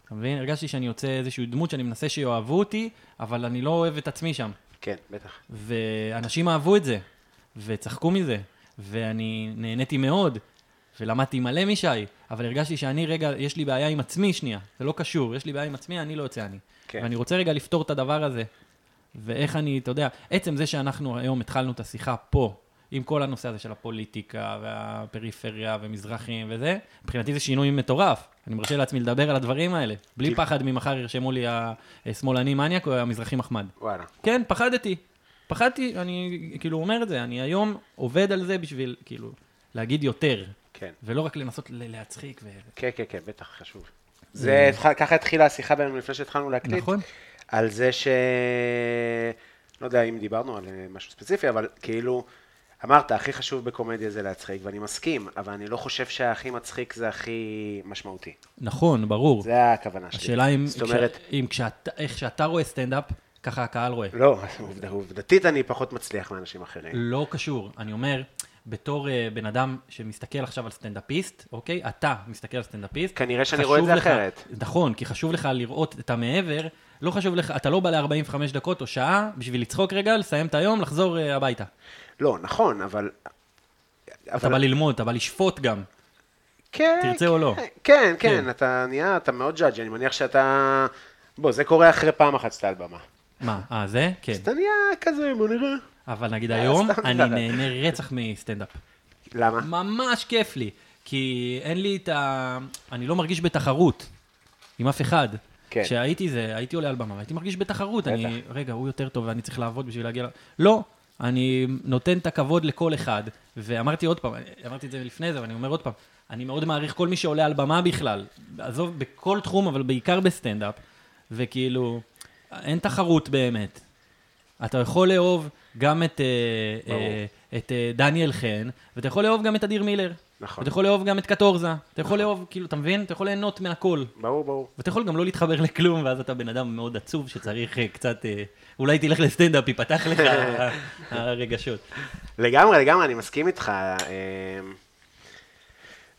אתה מבין? הרגשתי שאני יוצא איזושהי דמות שאני מנסה שיאהבו אותי, אבל אני לא אוהב את עצמי שם. כן, בטח. ואנשים אהבו את זה, וצחקו מזה, ואני נהניתי מאוד, ולמדתי מלא משי, אבל הרגשתי שאני רגע, יש לי בעיה עם עצמי שנייה, זה לא קשור, יש לי בעיה עם עצמי, אני לא יוצא אני. כן. ואני רוצה רגע לפתור את הדבר הזה. ואיך אני, אתה יודע, עצם זה שאנחנו היום התחלנו את השיחה פה, עם כל הנושא הזה של הפוליטיקה והפריפריה ומזרחים וזה, מבחינתי זה שינוי מטורף. אני מרשה לעצמי לדבר על הדברים האלה. בלי פחד ממחר הרשמו לי השמאלני מניאק או המזרחי מחמד. וואלה. כן, פחדתי, אני כאילו אומר את זה, אני היום עובד על זה בשביל כאילו להגיד יותר. כן. ולא רק לנסות להצחיק. כן, בטח, חשוב. זה, ככה התחילה השיחה בינינו לפני שהתחלנו להקליט. נכון. על זה ש... לא יודע אם דיברנו על משהו ספציפי, אבל כאילו, אמרת, הכי חשוב בקומדיה זה להצחיק, ואני מסכים, אבל אני לא חושב שהכי מצחיק זה הכי משמעותי. נכון, ברור. זה הכוונה שלי. השאלה אם, זאת אומרת... איך שאתה רואה סטנדאפ, ככה הקהל רואה. לא, עובדתית אני פחות מצליח מאנשים אחרים. לא קשור. אני אומר, בתור בן אדם שמסתכל עכשיו על סטנדאפיסט, אוקיי? אתה מסתכל על סטנדאפיסט. כנראה שאני רואה את זה אחרת. נכון, כי חשוב לך לראות את המעבר, לא חשוב לך, אתה לא בא ל-45 דקות או שעה בשביל לצחוק רגע, לסיים את היום, לחזור הביתה. לא, נכון, אבל... אתה בא ללמוד, אתה בא לשפוט גם. כן. תרצה או לא. כן, אתה נהיה, אתה מאוד ג'אג', אני מניח שאתה בוא, זה קורה אחרי פעם אחת שאתה על במה. מה? זה? כן. סטניה כזה, בוא נראה. אבל נגיד היום, אני נהנה רצח מסטנדאפ. למה? ממש כיף לי. כי אין לי את ה... אני לא מרגיש בתחרות עם אף אחד. כן. כשהייתי זה, הייתי עולה על במה, הייתי מרגיש בתחרות. אני, רגע, הוא יותר טוב ואני צריך לעבוד בשביל להגיע... לא, אני נותן את הכבוד לכל אחד. ואמרתי עוד פעם, אמרתי את זה לפני זה, ואני אומר עוד פעם, אני מאוד מעריך כל מי שעולה על במה בכלל. עזוב, בכל תחום, אבל בעיקר בסטנדאפ. וכאילו, אין תחרות באמת. אתה יכול לאהוב גם את דניאל חן, ואתה יכול לאהוב גם את אדיר מילר. נכון. ואתה יכול לאהוב גם את קטורזה. אתה יכול לאהוב, כאילו, אתה מבין? אתה יכול ליהנות מהכל. ברור, ברור. ואתה יכול גם לא להתחבר לכלום, ואז אתה בן אדם מאוד עצוב שצריך קצת, אולי תלך לסטנדאפ, יפתח לך הרגשות. לגמרי, לגמרי, אני מסכים איתך.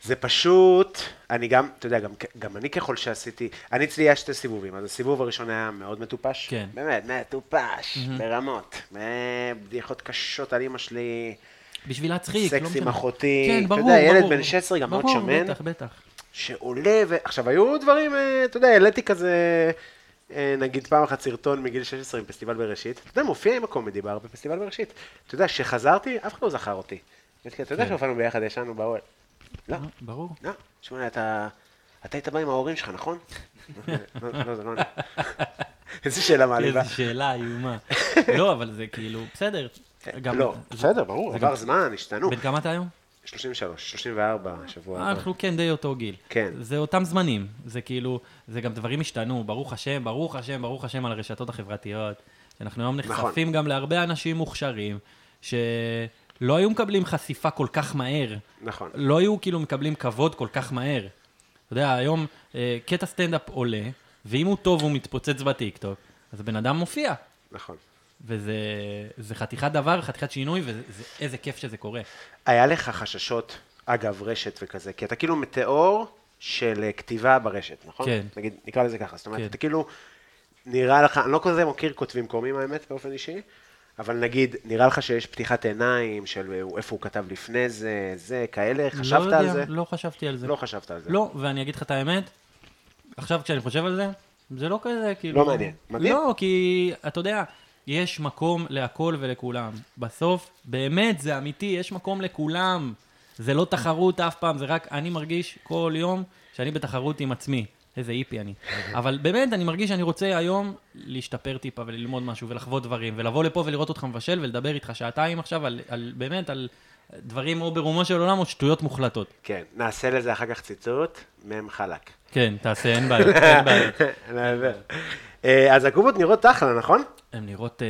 זה פשוט, אני גם, אתה יודע, גם אני ככל שעשיתי, אני אצלי היה שתי סיבובים, אז הסיבוב הראשון היה מאוד מטופש. כן. באמת, מטופש, ברמות, בדיחות קשות על אמא שלי. בשביל להצחיק. סקסי מחותי. כן, ברור, ברור. אתה יודע, ילד בן 16 גם מאוד שמן. בטח, בטח. שעולה ו... עכשיו, היו דברים, אתה יודע, העליתי כזה, נגיד פעם אחת סרטון מגיל 16 עם פסטיבל בראשית. אתה יודע, מופיע עם הקומדי בר בפסטיבל בראשית. אתה יודע, שחזרתי, אף אחד לא זכר אותי. אתה יודע שהופענו ביחד, ישנו באוהל. לא, ברור. לא, שמונה, אתה היית בא עם ההורים שלך, נכון? לא, זה לא נראה. איזו שאלה מעליבה. איזו שאלה איומה. לא, אבל זה כאילו, בסדר. לא, בסדר, ברור, עבר זמן, השתנו. בן כמה אתה היום? 33, 34, שבוע. אנחנו כן די אותו גיל. כן. זה אותם זמנים, זה כאילו, זה גם דברים השתנו, ברוך השם, ברוך השם, ברוך השם על הרשתות החברתיות. אנחנו היום נחשפים גם להרבה אנשים מוכשרים, ש... לא היו מקבלים חשיפה כל כך מהר. נכון. לא היו כאילו מקבלים כבוד כל כך מהר. אתה יודע, היום קטע סטנדאפ עולה, ואם הוא טוב הוא מתפוצץ בטיקטוק, אז הבן אדם מופיע. נכון. וזה חתיכת דבר, חתיכת שינוי, ואיזה כיף שזה קורה. היה לך חששות, אגב, רשת וכזה, כי אתה כאילו מתיאור של כתיבה ברשת, נכון? כן. נגיד, נקרא לזה ככה, זאת אומרת, אתה כאילו נראה לך, אני לא כזה מוכר כותבים קורמים האמת באופן אישי, אבל נגיד, נראה לך שיש פתיחת עיניים של איפה הוא כתב לפני זה, זה, כאלה, חשבת על זה? לא חשבתי על זה. לא חשבת על זה. לא, ואני אגיד לך את האמת, עכשיו כשאני חושב על זה, זה לא כזה, כאילו... לא מעניין. מדהים? לא, כי אתה יודע, יש מקום להכל ולכולם. בסוף, באמת זה אמיתי, יש מקום לכולם. זה לא תחרות אף פעם, זה רק אני מרגיש כל יום שאני בתחרות עם עצמי. איזה איפי אני. אבל באמת אני מרגיש שאני רוצה היום להשתפר טיפה וללמוד משהו ולחוות דברים ולבוא לפה ולראות אותך מבשל ולדבר איתך שעתיים עכשיו על באמת על דברים או ברומו של עולם או שטויות מוחלטות. כן, נעשה לזה אחר כך ציטוט, מם חלק. כן, תעשה, אין בעיה, אין בעיה. אז הקובות נראות אחלה, נכון? הן נראות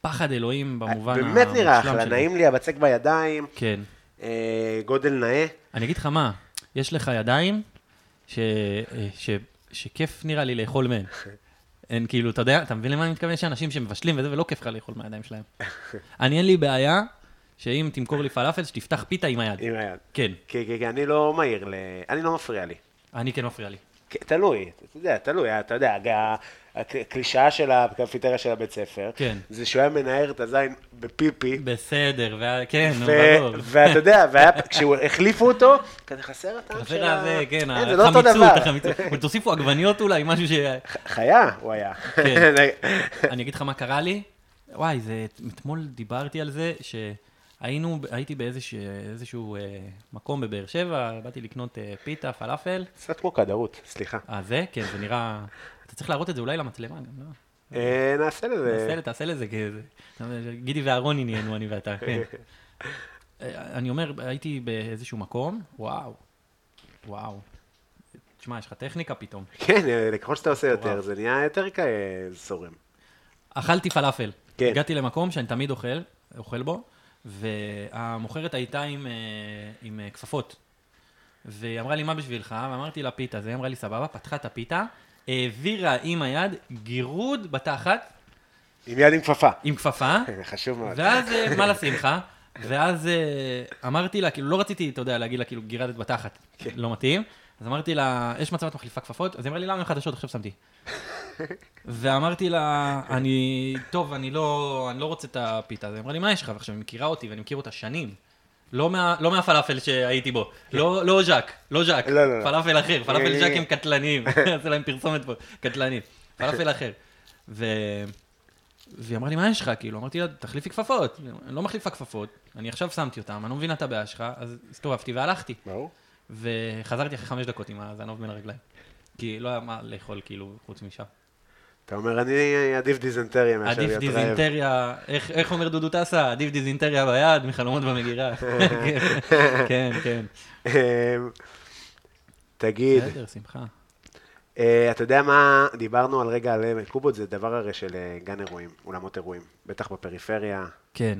פחד אלוהים במובן המושלם שלי. באמת נראה אחלה, נעים לי הבצק בידיים. כן. גודל נאה. אני אגיד לך מה, יש לך ידיים? שכיף נראה לי לאכול מהן. אין כאילו, אתה יודע, אתה מבין למה אני מתכוון? יש אנשים שמבשלים וזה, ולא כיף לך לאכול מהידיים שלהם. אני אין לי בעיה, שאם תמכור לי פלאפל, שתפתח פיתה עם היד. עם היד. כן. כן, כן, אני לא מהיר, אני לא מפריע לי. אני כן מפריע לי. תלוי, אתה יודע, תלוי, אתה יודע, הקלישאה של הקפיטריה של הבית ספר, זה שהוא היה מנער את הזין בפיפי. בסדר, כן, הוא ברור. ואתה יודע, כשהוא החליפו אותו, כזה חסר הטעם של ה... חסר הזה, כן, החמיצות, ותוסיפו עגבניות אולי, משהו ש... חיה, הוא היה. כן, אני אגיד לך מה קרה לי, וואי, אתמול דיברתי על זה, הייתי באיזשהו מקום בבאר שבע, באתי לקנות פיתה, פלאפל. קצת כמו קדרות, סליחה. זה? כן, זה נראה... אתה צריך להראות את זה אולי למצלמה גם, לא? נעשה לזה. תעשה לזה כזה. גידי וארוני נהיינו, אני ואתה, כן. אני אומר, הייתי באיזשהו מקום, וואו, וואו. תשמע, יש לך טכניקה פתאום. כן, ככל שאתה עושה יותר, זה נהיה יותר סורם. אכלתי פלאפל. הגעתי למקום שאני תמיד אוכל בו. והמוכרת הייתה עם כפפות, והיא אמרה לי, מה בשבילך? ואמרתי לה, פיתה. זה אמרה לי, סבבה, פתחה את הפיתה, העבירה עם היד גירוד בתחת. עם יד עם כפפה. עם כפפה. חשוב מאוד. ואז, מה לשמחה? ואז אמרתי לה, כאילו, לא רציתי, אתה יודע, להגיד לה, כאילו, גירדת בתחת. לא מתאים. אז אמרתי לה, יש מצב את מחליפה כפפות? אז אמרה לי, למה חדשות? עכשיו שמתי. ואמרתי לה, אני לא רוצה את הפיתה. אז אמרה לי, מה יש לך? ועכשיו היא מכירה אותי, ואני מכיר אותה שנים. לא מהפלאפל שהייתי בו. לא ז'ק, פלאפל אחר, פלאפל ז'ק הם קטלניים. עשה להם פרסומת פה, קטלניים. פלאפל אחר. והיא אמרה לי, מה יש לך? כאילו, אמרתי לה, תחליפי כפפות. אני לא מחליפה כפפות, אני עכשיו שמתי אותם, אני לא מבינה את הבעיה שלך, אז הסתובבתי והלכתי. וחזרתי אחרי 5 דקות עם הזנוב בין הרגליים. כי לא היה מה לאכול, כאילו, חוץ משם. אתה אומר, אני עדיף דיזנטריה מאשר להיות רעב. עדיף דיזנטריה, איך אומר דודו טסה? עדיף דיזנטריה ביד, מחלומות במגירה. כן, כן. תגיד. בסדר, שמחה. אתה יודע מה, דיברנו על רגע על קובות, זה דבר הרי של גן אירועים, אולמות אירועים, בטח בפריפריה. כן.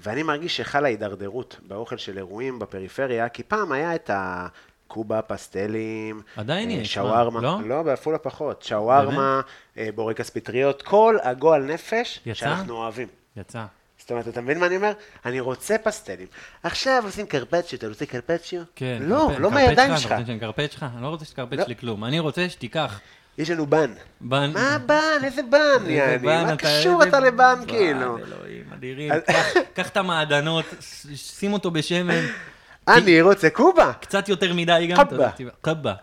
ואני מרגיש שחלה הידרדרות באוכל של אירועים בפריפריה, כי פעם היה את ה... קובה, פסטלים, שווארמה, לא, באפולה פחות, שווארמה, בורקס פטריות, כל הגועל נפש שאנחנו אוהבים. יצא. זאת אומרת, אתה מבין מה אני אומר? אני רוצה פסטלים. עכשיו עושים קרפצ'יו, אתה רוצה קרפצ'יו? כן. לא, לא מהידיים שלך. אתה רוצה שקרפצ' שלך? אני לא רוצה שקרפצ' לי כלום. אני רוצה שתיקח. יש לנו בן. בן. מה בן? איזה בן? מה קשור אתה לבן כאילו? אלוהים, אדירים. קח את המעדנות, שים אותו בשמן. אני רוצה קובה. קצת יותר מדי גם. קובה.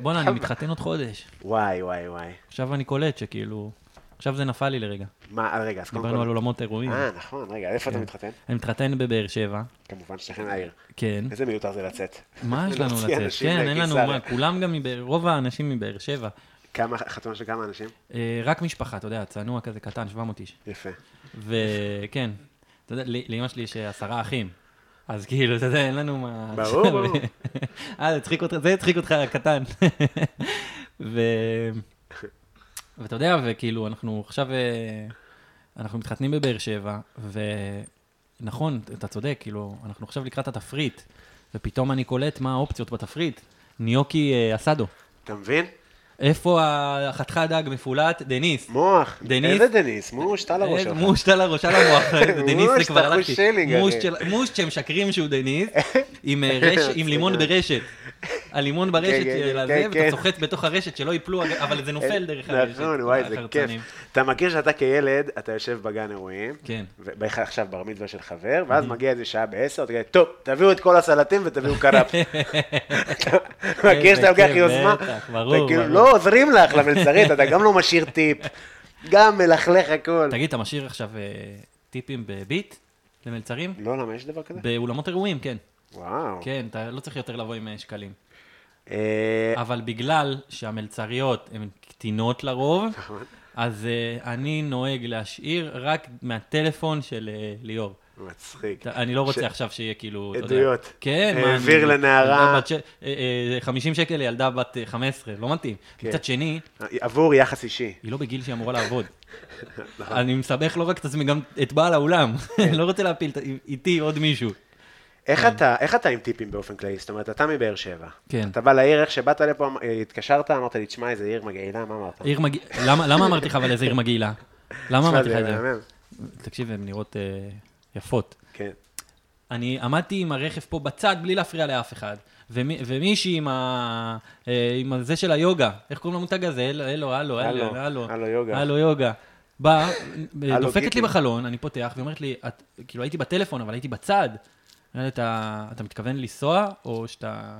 בוא'נה, אני מתחתן עוד חודש. וואי, וואי, וואי. עכשיו אני קולט שכאילו... עכשיו זה נפל לי לרגע. מה, רגע, אז קודם כל... דיברנו על אולמות אירועים. נכון, רגע, איפה אתה מתחתן? אני מתחתן בבאר שבע. כמובן, שכן העיר. כן. איזה מיותר זה לצאת. מה יש לנו לצאת? כן, אין לנו מה. כולם גם מבאר... רוב האנשים מבאר שבע. חתונה של כמה אנשים? רק משפחה, אתה יודע, צנוע כזה קטן, 700 איש. יפה. וכן, אתה יודע, לאמא שלי יש 10 אחים. אז כאילו, אתה יודע, אין לנו מה... ברור, ברור. זה הצחיק אותך קטן. ואתה יודע, וכאילו, אנחנו עכשיו, אנחנו מתחתנים בבאר שבע, ונכון, אתה צודק, כאילו, אנחנו עכשיו לקראת התפריט, ופתאום אני קולט מה האופציות בתפריט, ניוקי אסדו. אתה מבין? איפה החתכה דג מפולט? דניס. מוח. איזה דניס? מוש, תל הראש שלך. מוש, תל הראש על המוח. דניס זה כבר הלכתי. מוש שהם שקרים שהוא דניס, עם לימון ברשת. הלימון ברשת לזה, ואתה צוחץ בתוך הרשת שלא ייפלו, אבל זה נופל דרך הרשת. נכון, וואי, זה כיף. אתה מכיר שאתה כילד, אתה יושב בגן אירועים, עכשיו בר מצווה של חבר, ואז מגיע איזה שעה ב-10, אתה כזה, טוב, תביאו את כל הסלטים ותביאו קראפ. אתה מכיר שאתה לוקח יוזמה? לא עוזרים לך למלצרית, אתה גם לא משאיר טיפ, גם מלכלך הכל. תגיד, אתה משאיר עכשיו טיפים בביט למלצרים? לא, למה יש דבר כזה? באולמות אירועים, כן. וואו. כן, אתה לא צריך יותר לבוא עם שקלים. אבל בגלל שהמלצריות הן קטינות לרוב, אז אני נוהג להשאיר רק מהטלפון של ליאור. מצחיק. אני לא רוצה עכשיו שיהיה כאילו... עדויות. כן. העביר לנערה. 50 שקל לילדה בת 15, לא מתאים. קצת שני. עבור יחס אישי. היא לא בגיל שהיא אמורה לעבוד. אני מסבך לא רק את עצמי, גם את בעל האולם. לא רוצה להפיל איתי עוד מישהו. איך אתה עם טיפים באופן כללי? זאת אומרת, אתה מבאר שבע. כן. אתה בא לעיר, איך שבאת לפה, התקשרת, אמרת לי, תשמע, איזה עיר מגעילה, מה אמרת? עיר מגעילה, למה אמרתי לך, אבל איזה עיר מגעילה? למה אמרתי לך את זה? תקשיב, הן נראות יפות. כן. אני עמדתי עם הרכב פה בצד, בלי להפריע לאף אחד. ומישהי עם זה של היוגה, איך קוראים למותג הזה? הלו יוגה. בא, דופקת לי בחלון, אני פותח, ואומרת לי, כאילו הייתי בטלפון, אבל הייתי בצד. אתה מתכוון לנסוע, או שאתה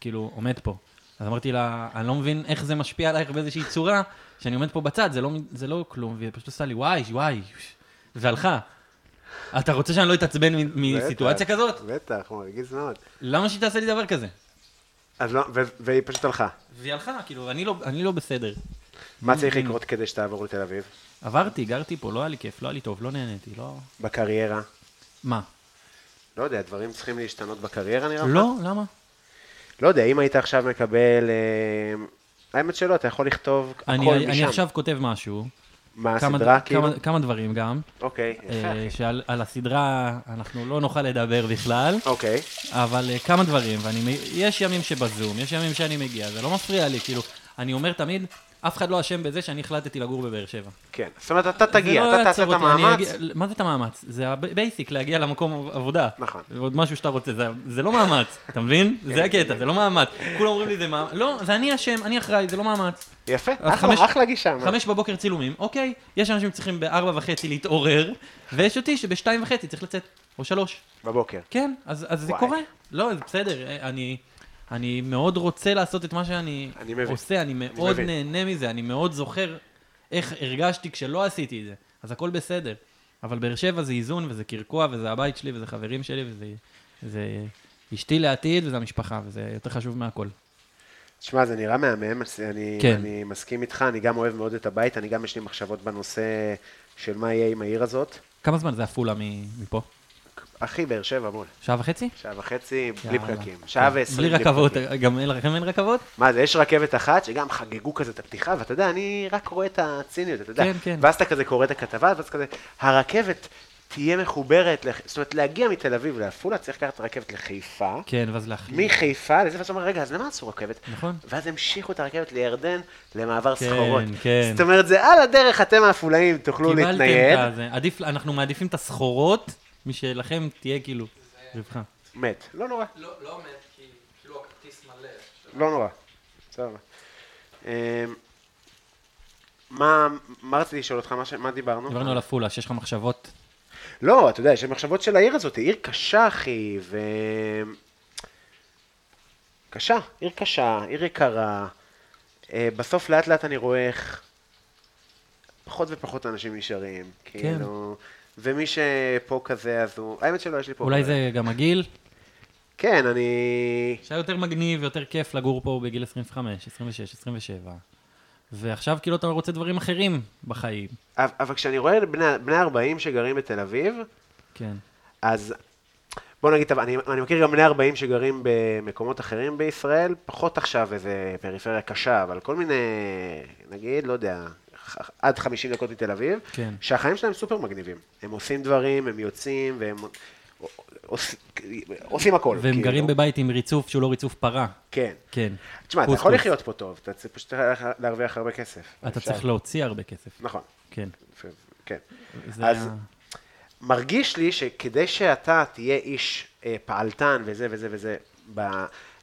כאילו עומד פה? אז אמרתי לה, אני לא מבין איך זה משפיע עלייך באיזושהי צורה, שאני עומד פה בצד, זה לא כלום, והיא פשוט עושה לי, וואי, והלכה. אתה רוצה שאני לא אתעצבן מסיטואציה כזאת? בטח, מרגיז מאוד. למה שהיא תעשה לי דבר כזה? והיא פשוט הלכה. והיא הלכה, כאילו, אני לא בסדר. מה צריך לקרות כדי שתעבור לתל אביב? עברתי, גרתי פה, לא היה לי כיף, לא היה לי טוב, לא נהניתי, לא... בקריירה? מה? לא יודע, הדברים צריכים להשתנות בקריירה, נראה לך? לא, למה? לא יודע, אם היית עכשיו מקבל... האמת שלא, אתה יכול לכתוב הכל משם. אני עכשיו כותב משהו. מה, הסדרה כאילו? כמה דברים גם. אוקיי, יפה. שעל הסדרה אנחנו לא נוכל לדבר בכלל. אוקיי. אבל כמה דברים, יש ימים שבזום, יש ימים שאני מגיע, זה לא מפריע לי, כאילו, אני אומר תמיד... אף אחד לא אשם בזה שאני החלטתי לגור בבאר שבע. כן, זאת אומרת, אתה תגיע, אתה תעשה את המאמץ. מה זה את המאמץ? זה הבייסיק, להגיע למקום עבודה. נכון. ועוד משהו שאתה רוצה, זה לא מאמץ, אתה מבין? זה הקטע, זה לא מאמץ. כולם אומרים לי, זה מאמץ. לא, זה אני אשם, אני אחראי, זה לא מאמץ. יפה, אחלה גישה. 5:00 צילומים, אוקיי, יש אנשים שצריכים ב4:30 להתעורר, ויש אותי שב2:30 צריך לצאת, או 3:00. בבוקר. כן, אז זה קורה. לא, זה בסדר, אני אני מאוד רוצה לעשות את מה שאני עושה, אני מאוד נהנה מזה, אני מאוד זוכר איך הרגשתי כשלא עשיתי את זה, אז הכל בסדר. אבל באר שבע זה איזון, וזה קרקוע, וזה הבית שלי, וזה חברים שלי, וזה אשתי לעתיד, וזה המשפחה, וזה יותר חשוב מהכל. תשמע, זה נראה מהמם, אני מסכים איתך, אני גם אוהב מאוד את הבית, אני גם יש לי מחשבות בנושא של מה יהיה עם העיר הזאת. כמה זמן זה הפעולה מפה? אחי, באר שבע מול. שעה וחצי? שעה וחצי, בלי פקקים. שעה ועשרים. בלי רכבות, גם לכם אין רכבות? מה זה, יש רכבת אחת שגם חגגו כזה את הפתיחה, ואתה יודע, אני רק רואה את הציניות, אתה יודע. כן, כן. ואז אתה כזה קורא את הכתבה, ואז כזה, הרכבת תהיה מחוברת, זאת אומרת, להגיע מתל אביב לעפולה, צריך לקחת רכבת לחיפה. כן, ואז להחליט. מחיפה, לזה אתה אומר, רגע, אז למה עשו רכבת? נכון. ואז המשיכו את הרכבת לירדן, למעבר סחורות. כן, כן. זאת אומרת, זה על הדרך, אתם העפולאים, תוכלו להתנייד. אנחנו מעדיפים את הסחורות, משלכם תהיה כאילו רווחה. מת. לא נורא. לא מת, כי כאילו הכרטיס מלא. לא נורא. בסדר. מה רציתי לשאול אותך? מה דיברנו? דיברנו על הפעולה, שיש לך מחשבות. לא, אתה יודע, יש מחשבות של העיר הזאת. עיר קשה, אחי, קשה, עיר יקרה. בסוף לאט לאט אני רואה איך פחות ופחות אנשים נשארים. כאילו... ומי שפה כזה, אז הוא... האמת שלא יש לי פה... אולי זה גם הגיל? כן, אני... שהיה יותר מגניב, יותר כיף לגור פה בגיל 25, 26, 27. ועכשיו כאילו אתה רוצה דברים אחרים בחיים. אבל כשאני רואה בני 40 שגרים בתל אביב, כן. אז בוא נגיד, אני מכיר גם בני 40 שגרים במקומות אחרים בישראל, פחות עכשיו איזה פריפריה קשה, אבל כל מיני, נגיד, לא יודע... עד 50 דקות מתל אביב, כן. שהחיים שלהם סופר מגניבים. הם עושים דברים, הם יוצאים, והם עושים הכל. והם גרים לא... בבית עם ריצוף שהוא לא ריצוף פרה. כן. כן. תשמע, אתה יכול לחיות פה טוב, אתה פשוט להרוויח הרבה כסף. אתה צריך להוציא הרבה כסף. נכון. כן. כן. אז מרגיש לי שכדי שאתה תהיה איש פעלתן וזה וזה וזה,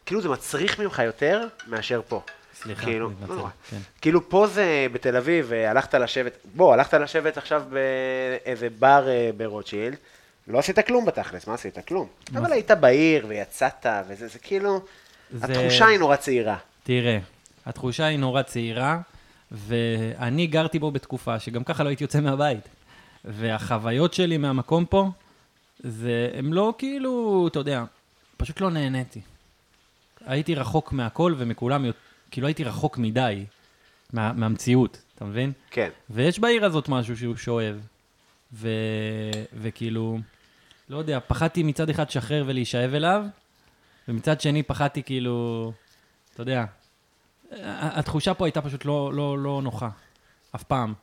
כאילו זה מצריך ממך יותר מאשר פה. סליחה, כאילו, מתנצל, לא, כן. כאילו פה זה בתל אביב, הלכת לשבת עכשיו באיזה בר ברוטשילד, לא עשית כלום בתכלס, מה עשית? כלום. אבל היית בעיר ויצאת וזה, זה כאילו, התחושה היא נורא צעירה. תראה, התחושה היא נורא צעירה, ואני גרתי בו בתקופה שגם ככה לא הייתי יוצא מהבית, והחוויות שלי מהמקום פה, זה, הם לא כאילו, אתה יודע, פשוט לא נהניתי. הייתי רחוק מהכל ומכולם יותר, כאילו הייתי רחוק מדי מהמציאות, אתה מבין? כן. ויש בעיר הזאת משהו שהוא שואב, וכאילו, לא יודע, פחדתי מצד אחד שחרר ולהישאב אליו, ומצד שני פחדתי כאילו, אתה יודע, התחושה פה הייתה פשוט לא נוחה, אף פעם.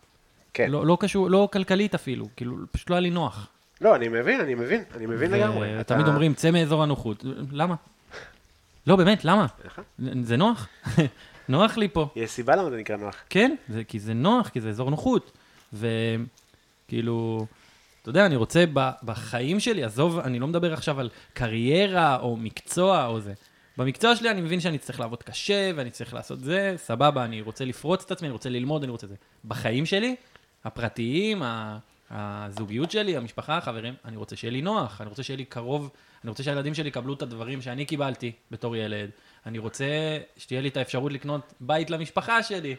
כן. לא קשור, לא כלכלית אפילו, כאילו, פשוט לא היה לי נוח. לא, אני מבין לגמרי. תמיד אומרים, צא מאזור הנוחות. למה? לא, באמת, למה? זה נוח. נוח לי פה. יש סיבה למה זה נקרא נוח. כן, כי זה נוח, כי זה אזור נוחות. וכאילו, אתה יודע, אני רוצה בחיים שלי, עזוב, אני לא מדבר עכשיו על קריירה או מקצוע או זה. במקצוע שלי אני מבין שאני צריך לעבוד קשה ואני צריך לעשות זה, סבבה, אני רוצה לפרוץ את עצמי, אני רוצה ללמוד, אני רוצה זה. בחיים שלי, הפרטיים, הזוגיות שלי, המשפחה, החברים, אני רוצה שיהיה לי נוח, אני רוצה שיהיה לי קרוב, אני רוצה שהילדים שלי יקבלו את הדברים שאני קיבלתי בתור ילד. אני רוצה שתהיה לי את האפשרות לקנות בית למשפחה שלי.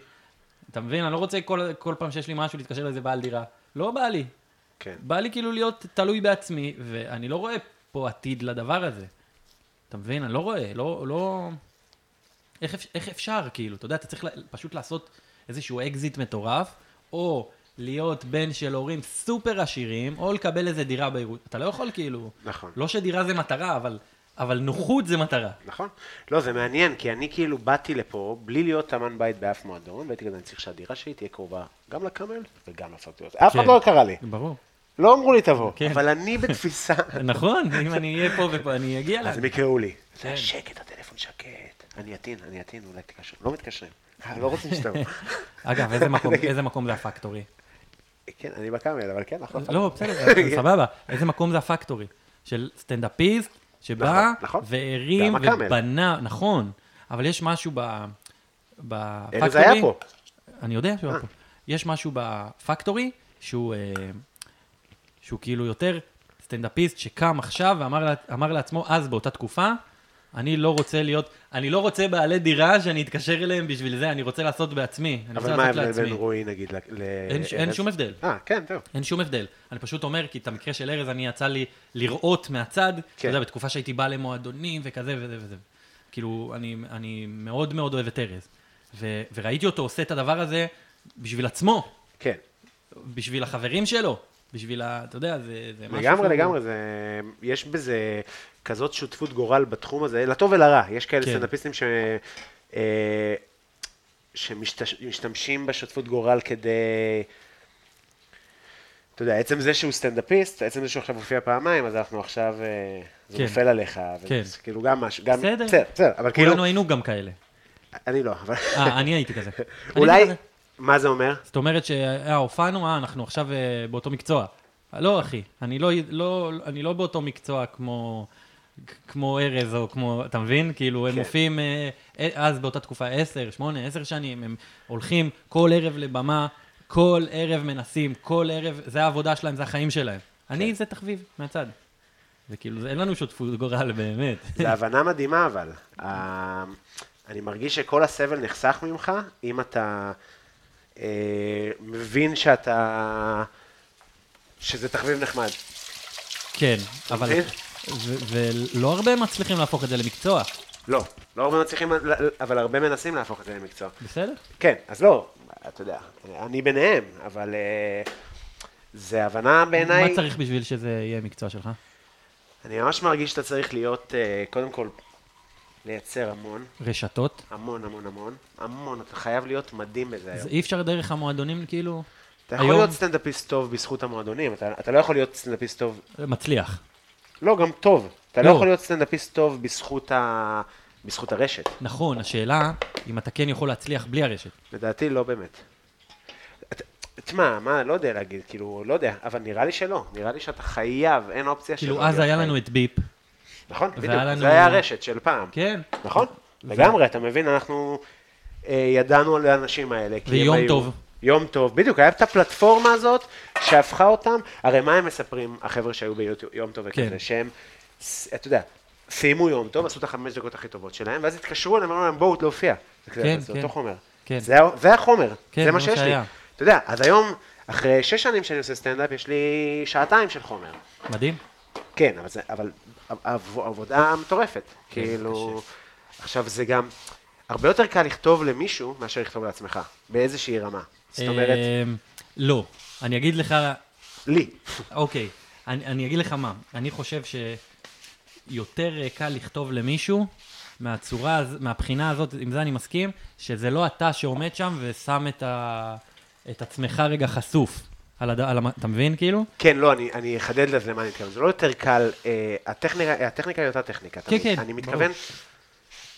אתה מבין? אני לא רוצה כל פעם שיש לי משהו להתקשר לזה בעל דירה. לא בא לי. כן. בא לי כאילו להיות תלוי בעצמי, ואני לא רואה פה עתיד לדבר הזה. אתה מבין? אני לא רואה, לא... איך אפשר כאילו? אתה יודע, אתה צריך פשוט לעשות איזשהו אקזיט מטורף, או... להיות בן של הורים סופר עשירים, או לקבל איזה דירה בעירות. אתה לא יכול כאילו... נכון. לא שדירה זה מטרה, אבל נוחות זה מטרה. נכון. לא, זה מעניין, כי אני כאילו באתי לפה, בלי להיות תמן בית באף מועדון, והייתי כזה, אני צריך שהדירה שלי תהיה קרובה גם לקמל וגם לסרטיות. אף אחד לא קרא לי. ברור. לא אמרו לי תבוא, אבל אני בתפיסה... נכון, אם אני אהיה פה ופה, אני אגיע לה. אז הם יקראו לי. זה שקט, הטלפון שקט. אני אתין, אולי תקשר. לא מתקשרים. לא רוצים שתבוא. אגב, איזה מקום זה הפקטורי? כן, אני בקאמל, אבל כן, נכון. לא, בסדר, סבבה. איזה מקום זה הפקטורי? של סטנדאפיסט, שבא, והרים ובנה, נכון. אבל יש משהו בפקטורי... זה היה פה. אני יודע שהוא היה פה. יש משהו בפקטורי, שהוא כאילו יותר סטנדאפיסט שקם עכשיו ואמר לעצמו אז באותה תקופה, אני לא רוצה להיות, אני לא רוצה בעלי דירה שאני אתקשר אליהם בשביל זה, אני רוצה לעשות בעצמי. אבל מה ההבדל בין רועי נגיד לארז? אין שום הבדל. כן, טוב. אין שום הבדל. אני פשוט אומר, כי את המקרה של ארז אני יצא לי לראות מהצד, אתה יודע, בתקופה שהייתי בא למועדונים וכזה וזה וזה. כאילו, אני מאוד מאוד אוהב את ארז. וראיתי אותו עושה את הדבר הזה בשביל עצמו. כן. בשביל החברים שלו. בשביל, אתה יודע, זה משהו... לגמרי, יש בזה כזאת שותפות גורל בתחום הזה, לטוב ולרע. יש כאלה סטנדאפיסטים שמשתמשים בשותפות גורל כדי... אתה יודע, עצם זה שהוא סטנדאפיסט, עצם זה שהוא עכשיו הופיע פעמיים, אז אנחנו עכשיו... זה נופל עליך, וכאילו גם משהו... בסדר, אבל כאילו... כולנו היינו גם כאלה. אני לא, אבל... אני הייתי כזה. אולי... מה זה אומר? זאת אומרת שהופענו, אנחנו עכשיו באותו מקצוע. לא, אחי, אני לא באותו מקצוע כמו ארז או כמו, אתה מבין? כאילו, הם מופיעים, אז באותה תקופה 10 שנים, הם הולכים כל ערב לבמה, כל ערב מנסים, כל ערב, זה העבודה שלהם, זה החיים שלהם. אני, זה תחביב מהצד. זה כאילו, אין לנו שותפות גורל באמת. זה הבנה מדהימה, אבל. אני מרגיש שכל הסבל נחסך ממך, אם אתה... מבין שאתה... שזה תחביב נחמד. כן, אבל... ולא הרבה מצליחים להפוך את זה למקצוע. לא הרבה מצליחים, אבל הרבה מנסים להפוך את זה למקצוע. בסדר? כן, אז לא, אתה יודע, אני ביניהם, אבל זה הבנה בעיניי... מה צריך בשביל שזה יהיה מקצוע שלך? אני ממש מרגיש שאתה צריך להיות, קודם כל, לייצר המון. רשתות? המון, אתה חייב להיות מדהים בזה היום. אי אפשר דרך המועדונים כאילו? אתה יכול להיות סטנדאפיסט טוב בזכות המועדונים, אתה לא יכול להיות סטנדאפיסט טוב... מצליח. לא, גם טוב. אתה לא יכול להיות סטנדאפיסט טוב בזכות הרשת. נכון, השאלה אם אתה כן יכול להצליח בלי הרשת. לדעתי לא באמת. מה, לא יודע להגיד, כאילו, לא יודע, אבל נראה לי שלא, נראה לי שאתה חייב, אין אופציה שלא. כאילו, אז היה לנו את ביפ. נכון, בדיוק, זה היה הרשת של פעם. כן. נכון, לגמרי, אתה מבין, אנחנו ידענו על האנשים האלה. ויום טוב. יום טוב, בדיוק, היה את הפלטפורמה הזאת שהפכה אותם, הרי מה הם מספרים, החבר'ה שהיו ביום טוב וכזה, שהם, אתה יודע, סיימו יום טוב, עשו את 5 דקות הכי טובות שלהם, ואז התקשרו אליהם, אמרו להם, בואו, להופיע. כן, זה אותו חומר. זה החומר, זה מה שיש לי. אתה יודע, אז היום, אחרי 6 שנים שאני עושה סטנדאפ, יש לי שעתיים של חומר. מדהים. כן, אבל העבודה מטורפת, כאילו, עכשיו זה גם, הרבה יותר קל לכתוב למישהו מאשר לכתוב לעצמך, באיזושהי רמה, זאת אומרת... לא, אני אגיד לך... לי. אוקיי, אני אגיד לך מה, אני חושב שיותר קל לכתוב למישהו, מהבחינה הזאת, עם זה אני מסכים, שזה לא אתה שעומד שם ושם את עצמך רגע חשוף. אתה מבין כאילו? כן, לא, אני אחדד לזה למה אני מתכוון. זה לא יותר קל, הטכניקה היא אותה טכניקה. כן. אני מתכוון,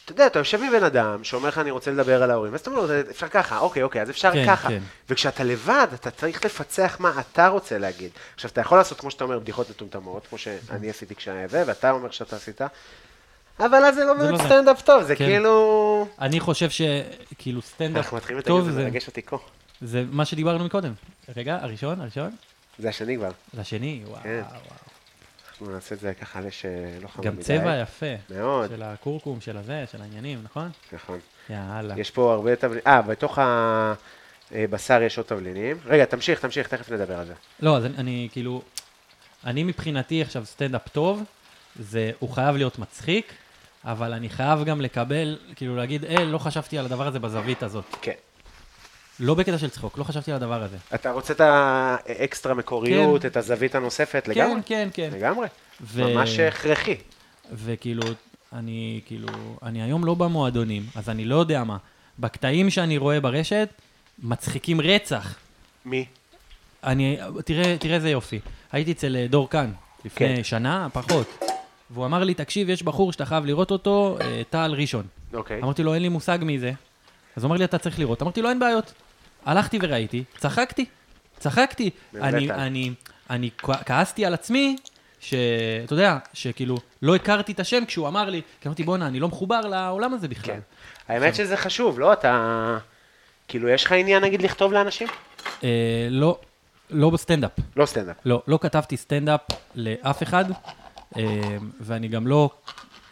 אתה יודע, אתה יושב בבן אדם שאומר לך אני רוצה לדבר על ההורים, אז אתה אומר, אפשר ככה, אוקיי, אז אפשר ככה. וכשאתה לבד, אתה צריך לפצח מה אתה רוצה להגיד. עכשיו, אתה יכול לעשות, כמו שאתה אומר, בדיחות מטומטמות, כמו שאני עשיתי כשהיה זה, ואתה אומר שאתה עשית, אבל אז זה לא באמת סטנדאפ טוב, זה כאילו... אני חושב שכאילו סטנדאפ טוב זה... זה מה שדיברנו מקודם. רגע, הראשון? זה השני כבר. זה השני, וואו. אנחנו נעשה את זה ככה שלא חמוד מדי. גם צבע יפה. מאוד. של הקורקום, של הזה, של העניינים, נכון? נכון. יאללה. יש פה הרבה תבלינים. בתוך הבשר יש עוד תבלינים. רגע, תמשיך, תכף נדבר על זה. לא, אז אני כאילו... אני מבחינתי עכשיו סטנדאפ טוב, הוא חייב להיות מצחיק, אבל אני חייב גם לקבל, כאילו להגיד, לא חשבתי על הדבר הזה בזווית הזאת. כן. לא בקטע של צחוק, לא חשבתי על הדבר הזה. אתה רוצה את האקסטרה מקוריות, את הזווית הנוספת, לגמרי? כן. לגמרי? ממש הכרחי. וכאילו, אני היום לא במועדונים, אז אני לא יודע מה. בקטעים שאני רואה ברשת, מצחיקים רצח. מי? תראה איזה יופי. הייתי אצל דור כאן, לפני שנה, פחות. והוא אמר לי, תקשיב, יש בחור שאתה חייב לראות אותו, טל ראשון. אוקיי. אמרתי לו, אין לי מושג מי זה. אז הוא אומר לי, אתה צריך לראות. אמרתי לו, אין בעיות. הלכתי וראיתי, צחקתי. אני כעסתי על עצמי, שאתה יודע, שכאילו, לא הכרתי את השם כשהוא אמר לי, כי אמרתי, בונה, אני לא מחובר לעולם הזה בכלל. האמת שזה חשוב, לא? אתה, כאילו, יש לך עניין, נגיד, לכתוב לאנשים? לא בסטנדאפ. לא כתבתי סטנדאפ לאף אחד, ואני גם לא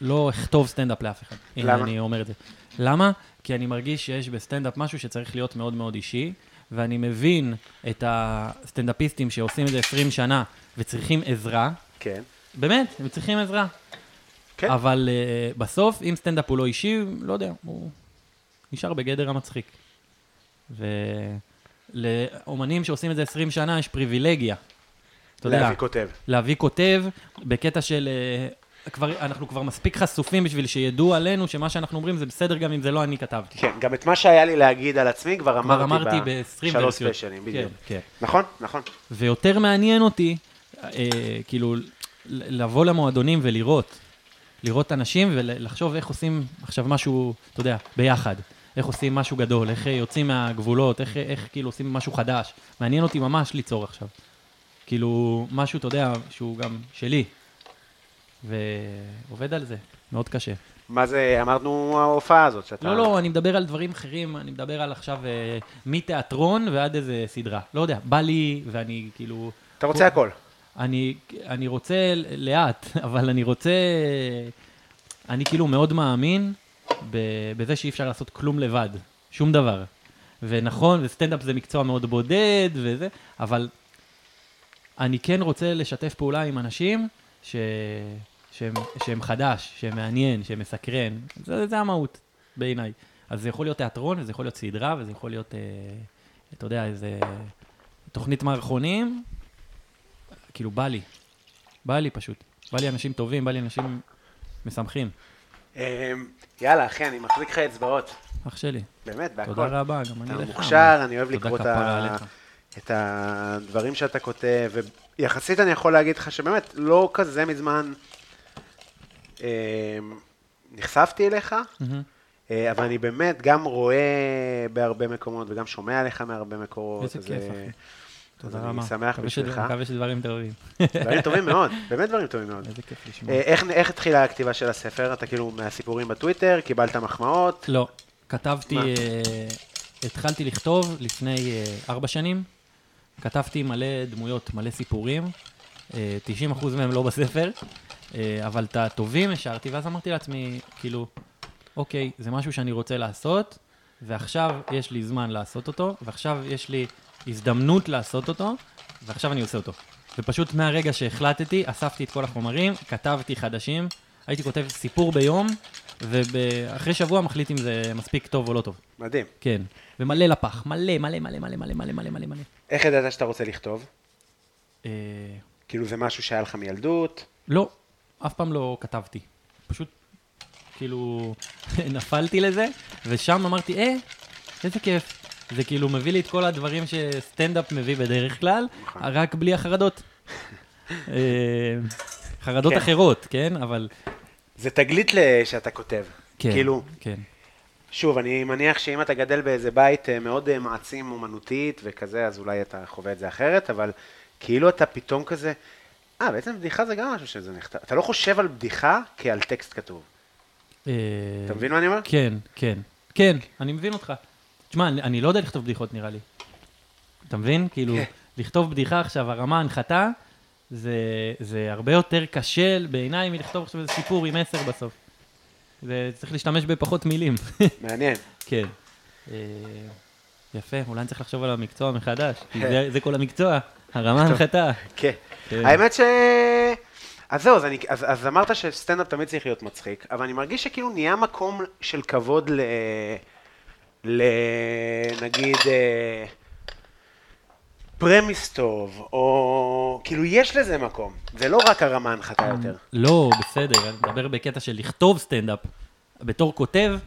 לא אכתוב סטנדאפ לאף אחד. למה? אני אומר את זה. למה? כי אני מרגיש שיש בסטנדאפ משהו שצריך להיות מאוד מאוד אישי, ואני מבין את הסטנדאפיסטים שעושים את זה 20 שנה, וצריכים עזרה. כן. באמת, הם צריכים עזרה. כן. אבל בסוף, אם סטנדאפ הוא לא אישי, לא יודע, הוא נשאר בגדר המצחיק. ולאומנים שעושים את זה 20 שנה, יש פריבילגיה. להביא כותב. להביא כותב, בקטע של... אנחנו כבר מספיק חשופים בשביל שידעו עלינו שמה שאנחנו אומרים זה בסדר גם אם זה לא אני כתבתי. כן, גם את מה שהיה לי להגיד על עצמי כבר אמרתי בשלוש ספיישלים, בדיוק. נכון, נכון. ויותר מעניין אותי, כאילו, לבוא למועדונים ולראות, לראות אנשים ולחשוב איך עושים עכשיו משהו, אתה יודע, ביחד. איך עושים משהו גדול, איך יוצאים מהגבולות, איך כאילו עושים משהו חדש. מעניין אותי ממש ליצור עכשיו. כאילו, משהו, אתה יודע, שהוא גם שלי. ועובד על זה, מאוד קשה. מה זה, אמרנו ההופעה הזאת שאתה... לא, לא, אני מדבר על דברים אחרים, אני מדבר על עכשיו מתיאטרון ועד איזה סדרה. לא יודע, בא לי ואני כאילו... אתה רוצה הכל. אני רוצה לאט, אבל אני רוצה... אני כאילו מאוד מאמין בזה שאי אפשר לעשות כלום לבד, שום דבר. ונכון, וסטנדאפ זה מקצוע מאוד בודד וזה, אבל אני כן רוצה לשתף פעולה עם אנשים שהם חדש, שהם מעניין, שהם מסקרן. זה המהות בעיניי. אז זה יכול להיות תיאטרון, וזה יכול להיות סדרה, וזה יכול להיות, אתה יודע, איזה תוכנית מערכונים. כאילו, בא לי. בא לי פשוט. בא לי אנשים טובים, בא לי אנשים משמחים. יאללה, אחי, אני מחזיק לך אצבעות. אח שלי. באמת, בהכל. תודה רבה, גם אני לך. אתה מוכשר, אני אוהב לקרוא את הדברים שאתה כותב, יחסית אני יכול להגיד לך שבאמת לא כזה מזמן נחשפתי אליך, אבל אני באמת גם רואה בהרבה מקומות וגם שומע עליך מהרבה מקורות. איזה כיף, אחי. תודה רבה. אני שמח בשבילך. אני מקווה שדברים טובים. דברים טובים מאוד, באמת דברים טובים מאוד. איזה כיף לשמוע. איך התחילה הכתיבה של הספר? אתה כאילו מהסיפורים בטוויטר, קיבלת מחמאות? לא, כתבתי, התחלתי לכתוב לפני 4 שנים, כתבתי מלא דמויות, מלא סיפורים, 90% מהם לא בספר, אבל את הטובים השארתי, ואז אמרתי לעצמי, כאילו, אוקיי, זה משהו שאני רוצה לעשות, ועכשיו יש לי זמן לעשות אותו, ועכשיו יש לי הזדמנות לעשות אותו, ועכשיו אני עושה אותו. ופשוט מהרגע שהחלטתי, אספתי את כל החומרים, כתבתי חדשים, הייתי כותב סיפור ביום, ואחרי שבוע מחליט אם זה מספיק טוב או לא טוב. מדהים. כן. ומלא לפח, מלא, מלא, מלא, מלא, מלא, מלא, מלא, מלא, מלא. איך ידעת שאתה רוצה לכתוב? כאילו זה משהו שהיה לך מילדות? לא, אף פעם לא כתבתי. פשוט, כאילו, נפלתי לזה, ושם אמרתי, איזה כיף. זה כאילו מביא לי את כל הדברים שסטנדאפ מביא בדרך כלל, רק בלי החרדות. חרדות אחרות, כן, אבל... זה תגלית שאתה כותב. כן, כאילו, כן. שוב, אני מניח שאם אתה גדל באיזה בית מאוד מעצים אומנותית וכזה, אז אולי אתה חווה את זה אחרת, אבל כאילו אתה פתאום כזה, בעצם בדיחה זה גם משהו שזה נכתב. אתה לא חושב על בדיחה כעל טקסט כתוב. אתה מבין מה אני אומר? כן, כן. כן, אני מבין אותך. תשמע, אני לא יודע לכתוב בדיחות, נראה לי. אתה מבין? כאילו, לכתוב בדיחה עכשיו, הרמה הנחתה, זה הרבה יותר קשה בעיניי מלכתוב עכשיו איזה סיפור עם 10 בסוף. צריך להשתמש בפחות מילים. מעניין. כן. יפה, אולי אני צריך לחשוב על המקצוע מחדש. זה כל המקצוע, הרמה הנחתה. כן. האמת ש... אז זהו, אז אמרת שסטנדאפ תמיד צריך להיות מצחיק, אבל אני מרגיש שכאילו נהיה מקום של כבוד נגיד... פרמיס טוב, או... כאילו, יש לזה מקום. זה לא רק הרמה הנחתה יותר. לא, בסדר. אני מדבר בקטע של לכתוב סטנדאפ. בתור כותב,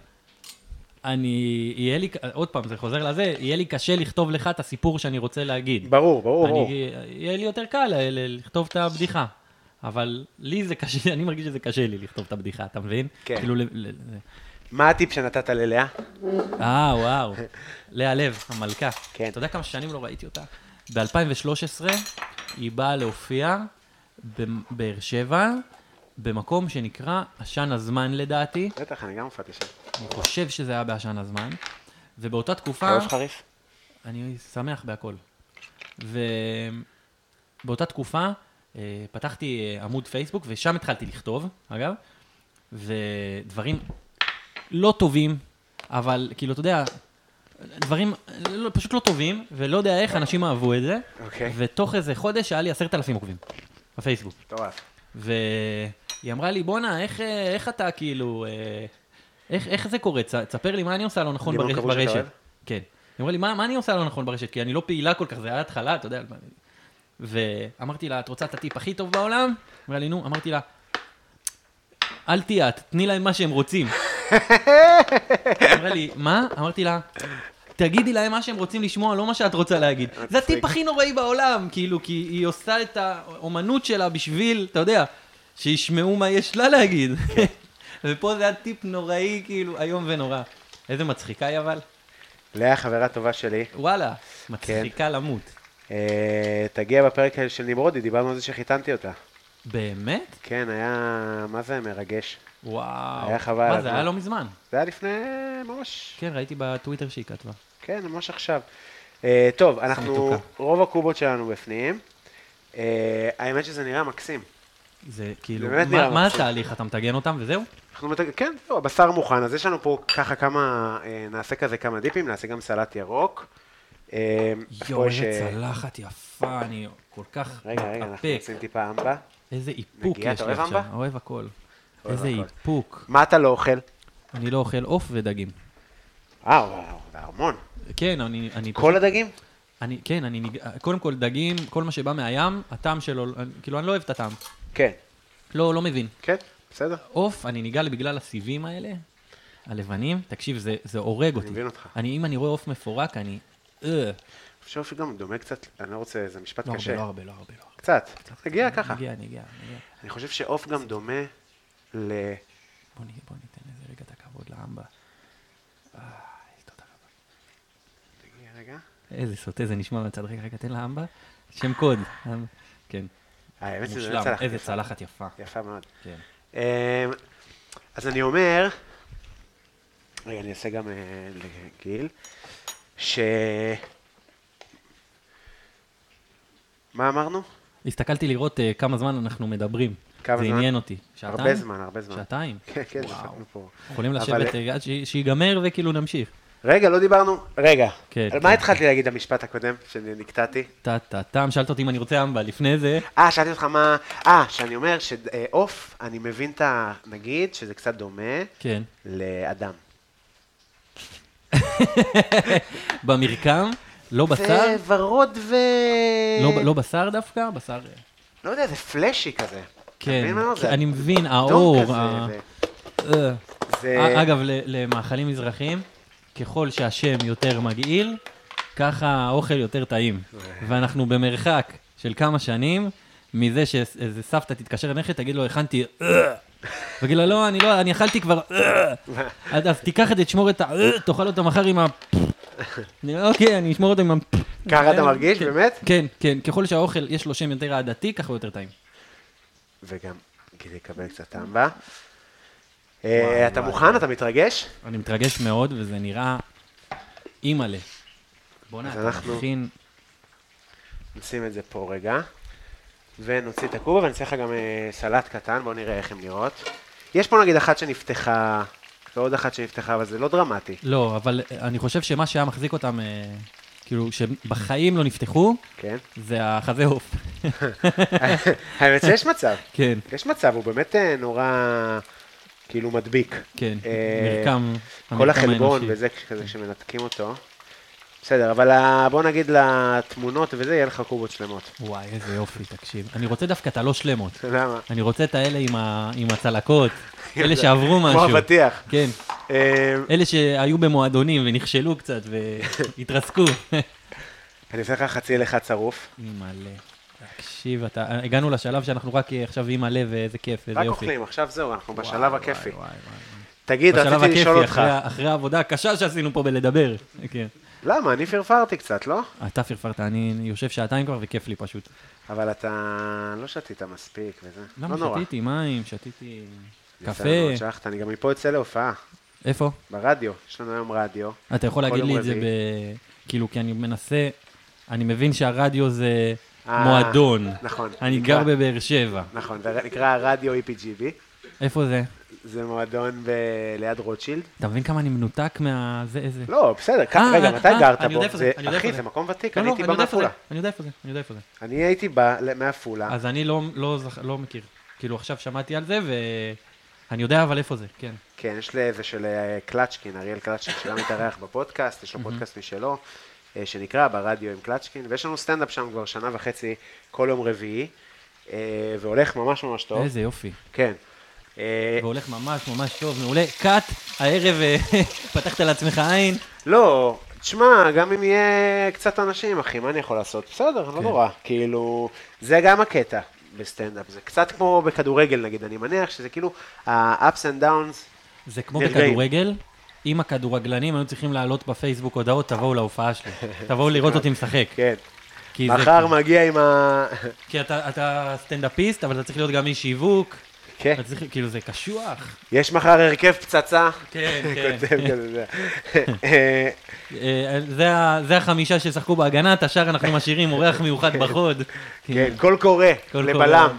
יהיה לי... עוד פעם, זה חוזר לזה, יהיה לי קשה לכתוב לך את הסיפור שאני רוצה להגיד. ברור, ברור, ברור. יהיה לי יותר קל לכתוב את הבדיחה. אבל לי זה קשה, אני מרגיש שזה קשה לי לכתוב את הבדיחה, אתה מבין? כן. כאילו... מה הטיפ שנתת ללאה? וואו. לאה לב, המלכה. כן. אתה יודע כמה שנים לא ראיתי אותה? ב-2013 היא באה להופיע בבאר שבע, במקום שנקרא עשן הזמן לדעתי. בטח, אני גם הופעתי שם. אני חושב שזה היה בעשן הזמן. ובאותה תקופה... ראש חריף. אני שמח בהכל. ובאותה תקופה פתחתי עמוד פייסבוק, ושם התחלתי לכתוב, אגב. ודברים לא טובים, אבל כאילו, אתה יודע, דברים פשוט לא טובים, ולא יודע איך אנשים אהבו את זה, ותוך איזה חודש היה לי 10,000 עוקבים בפייסבוק. טורף. והיא אמרה לי, בונה, איך אתה כאילו, איך זה קורה? תספר לי מה אני עושה לא נכון ברשת. כן. היא אמרה לי, מה אני עושה לא נכון ברשת? כי אני לא פעילה כל כך, זה היה התחלה, אתה יודע. ואמרתי לה, את רוצה את הטיפ הכי טוב בעולם? אמרה לי, נו, אמרתי לה, אל תהיה, תתני להם מה שהם רוצים. אמרה לי, מה? אמרתי לה, תגידי להם מה שהם רוצים לשמוע, לא מה שאת רוצה להגיד. זה הטיפ הכי נוראי בעולם, כאילו, כי היא עושה את האומנות שלה בשביל, אתה יודע, שישמעו מה יש לה להגיד. ופה זה הטיפ נוראי, כאילו, היום ונורא. איזה מצחיקה היא, אבל. לאה, חברה טובה שלי. וואלה, מצחיקה למות. תגיע בפרק של נמרודי, דיברנו על זה שחיתנתי אותה. באמת? כן, היה, מה זה מרגש. וואו. היה חבל. מה זה, היה לא מזמן. זה היה לפני ממש. כן, ראיתי בטוויטר שהיא כתבה. כן, ממש עכשיו. טוב, אנחנו, רוב הקובות שלנו בפנים. האמת שזה נראה מקסים. זה כאילו, מה התהליך? אתה מתגן אותם וזהו? כן, הבשר מוכן. אז יש לנו פה ככה כמה, נעשה כזה כמה דיפים, נעשה גם סלט ירוק. יואו, איזה צלחת יפה, אני כל כך מתאפק. רגע, אנחנו עושים טיפה אמבה. איזה איפוק יש לי עכשיו, אוהב הכל. איזה איפוק. מה אתה לא אוכל? אני לא אוכל עוף ודגים. וואו, זה הרמון. כן, אני... כל הדגים? כן, אני... קודם כל דגים, כל מה שבא מהים, הטעם שלו, כאילו אני לא אוהב את הטעם. כן. לא מבין. כן, בסדר. עוף, אני ניגע בגלל הסיבים האלה, הלבנים, תקשיב, זה הורג אותי. אני מבין אותך. אם אני רואה עוף מפורק, אני... אפשר שגם דומה קצת, אני לא רוצה, זה משפט קשה. לא הרבה, לא הרבה, לא הרבה. קצת, נגיע ככה. נגיע. אני חושב שעוף גם דומה ל... בוא ניתן לזה רגע את הכבוד לעמבה. תודה רבה. נגיע רגע. איזה סוטה, זה נשמע מצד רגע, תן לעמבה. שם קוד. כן. מושלם, איזה צלחת יפה. יפה מאוד. כן. אז אני אומר, רגע, אני אעשה גם לגיל. מה אמרנו? הסתכלתי לראות כמה זמן אנחנו מדברים. זה עניין אותי. הרבה זמן, הרבה זמן. שעתיים? כן, שפנו פה. יכולים לשבת שיגמר וכאילו נמשיך. רגע, לא דיברנו. רגע. על מה התחלתי להגיד המשפט הקודם שנקטעתי? טעם, שאלת אותי אם אני רוצה אמבה לפני זה. שאלתי אותך מה... שאני אומר שעוף, אני מבין את ה... נגיד שזה קצת דומה לאדם. במרקם, לא בשר. זה ורוד ו... לא בשר דווקא, בשר... לא יודע, זה פלשי כזה. כן, אני מבין, האור. אגב, למאכלים מזרחיים, ככל שהשם יותר מגעיל, ככה האוכל יותר טעים. ואנחנו במרחק של כמה שנים, מזה שאיזה סבתא תתקשר לנכד, תגיד לו, הכנתי... וגיד לה, לא, אני אכלתי כבר, אז תיקח את זה, תשמור את ה... תאכל אותו מחר עם ה... אוקיי, אני אשמור אותו עם ה... ככה אתה מרגיש, באמת? כן, כן, ככל שהאוכל יש לו שם יותר עדתי, ככה הוא יותר טעים. וגם, כדי לקבל קצת טעם בה. אתה מוכן? אתה מתרגש? אני מתרגש מאוד, וזה נראה אימאלה. בוא נע, אתה מכין... נשים את זה פה רגע. ונוציא את הקובה, ואני אצליח גם סלט קטן, בואו נראה איך הם נראות. יש פה נגיד אחת שנפתחה, ועוד אחת שנפתחה, אבל זה לא דרמטי. לא, אבל אני חושב שמה שהיה מחזיק אותם, כאילו, שבחיים לא נפתחו, זה החזה אוף. האמת שיש מצב. כן. יש מצב, הוא באמת נורא, כאילו, מדביק. כן, מרקם. כל החלבון וזה כזה שמנתקים אותו. בסדר, אבל בוא נגיד לתמונות וזה, יהיה לך קובות שלמות. וואי, איזה יופי, תקשיב. אני רוצה דווקא את הלא שלמות. למה? אני רוצה את האלה עם הצלקות, אלה שעברו משהו. כמו הבטיח. כן. אלה שהיו במועדונים ונכשלו קצת והתרסקו. אני אעשה לך חצי לך צרוף. מלא. תקשיב, הגענו לשלב שאנחנו רק עכשיו עם הלב, איזה כיף, איזה יופי. רק אוכלים, עכשיו זהו, אנחנו בשלב הכיפי. תגיד, רציתי לשאול אותך. אחרי העבודה הקשה שעשינו פה בלדבר. כן. למה? אני פרפרתי קצת, לא? אתה פרפרת, אני יושב שעתיים כבר וכיף לי פשוט. אבל אתה לא שתית מספיק וזה, לא נורא. למה שתיתי מים, שתיתי קפה. אני גם מפה יוצא להופעה. איפה? ברדיו, יש לנו היום רדיו. אתה יכול להגיד לי את זה כאילו, כי אני מנסה, אני מבין שהרדיו זה מועדון. נכון. אני גר בבאר שבע. נכון, זה נקרא רדיו EPGB. איפה זה? זה מועדון ליד רוטשילד. אתה מבין כמה אני מנותק מה... זה... לא, בסדר, רגע, מתי גרת בו? אחי, זה מקום ותיק, אני הייתי במעפולה. אני יודע איפה זה, אני יודע איפה זה. אני הייתי במעפולה. אז אני לא מכיר. כאילו, עכשיו שמעתי על זה, ואני יודע אבל איפה זה, כן. כן, יש לזה של קלצ'קין, אריאל קלצ'קין, שגם מתארח בפודקאסט, יש לו פודקאסט משלו, שנקרא ברדיו עם קלצ'קין, ויש לנו סטנדאפ שם כבר שנה וחצי, כל יום רביעי, והולך ממש ממש טוב. איזה יופי. כן. והולך ממש ממש טוב, מעולה. קאט, הערב פתחת לעצמך עין. לא, תשמע, גם אם יהיה קצת אנשים, אחי, מה אני יכול לעשות? בסדר, לא נורא. כאילו, זה גם הקטע בסטנדאפ. זה קצת כמו בכדורגל, נגיד, אני מניח שזה כאילו, ה-ups and downs. זה כמו בכדורגל? אם הכדורגלנים היו צריכים לעלות בפייסבוק הודעות, תבואו להופעה שלי. תבואו לראות אותי משחק. כן. מחר מגיע עם ה... כי אתה סטנדאפיסט, אבל אתה צריך להיות גם איש שיווק. כן. כאילו זה קשוח. יש מחר הרכב פצצה. כן, כן. כותב כזה. זה החמישה ששחקו בהגנת, השאר אנחנו משאירים אורח מיוחד בחוד. כן, כל קורא לבלם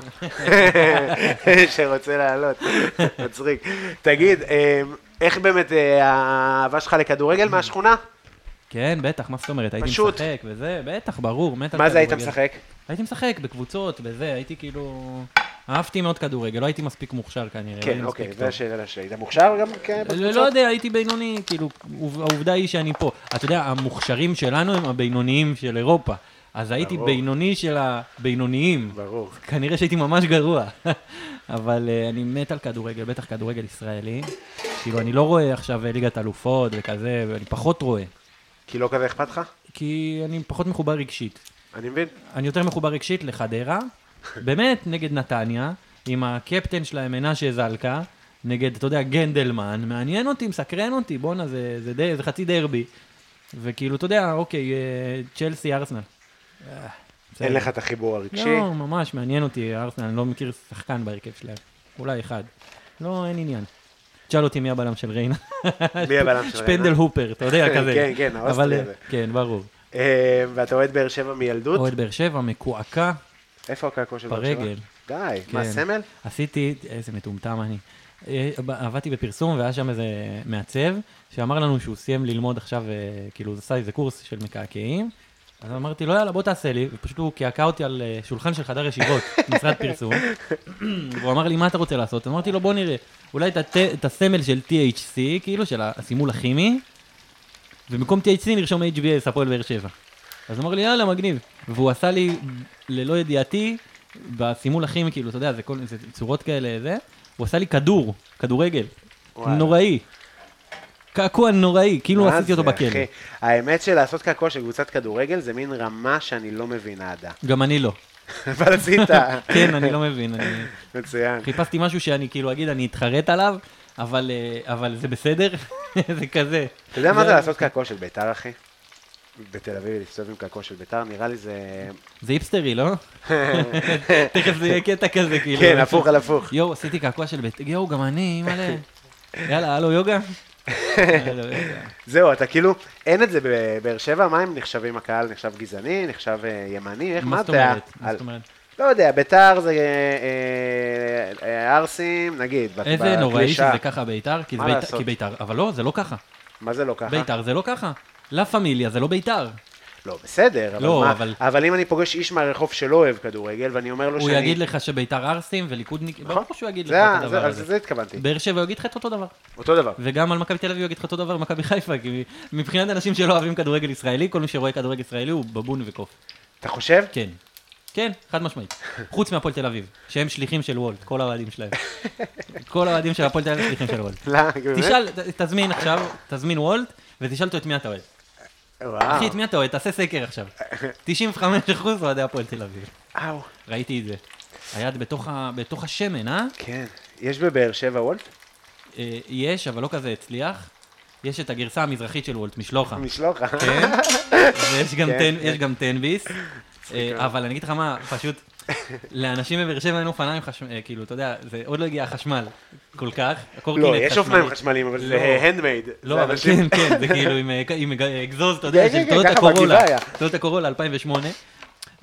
שרוצה לעלות. מצחיק. תגיד, איך באמת האהבה שלך לכדורגל מהשכונה? כן, בטח, מה זאת אומרת? הייתי משחק וזה, בטח, ברור. מה זה היית משחק? הייתי משחק בקבוצות וזה, הייתי כאילו... אהבתי מאוד כדורגל, לא הייתי מספיק מוכשר כנראה. כן, אוקיי, זה השאלה שלי. אתה מוכשר גם בקבוצות? לא יודע, הייתי בינוני, כאילו, העובדה היא שאני פה. אתה יודע, המוכשרים שלנו הם הבינוניים של אירופה. אז הייתי בינוני של הבינוניים. ברור. כנראה שהייתי ממש גרוע. אבל אני מת על כדורגל, בטח כדורגל ישראלי. כאילו, אני לא רואה עכשיו ליגת אלופות וכזה, אני פחות רואה. כי לא כזה אכפת לך? כי אני פחות מחובר רגשית. אני מבין. אני יותר מחובר רגשית לחדרה, באמת נגד נתניה, עם הקפטן שלה, מנשה זלקה, נגד, אתה יודע, גנדלמן, מעניין אותי, מסקרן אותי, בונה, זה חצי דרבי. וכאילו, אתה יודע, אוקיי, צ'לסי, ארסנל. אין לך את החיבור הרגשי? לא, ממש, מעניין אותי, ארסנל, אני לא מכיר שחקן בהרכב שלהם. אולי אחד. לא, אין עניין. תשאל אותי מי הבלם של ריינה. מי הבלם של ריינה? שפנדל הופר, אתה יודע, כזה. כן, כן, האוסטרי הזה. כן, ברור. ואתה אוהד באר שבע מילדות? אוהד באר שבע, מקועקה. איפה הקעקוע של באר שבע? ברגל. די, מה, סמל? עשיתי, איזה מטומטם אני. עבדתי בפרסום, והיה שם איזה מעצב, שאמר לנו שהוא סיים ללמוד עכשיו, כאילו, עשה איזה קורס של מקעקעים. אז אמרתי, לא, יאללה, בוא תעשה לי, ופשוט הוא קעקע אותי על שולחן של חדר ישיבות, משרד פרסום, והוא אמר לי, מה אתה רוצה לעשות? אמרתי לו, בוא נראה, אולי את הסמל של THC, כאילו, של הסימול הכימי, ובמקום THC נרשום HBS, הפועל באר שבע. אז אמר לי, יאללה, מגניב. והוא עשה לי, ללא ידיעתי, בסימול הכימי, כאילו, אתה יודע, זה צורות כאלה, זה, הוא עשה לי כדור, כדורגל, נוראי. קעקוע נוראי, כאילו עשיתי אותו בכלא. האמת שלעשות קעקוע של קבוצת כדורגל זה מין רמה שאני לא מבין עדה. גם אני לא. אבל עשית. כן, אני לא מבין. מצוין. חיפשתי משהו שאני כאילו אגיד, אני אתחרט עליו, אבל זה בסדר, זה כזה. אתה יודע מה זה לעשות קעקוע של ביתר, אחי? בתל אביב, לפסוב עם קעקוע של ביתר, נראה לי זה... זה היפסטרי, לא? תכף זה יהיה קטע כזה, כאילו. כן, הפוך על הפוך. יואו, עשיתי קעקוע של ביתר, יואו, גם אני, יאללה, הלו, יוגה. זהו, אתה כאילו, אין את זה בבאר שבע, מה הם נחשבים הקהל? נחשב גזעני, נחשב ימני, איך מה אתה? מה זאת אומרת? לא יודע, ביתר זה ארסים, נגיד. איזה נוראי שזה ככה ביתר, כי ביתר, אבל לא, זה לא ככה. מה זה לא ככה? ביתר זה לא ככה. לה פמיליה, זה לא ביתר. לא, בסדר, אבל אם אני פוגש איש מהרחוב שלא אוהב כדורגל, ואני אומר לו שאני... הוא יגיד לך שביתר ארסים וליכודניק... ברור שהוא יגיד לך את הדבר הזה. זה התכוונתי. באר שבע יגיד לך את אותו דבר. אותו דבר. וגם על מכבי תל אביב יגיד לך אותו דבר, מכבי חיפה, כי מבחינת אנשים שלא אוהבים כדורגל ישראלי, כל מי שרואה כדורגל ישראלי הוא בבון וקוף. אתה חושב? כן. כן, חד משמעית. חוץ מהפועל תל אביב, שהם שליחים של וולד, כל האוהדים שלהם. כל האוהדים של הפועל תל אביב שליחים של וולד. תשאל, תזמין עכשיו, תזמין וולד, ותשאל אותו את מי אתה אוהד. אחי, את מי אתה אוהד? תעשה סקר עכשיו. 95% אוהדי הפועל תל אביב. ראיתי את זה. היד בתוך השמן, אה? כן. יש בבאר שבע וולט? יש, אבל לא כזה הצליח. יש את הגרסה המזרחית של וולט, משלוחה. משלוחה. כן. ויש גם טנביס. אבל אני אגיד לך מה, פשוט, לאנשים בבאר שבע אין אופניים חשמליים, כאילו, אתה יודע, זה עוד לא הגיע החשמל כל כך. לא, יש אופניים חשמליים, אבל זה הנדמייד. לא, אבל כן, כן, זה כאילו עם אגזוז, אתה יודע, של טויוטה קורולה, טויוטה קורולה 2008.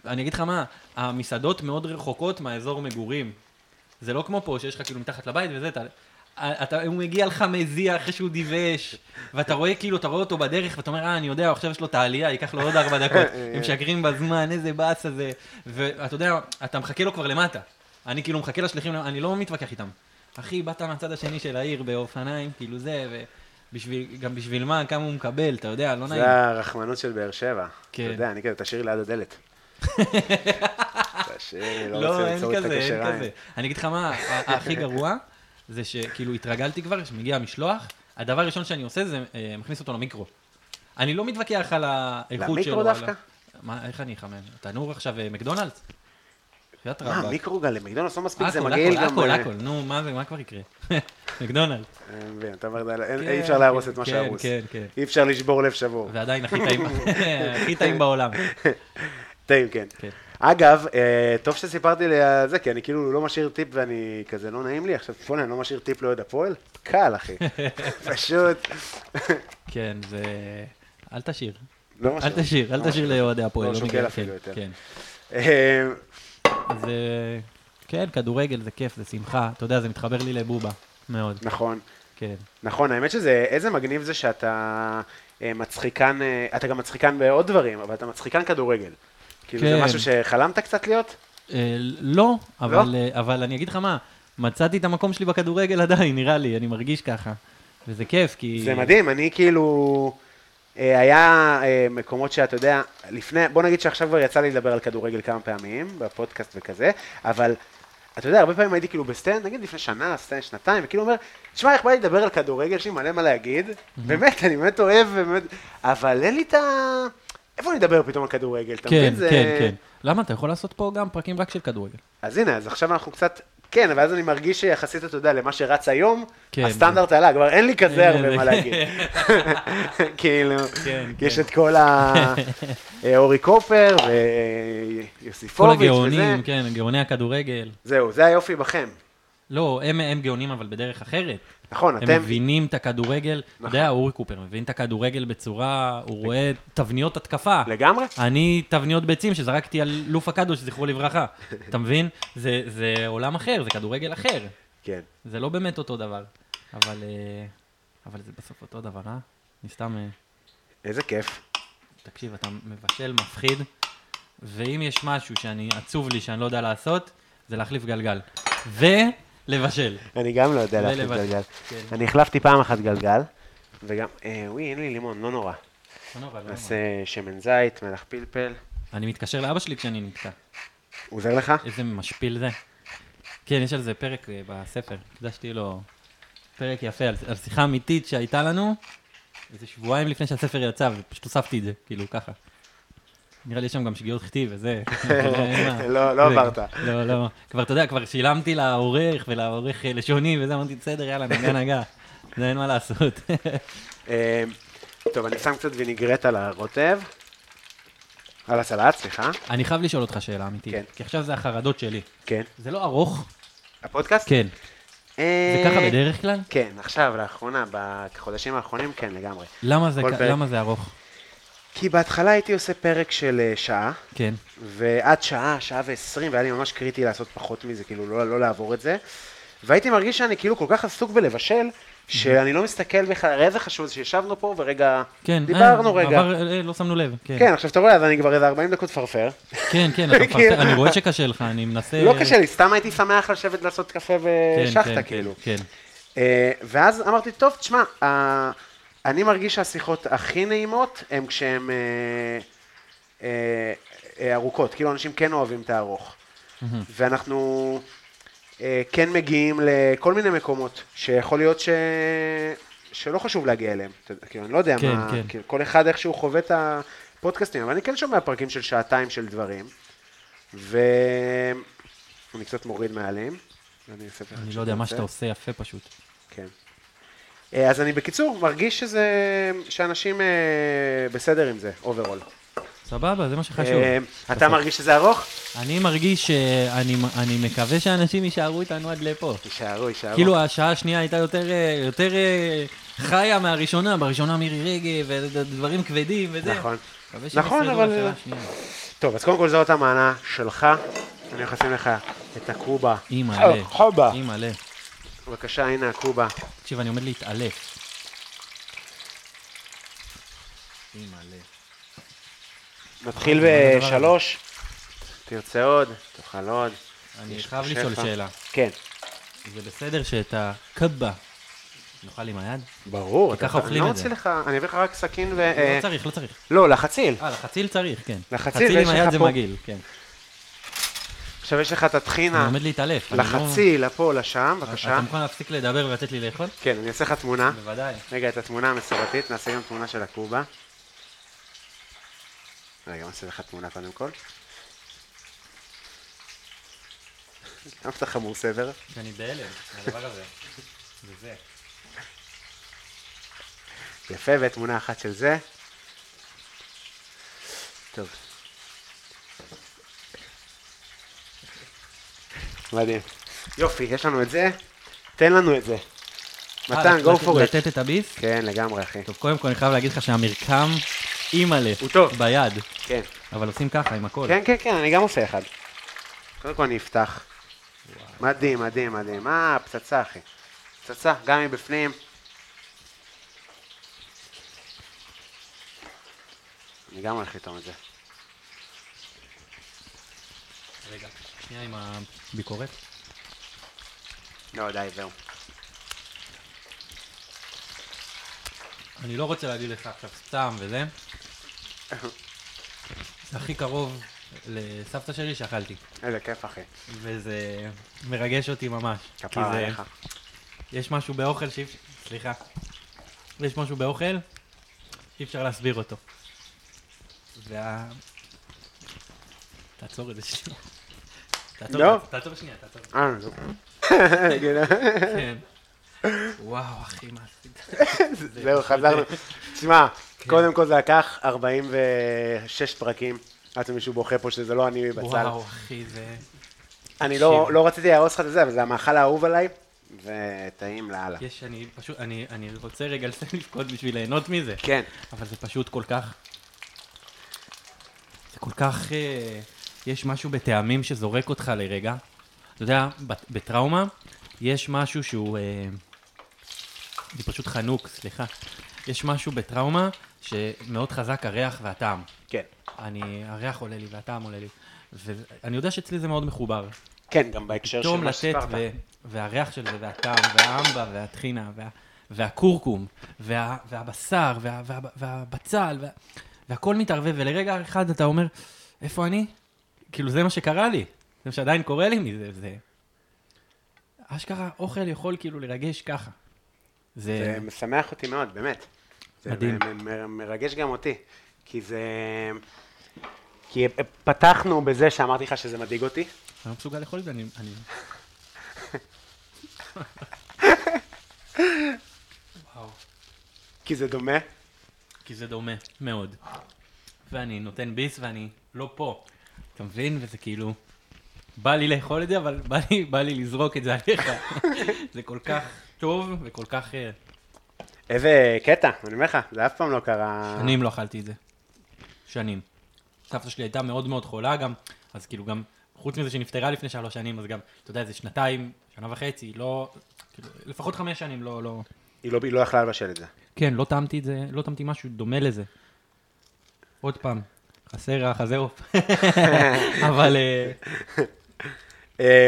אני אגיד לך מה, המסעדות מאוד רחוקות מהאזור מגורים. זה לא כמו פה, שיש לך כאילו מתחת לבית וזה, הוא מגיע לך מזיע אחרי שהוא דיווש, ואתה רואה כאילו, אתה רואה אותו בדרך, ואתה אומר, אני יודע, עכשיו יש לו את העלייה, ייקח לו עוד 4 דקות, הם שגרים בזמן, איזה באס הזה, ואתה יודע, אתה מחכה לו כבר למטה. אני כאילו מחכה לשליחים, אני לא מתווכח איתם. אחי, באת מהצד השני של העיר באופניים, כאילו זה, גם בשביל מה, כמה הוא מקבל, אתה יודע, לא נעים. זה הרחמנות של באר שבע. אתה יודע, אני כאילו, תשאיר ליד הדלת. תשאיר, לא רוצה ליצור את הקשריים. אני אגיד לך מה, הכי גרוע, זה שכאילו התרגלתי כבר, שמגיע המשלוח, הדבר הראשון שאני עושה זה מכניס אותו למיקרו. אני לא מתווכח על האיכות שלו. למיקרו דווקא? איך אני אחמם? תנור עכשיו מקדונלדס? מה, מיקרוגל למקדונלדס לא מספיק, זה מגעיל גם... הכל, נו, מה כבר יקרה? מקדונלדס. אתה אומר, אי אפשר להרוס את מה שהרוס. אי אפשר לשבור לב שבור. ועדיין הכי טעים בעולם. טעים, כן. אגב, טוב שסיפרתי לי על זה, כי אני כאילו לא משאיר טיפ ואני כזה לא נעים לי. עכשיו, אני לא משאיר טיפ לאוהד הפועל? קל, אחי. פשוט. כן, זה... אל תשאיר. לא משאיר. אל תשאיר לאוהדי הפועל. לא שוקל אפילו יותר. זה... כן, כדורגל זה כיף, זה שמחה. אתה יודע, זה מתחבר לי לבובה מאוד. נכון. כן. נכון, האמת שזה... איזה מגניב זה שאתה מצחיקן... אתה גם מצחיקן בעוד דברים, אבל אתה מצחיקן כדורגל. כאילו זה משהו שחלמת קצת להיות? לא, אבל אני אגיד לך מה, מצאתי את המקום שלי בכדורגל עדיין, נראה לי, אני מרגיש ככה. וזה כיף, כי... זה מדהים, אני כאילו... היה מקומות שאתה יודע, לפני... בוא נגיד שעכשיו כבר יצא לי לדבר על כדורגל כמה פעמים, בפודקאסט וכזה, אבל... אתה יודע, הרבה פעמים הייתי כאילו בסטנד, נגיד לפני שנה, סטנד, שנתיים, וכאילו אומר, תשמע, איך בא לי לדבר על כדורגל, יש לי מלא מה להגיד, באמת, אני באמת אוהב, באמת... אבל אין לי את ה... איפה נדבר פתאום על כדורגל? כן, כן, כן. למה? אתה יכול לעשות פה גם פרקים רק של כדורגל. אז הנה, אז עכשיו אנחנו קצת... כן, אבל אז אני מרגיש שיחסית, אתה יודע, למה שרץ היום, הסטנדרט עלה, כבר אין לי כזה הרבה מה להגיד. כאילו, יש את כל האורי קופר ויוסיפוביץ' וזה. כל הגאונים, כן, גאוני הכדורגל. זהו, זה היופי בכם. לא, הם גאונים, אבל בדרך אחרת. נכון, אתם... הם מבינים את הכדורגל, אתה יודע, אורי קופר מבין את הכדורגל בצורה, הוא רואה תבניות התקפה. לגמרי? אני תבניות ביצים שזרקתי על לוף הקדוש, זכרו לברכה. אתה מבין? זה עולם אחר, זה כדורגל אחר. כן. זה לא באמת אותו דבר, אבל זה בסוף אותו דבר, אה? נסתם... איזה כיף. תקשיב, אתה מבשל, מפחיד, ואם יש משהו שאני עצוב לי, שאני לא יודע לעשות, זה להחליף גלגל. ולבשל. אני גם לא יודע להחליף גלגל. אני החלפתי פעם אחת גלגל, וגם, אין לי לימון, לא נורא. נעשה שמן זית, מלח פלפל. אני מתקשר לאבא שלי כשאני נתקע. עוזר לך? איזה משפיל זה. כן, יש על זה פרק בספר, קדשתי לו פרק יפה, על שיחה אמיתית שהייתה לנו, איזה שבועיים לפני שהספר יצא, ופשוט הוספתי את זה, כאילו ככה. נראה לי שם גם שגיאות כתיב וזה. לא עברת. לא. כבר, אתה יודע, כבר שילמתי לעורך ולעורך לשוני, וזה אמרתי, בסדר, יאללה, נגע. זה אין מה לעשות. טוב, אני שם קצת ונגרט על הרוטב. על הסלט, סליחה. אני חייב לשאול אותך שאלה אמיתית. כן. כי עכשיו זה החרדות שלי. כן. זה לא ארוך. הפודקאסט? כן. זה ככה בדרך כלל? כן, עכשיו, לאחרונה, בחודשים האחרונים, כן, לגמרי. למה זה ארוך? כי בהתחלה הייתי עושה פרק של שעה, כן. ועד שעה ו20, והיה לי ממש קריטי לעשות פחות מזה, כאילו לא לעבור את זה, והייתי מרגיש שאני כאילו כל כך עסוק בלבשל, שאני לא מסתכל בכלל, הרי זה חשוב, זה שישבנו פה ורגע, כן, דיברנו רגע. עבר, לא שמנו לב. כן, כן עכשיו אתה רואה, אז אני כבר איזה 40 דקות פרפר. כן, כן, אתה פרפר, אני רואה שקשה לך, אני מנסה... לא קשה לי, סתם הייתי שמח לשבת לעשות קפה ושחטה, כן, כן, כאילו. כן, כן. ואז אמרתי, טוב, תשמע, אני מרגיש שהשיחות הכי נעימות הן כשהן ארוכות, כאילו אנשים כן אוהבים את הארוך. ואנחנו כן מגיעים לכל מיני מקומות שיכול להיות שלא חשוב להגיע אליהם. כאילו אני לא יודע מה, כל אחד איכשהו חווה את הפודקאסטים, אבל אני כן שומע פרקים של שעתיים של דברים, ואני קצת מוריד מעלים. אני לא יודע מה שאתה עושה יפה פשוט. כן. אז אני בקיצור מרגיש שזה, שאנשים בסדר עם זה, אוברול. סבבה, זה מה שחשוב. אתה מרגיש שזה ארוך? אני מרגיש שאני מקווה שאנשים יישארו איתנו עד לפה. יישארו. כאילו השעה השנייה הייתה יותר חיה מהראשונה, בראשונה מירי רגב ודברים כבדים וזה. נכון, אבל... טוב, אז קודם כל זאת המענה שלך, אני יחסים לך את הקובה. אימאלה. בבקשה, הנה הקובה. תקשיב, אני עומד להתעלף. נתחיל בשלוש. תרצה עוד, תאכל עוד. אני חייב לשאול שאלה. כן. זה בסדר שאת הקובה נאכל עם היד? ברור. וככה אוכלים את זה. אני אביא לך רק סכין ו... לא צריך, לא צריך. לא, לחציל. לחציל צריך, כן. לחציל עם היד זה מגעיל, כן. עכשיו יש לך את התחינה. אני עומד להתעלף. לחציל, לפה, לשם, בבקשה. אתה מוכן להפסיק לדבר ולתת לי לאכול? כן, אני אעשה לך תמונה. בוודאי. רגע, את התמונה המסורתית, נעשה גם תמונה של הקובה. רגע, נעשה לך תמונה קודם כל. למה אתה חמור סבר? אני בהלם, הדבר הזה. זה זה. יפה, ותמונה אחת של זה. טוב. מדהים. יופי, יש לנו את זה. תן לנו את זה. מתן, go for it. לתת את הביס? כן, לגמרי, אחי. טוב, קודם כל אני חייב להגיד לך שהמרקם עם הלב. הוא טוב. ביד. כן. אבל עושים ככה, עם הכל. כן, כן, כן, אני גם עושה אחד. קודם כל אני אפתח. מדהים, מדהים, מדהים. פצצה, אחי. פצצה, גם מבפנים. אני גם הולך לטעום את זה. רגע, שנייה עם הביקורת. לא, די, זהו. אני לא רוצה להגיד לך עכשיו סתם וזה. זה הכי קרוב לסבתא שלי שאכלתי. איזה כיף, אחי. וזה מרגש אותי ממש. כפרה עליך. יש משהו באוכל שאיף... סליחה. יש משהו באוכל שאי אפשר להסביר אותו. תעצור את זה שנייה. תעצור שנייה, תעצור. כן. וואו, אחי, מה עשית? זהו, חזרנו. תשמע, קודם כל זה לקח 46 פרקים. עד שמישהו בוכה פה שזה לא אני מבצל. וואו, אחי, זה... אני לא רציתי להרוס לך את זה, אבל זה המאכל האהוב עליי. וטעים לאללה. יש, אני פשוט... אני רוצה רגע לסיים לבכות בשביל ליהנות מזה. כן. אבל זה פשוט כל כך... כל כך, יש משהו בטעמים שזורק אותך לרגע. אתה יודע, בטראומה, יש משהו שהוא, זה פשוט חנוק, סליחה. יש משהו בטראומה שמאוד חזק הריח והטעם. כן. הריח עולה לי והטעם עולה לי. ואני יודע שאצלי זה מאוד מחובר. כן, גם בהקשר של מה שספרת. פתאום לתת והריח של זה והטעם והאמבה והטחינה והקורקום והבשר והבצל והכל מתערבב, ולרגע אחד אתה אומר, איפה אני? כאילו זה מה שקרה לי, זה מה שעדיין קורה לי מזה, זה... אשכרה, אוכל יכול כאילו לרגש ככה. זה משמח אותי מאוד, באמת. מדהים. זה מרגש גם אותי, כי זה... כי פתחנו בזה שאמרתי לך שזה מדהיג אותי. אני לא מסוגל לאכול את זה, אני... וואו. כי זה דומה. כי זה דומה מאוד. ואני נותן ביס ואני לא פה. אתה מבין? וזה כאילו... בא לי לאכול את זה, אבל בא לי לזרוק את זה עליך. זה כל כך טוב וכל כך... איזה קטע, אני אומר לך, זה אף פעם לא קרה... שנים לא אכלתי את זה. שנים. סבתא שלי הייתה מאוד מאוד חולה גם, אז כאילו גם, חוץ מזה שנפטרה לפני 3 שנים, אז גם, אתה יודע, זה 2.5 שנים, לא... כאילו, לפחות 5 שנים, לא... היא לא יכלה לבשל את זה. כן, לא טעמתי את זה, לא טעמתי משהו דומה לזה. עוד פעם, חסר אוף. אבל...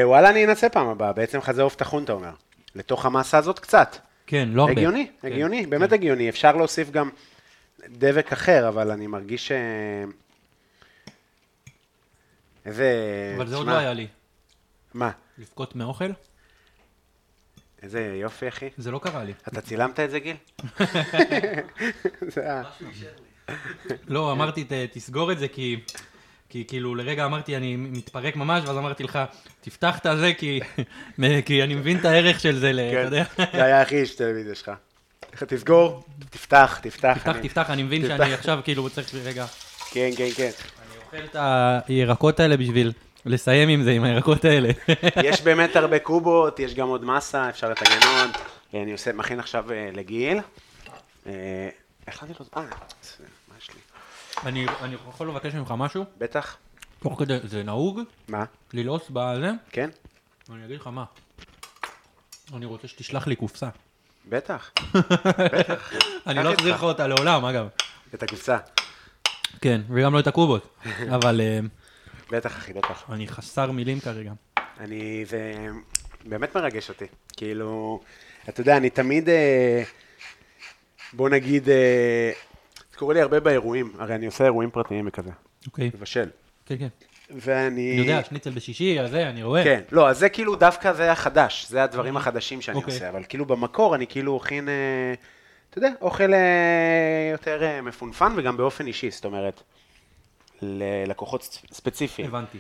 וואלה, אני אנסה פעם הבאה. בעצם חסר אוף תחון, אתה אומר. לתוך המסה הזאת קצת. כן, לא הרבה. הגיוני, באמת הגיוני. אפשר להוסיף גם דבק אחר, אבל אני מרגיש ש... אבל זה עוד לא היה לי. מה? לבכות מאוכל? איזה יופי, אחי. זה לא קרה לי. אתה צילמת את זה, גיל? משהו ישר לי. לא, אמרתי, תסגור את זה, כי כאילו לרגע אמרתי, אני מתפרק ממש, ואז אמרתי לך, תפתח את זה, כי אני מבין את הערך של זה, אתה יודע? זה היה הכי איש טלוויזיה שלך. תסגור, תפתח. תפתח, אני מבין שאני עכשיו כאילו צריך לרגע. כן. אני אוכל את הירקות האלה בשביל... לסיים עם זה, עם הירקות האלה. יש באמת הרבה קובות, יש גם עוד מסה, אפשר לתגנון. אני עושה, מכין עכשיו לגיל. איך אני לא... מה יש לי? אני יכול לבקש ממך משהו? בטח. תוך כדי, זה נהוג? מה? ללעוס בזה? כן. אני אגיד לך מה. אני רוצה שתשלח לי קופסה. בטח, בטח. אני לא צריך אותה לעולם, אגב. את הקופסה. כן, וגם לא את הקובות, אבל... בטח, אחי, בטח. אני חסר מילים כרגע. זה באמת מרגש אותי. כאילו, אתה יודע, אני תמיד, בוא נגיד, זה קורה לי הרבה באירועים, הרי אני עושה אירועים פרטיים וכזה. אוקיי. מבשל. כן, כן. ואני... אני יודע, שניצל בשישי, אז זה, אני רואה. כן, לא, אז זה כאילו דווקא זה החדש, זה הדברים החדשים שאני עושה, אבל כאילו במקור אני כאילו אוכין, אתה יודע, אוכל יותר מפונפן וגם באופן אישי, זאת אומרת, ללקוחות ספציפיים. הבנתי.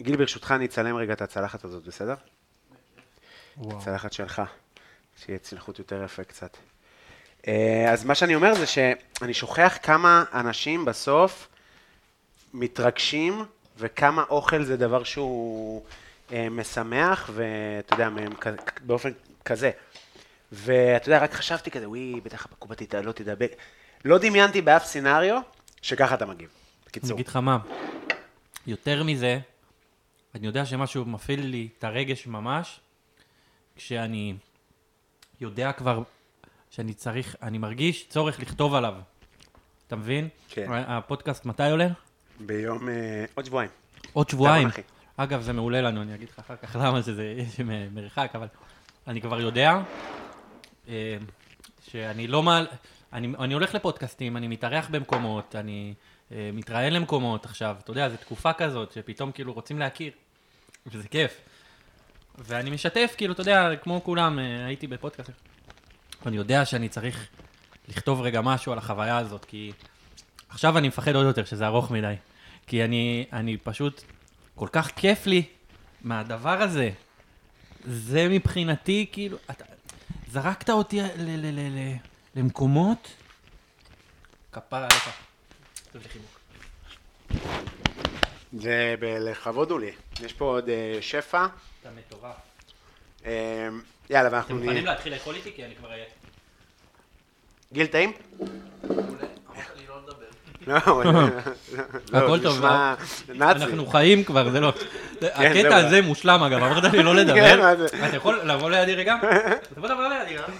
גיל, ברשותך, אני אצלם רגע את הצלחת הזאת, בסדר? הצלחת שלך, שיהיה צלחות יותר יפה קצת. אז מה שאני אומר זה שאני שוכח כמה אנשים בסוף מתרגשים וכמה אוכל זה דבר שהוא משמח ואתה יודע, באופן כזה. ואתה יודע, רק חשבתי כזה, וואי, בטח בקובה לא תדבק. לא דמיינתי באף סינריו שככה אתה מגיב. בקיצור. נגיד לך מה, יותר מזה, אני יודע שמשהו מפעיל לי את הרגש ממש, כשאני יודע כבר... שאני צריך, אני מרגיש צורך לכתוב עליו. אתה מבין? כן. הפודקאסט מתי עולה? ביום, עוד שבועיים. עוד שבועיים. אגב, זה מעולה לנו, אני אגיד לך אחר כך למה שזה מרחק, אבל אני כבר יודע שאני לא מעל... אני הולך לפודקאסטים, אני מתארח במקומות, אני מתראיין למקומות עכשיו. אתה יודע, זו תקופה כזאת שפתאום כאילו רוצים להכיר, וזה כיף. ואני משתף, כאילו, אתה יודע, כמו כולם, הייתי בפודקאסט. אני יודע שאני צריך לכתוב רגע משהו על החוויה הזאת, כי עכשיו אני מפחד עוד יותר שזה ארוך מדי, כי אני פשוט, כל כך כיף לי מהדבר הזה, זה מבחינתי, כאילו, זרקת אותי למקומות, כפרה עליך, טוב לחיבוק. זה לכבוד הוא לי, יש פה עוד שפע. אתה מטורף. יאללה, ואנחנו נהיה... אתם מוכנים להתחיל לאכול איתי, כי אני כבר אהיה... גיל, טעים? אולי, אני לא נדבר. לא, הכל טוב, אנחנו חיים כבר, זה לא... הקטע הזה מושלם, אגב, אמרת לי לא לדבר. אתה יכול לבוא לידי רגע? אתה בוא דבר לידי רגע.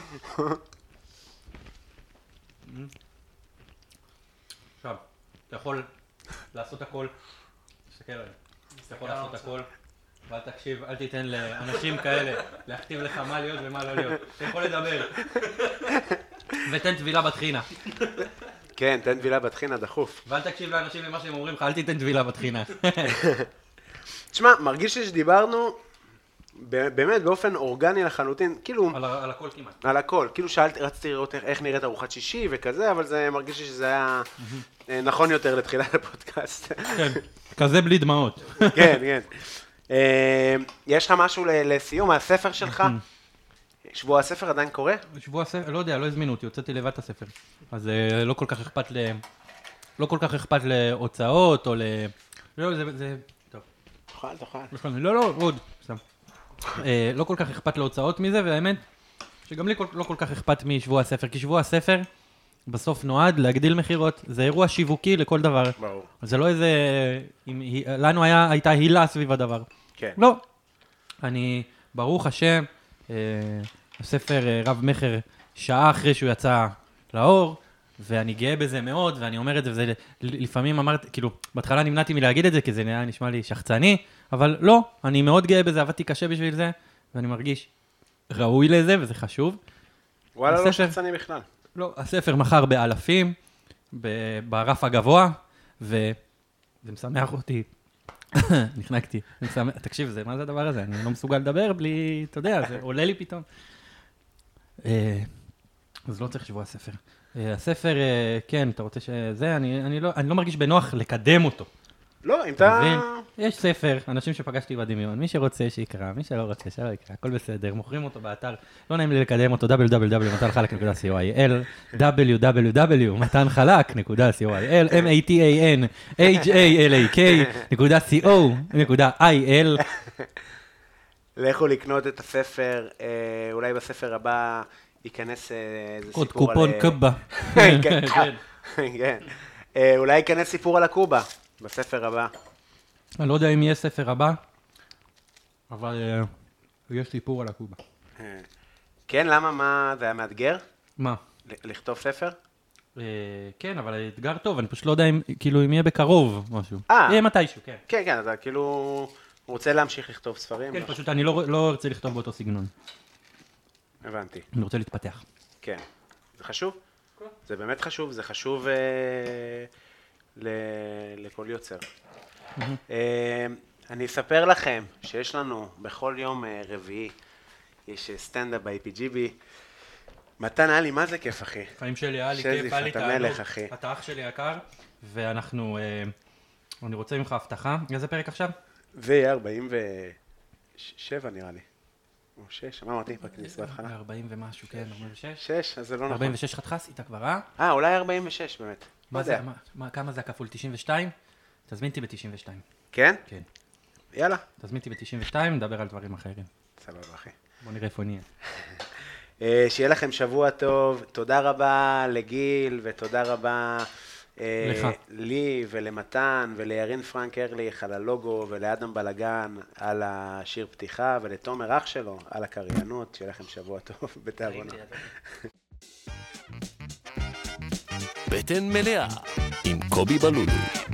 עכשיו, אתה יכול לעשות הכל. תסתכל עליי. אתה יכול לעשות הכל. אבל תקשיב, אל תיתן לאנשים כאלה להכתיב לך מה להיות ומה לא להיות. אתה יכול לדבר. ותן טבילה בתחינה. כן, תן טבילה בתחינה, דחוף. ואל תקשיב לאנשים למה שהם אומרים לך, אל תיתן טבילה בתחינה. תשמע, מרגיש שדיברנו באמת באופן אורגני לחלוטין, כאילו... על הכל כמעט. על הכל. כאילו רציתי לראות איך נראית ארוחת שישי וכזה, אבל זה מרגיש לי שזה היה נכון יותר לתחילת הפודקאסט. כן, כזה בלי דמעות. כן, כן. יש לך משהו לסיום, הספר שלך? שבוע הספר עדיין קורה? שבוע הספר, לא יודע, לא הזמינו אותי, הוצאתי לבד את הספר. אז לא כל כך אכפת להוצאות או ל... לא, זה... טוב. תאכל, תאכל. לא, לא, עוד. לא כל כך אכפת להוצאות מזה, והאמת שגם לי לא כל כך אכפת משבוע הספר, כי שבוע הספר בסוף נועד להגדיל מחירות. זה אירוע שיווקי לכל דבר. ברור. זה לא איזה... לנו הייתה הילה סביב הדבר. כן. לא. אני, ברוך השם, הספר רב מחר שעה אחרי שהוא יצא לאור, ואני גאה בזה מאוד, ואני אומר את זה, וזה לפעמים אמרתי, כאילו, בהתחלה נמנעתי מלהגיד את זה, כי זה נשמע לי שחצני, אבל לא, אני מאוד גאה בזה, עבדתי קשה בשביל זה, ואני מרגיש ראוי לזה, וזה חשוב. וואלה, הספר... לא שחצני בכלל. לא, הספר מחר באלפים, ברף הגבוה, וזה משמח אותי. נחנקתי. תקשיב, מה זה הדבר הזה? אני לא מסוגל לדבר בלי, אתה יודע, זה עולה לי פתאום. אז לא צריך שבוע הספר. הספר, כן, אתה רוצה שזה, אני לא מרגיש בנוח לקדם אותו. לא, אם אתה... יש ספר, אנשים שפגשתי בדמיון, מי שרוצה שיקרא, מי שלא רוצה שלא יקרא, הכל בסדר, מוכרים אותו באתר, לא נעים לי לקדם אותו, www.matanhalak.co.il, matanhalak.co.il. לכו לקנות את הספר, אולי בספר הבא ייכנס איזה סיפור על... קופון קובה. כן, אולי ייכנס סיפור על הקובה. בספר הבא. אני לא יודע אם יהיה ספר הבא, אבל יש סיפור על הקובה. כן, למה? מה זה היה מאתגר? מה? לכתוב ספר? כן, אבל האתגר טוב, אני פשוט לא יודע אם, כאילו, אם יהיה בקרוב משהו. יהיה מתישהו, כן. כן, כן, אתה כאילו רוצה להמשיך לכתוב ספרים? כן, פשוט אני לא רוצה לכתוב באותו סגנון. הבנתי. אני רוצה להתפתח. כן. זה חשוב? זה באמת חשוב, זה חשוב לכל יוצר. אני אספר לכם שיש לנו בכל יום רביעי, יש סטנדאפ ב-IPGB. מתן, היה לי מה זה כיף, אחי? חיים שלי, היה לי כיף, היה לי תעלוב, אתה אח שלי יקר, ואנחנו, אני רוצה ממך הבטחה. איזה פרק עכשיו? זה יהיה 47 נראה לי. או 6, מה אמרתי? בכניסה בהתחלה? 40 ומשהו, כן, 46. 6, אז זה לא נכון. 46 חתכס, איתה כבר, אה? אולי 46 באמת. מה זה? כמה זה הכפול? 92? תזמינתי ב-92. כן? כן. יאללה. תזמינתי ב-92, נדבר על דברים אחרים. סבבה, אחי. בוא נראה איפה נהיה. שיהיה לכם שבוע טוב, תודה רבה לגיל ותודה רבה לי ולמתן ולירין פרנק ארליך על הלוגו ולאדם בלגן על השיר פתיחה ולתומר אח שלו על הקריינות, שיהיה לכם שבוע טוב בתאבונה. בטן מלאה עם קובי בלולו.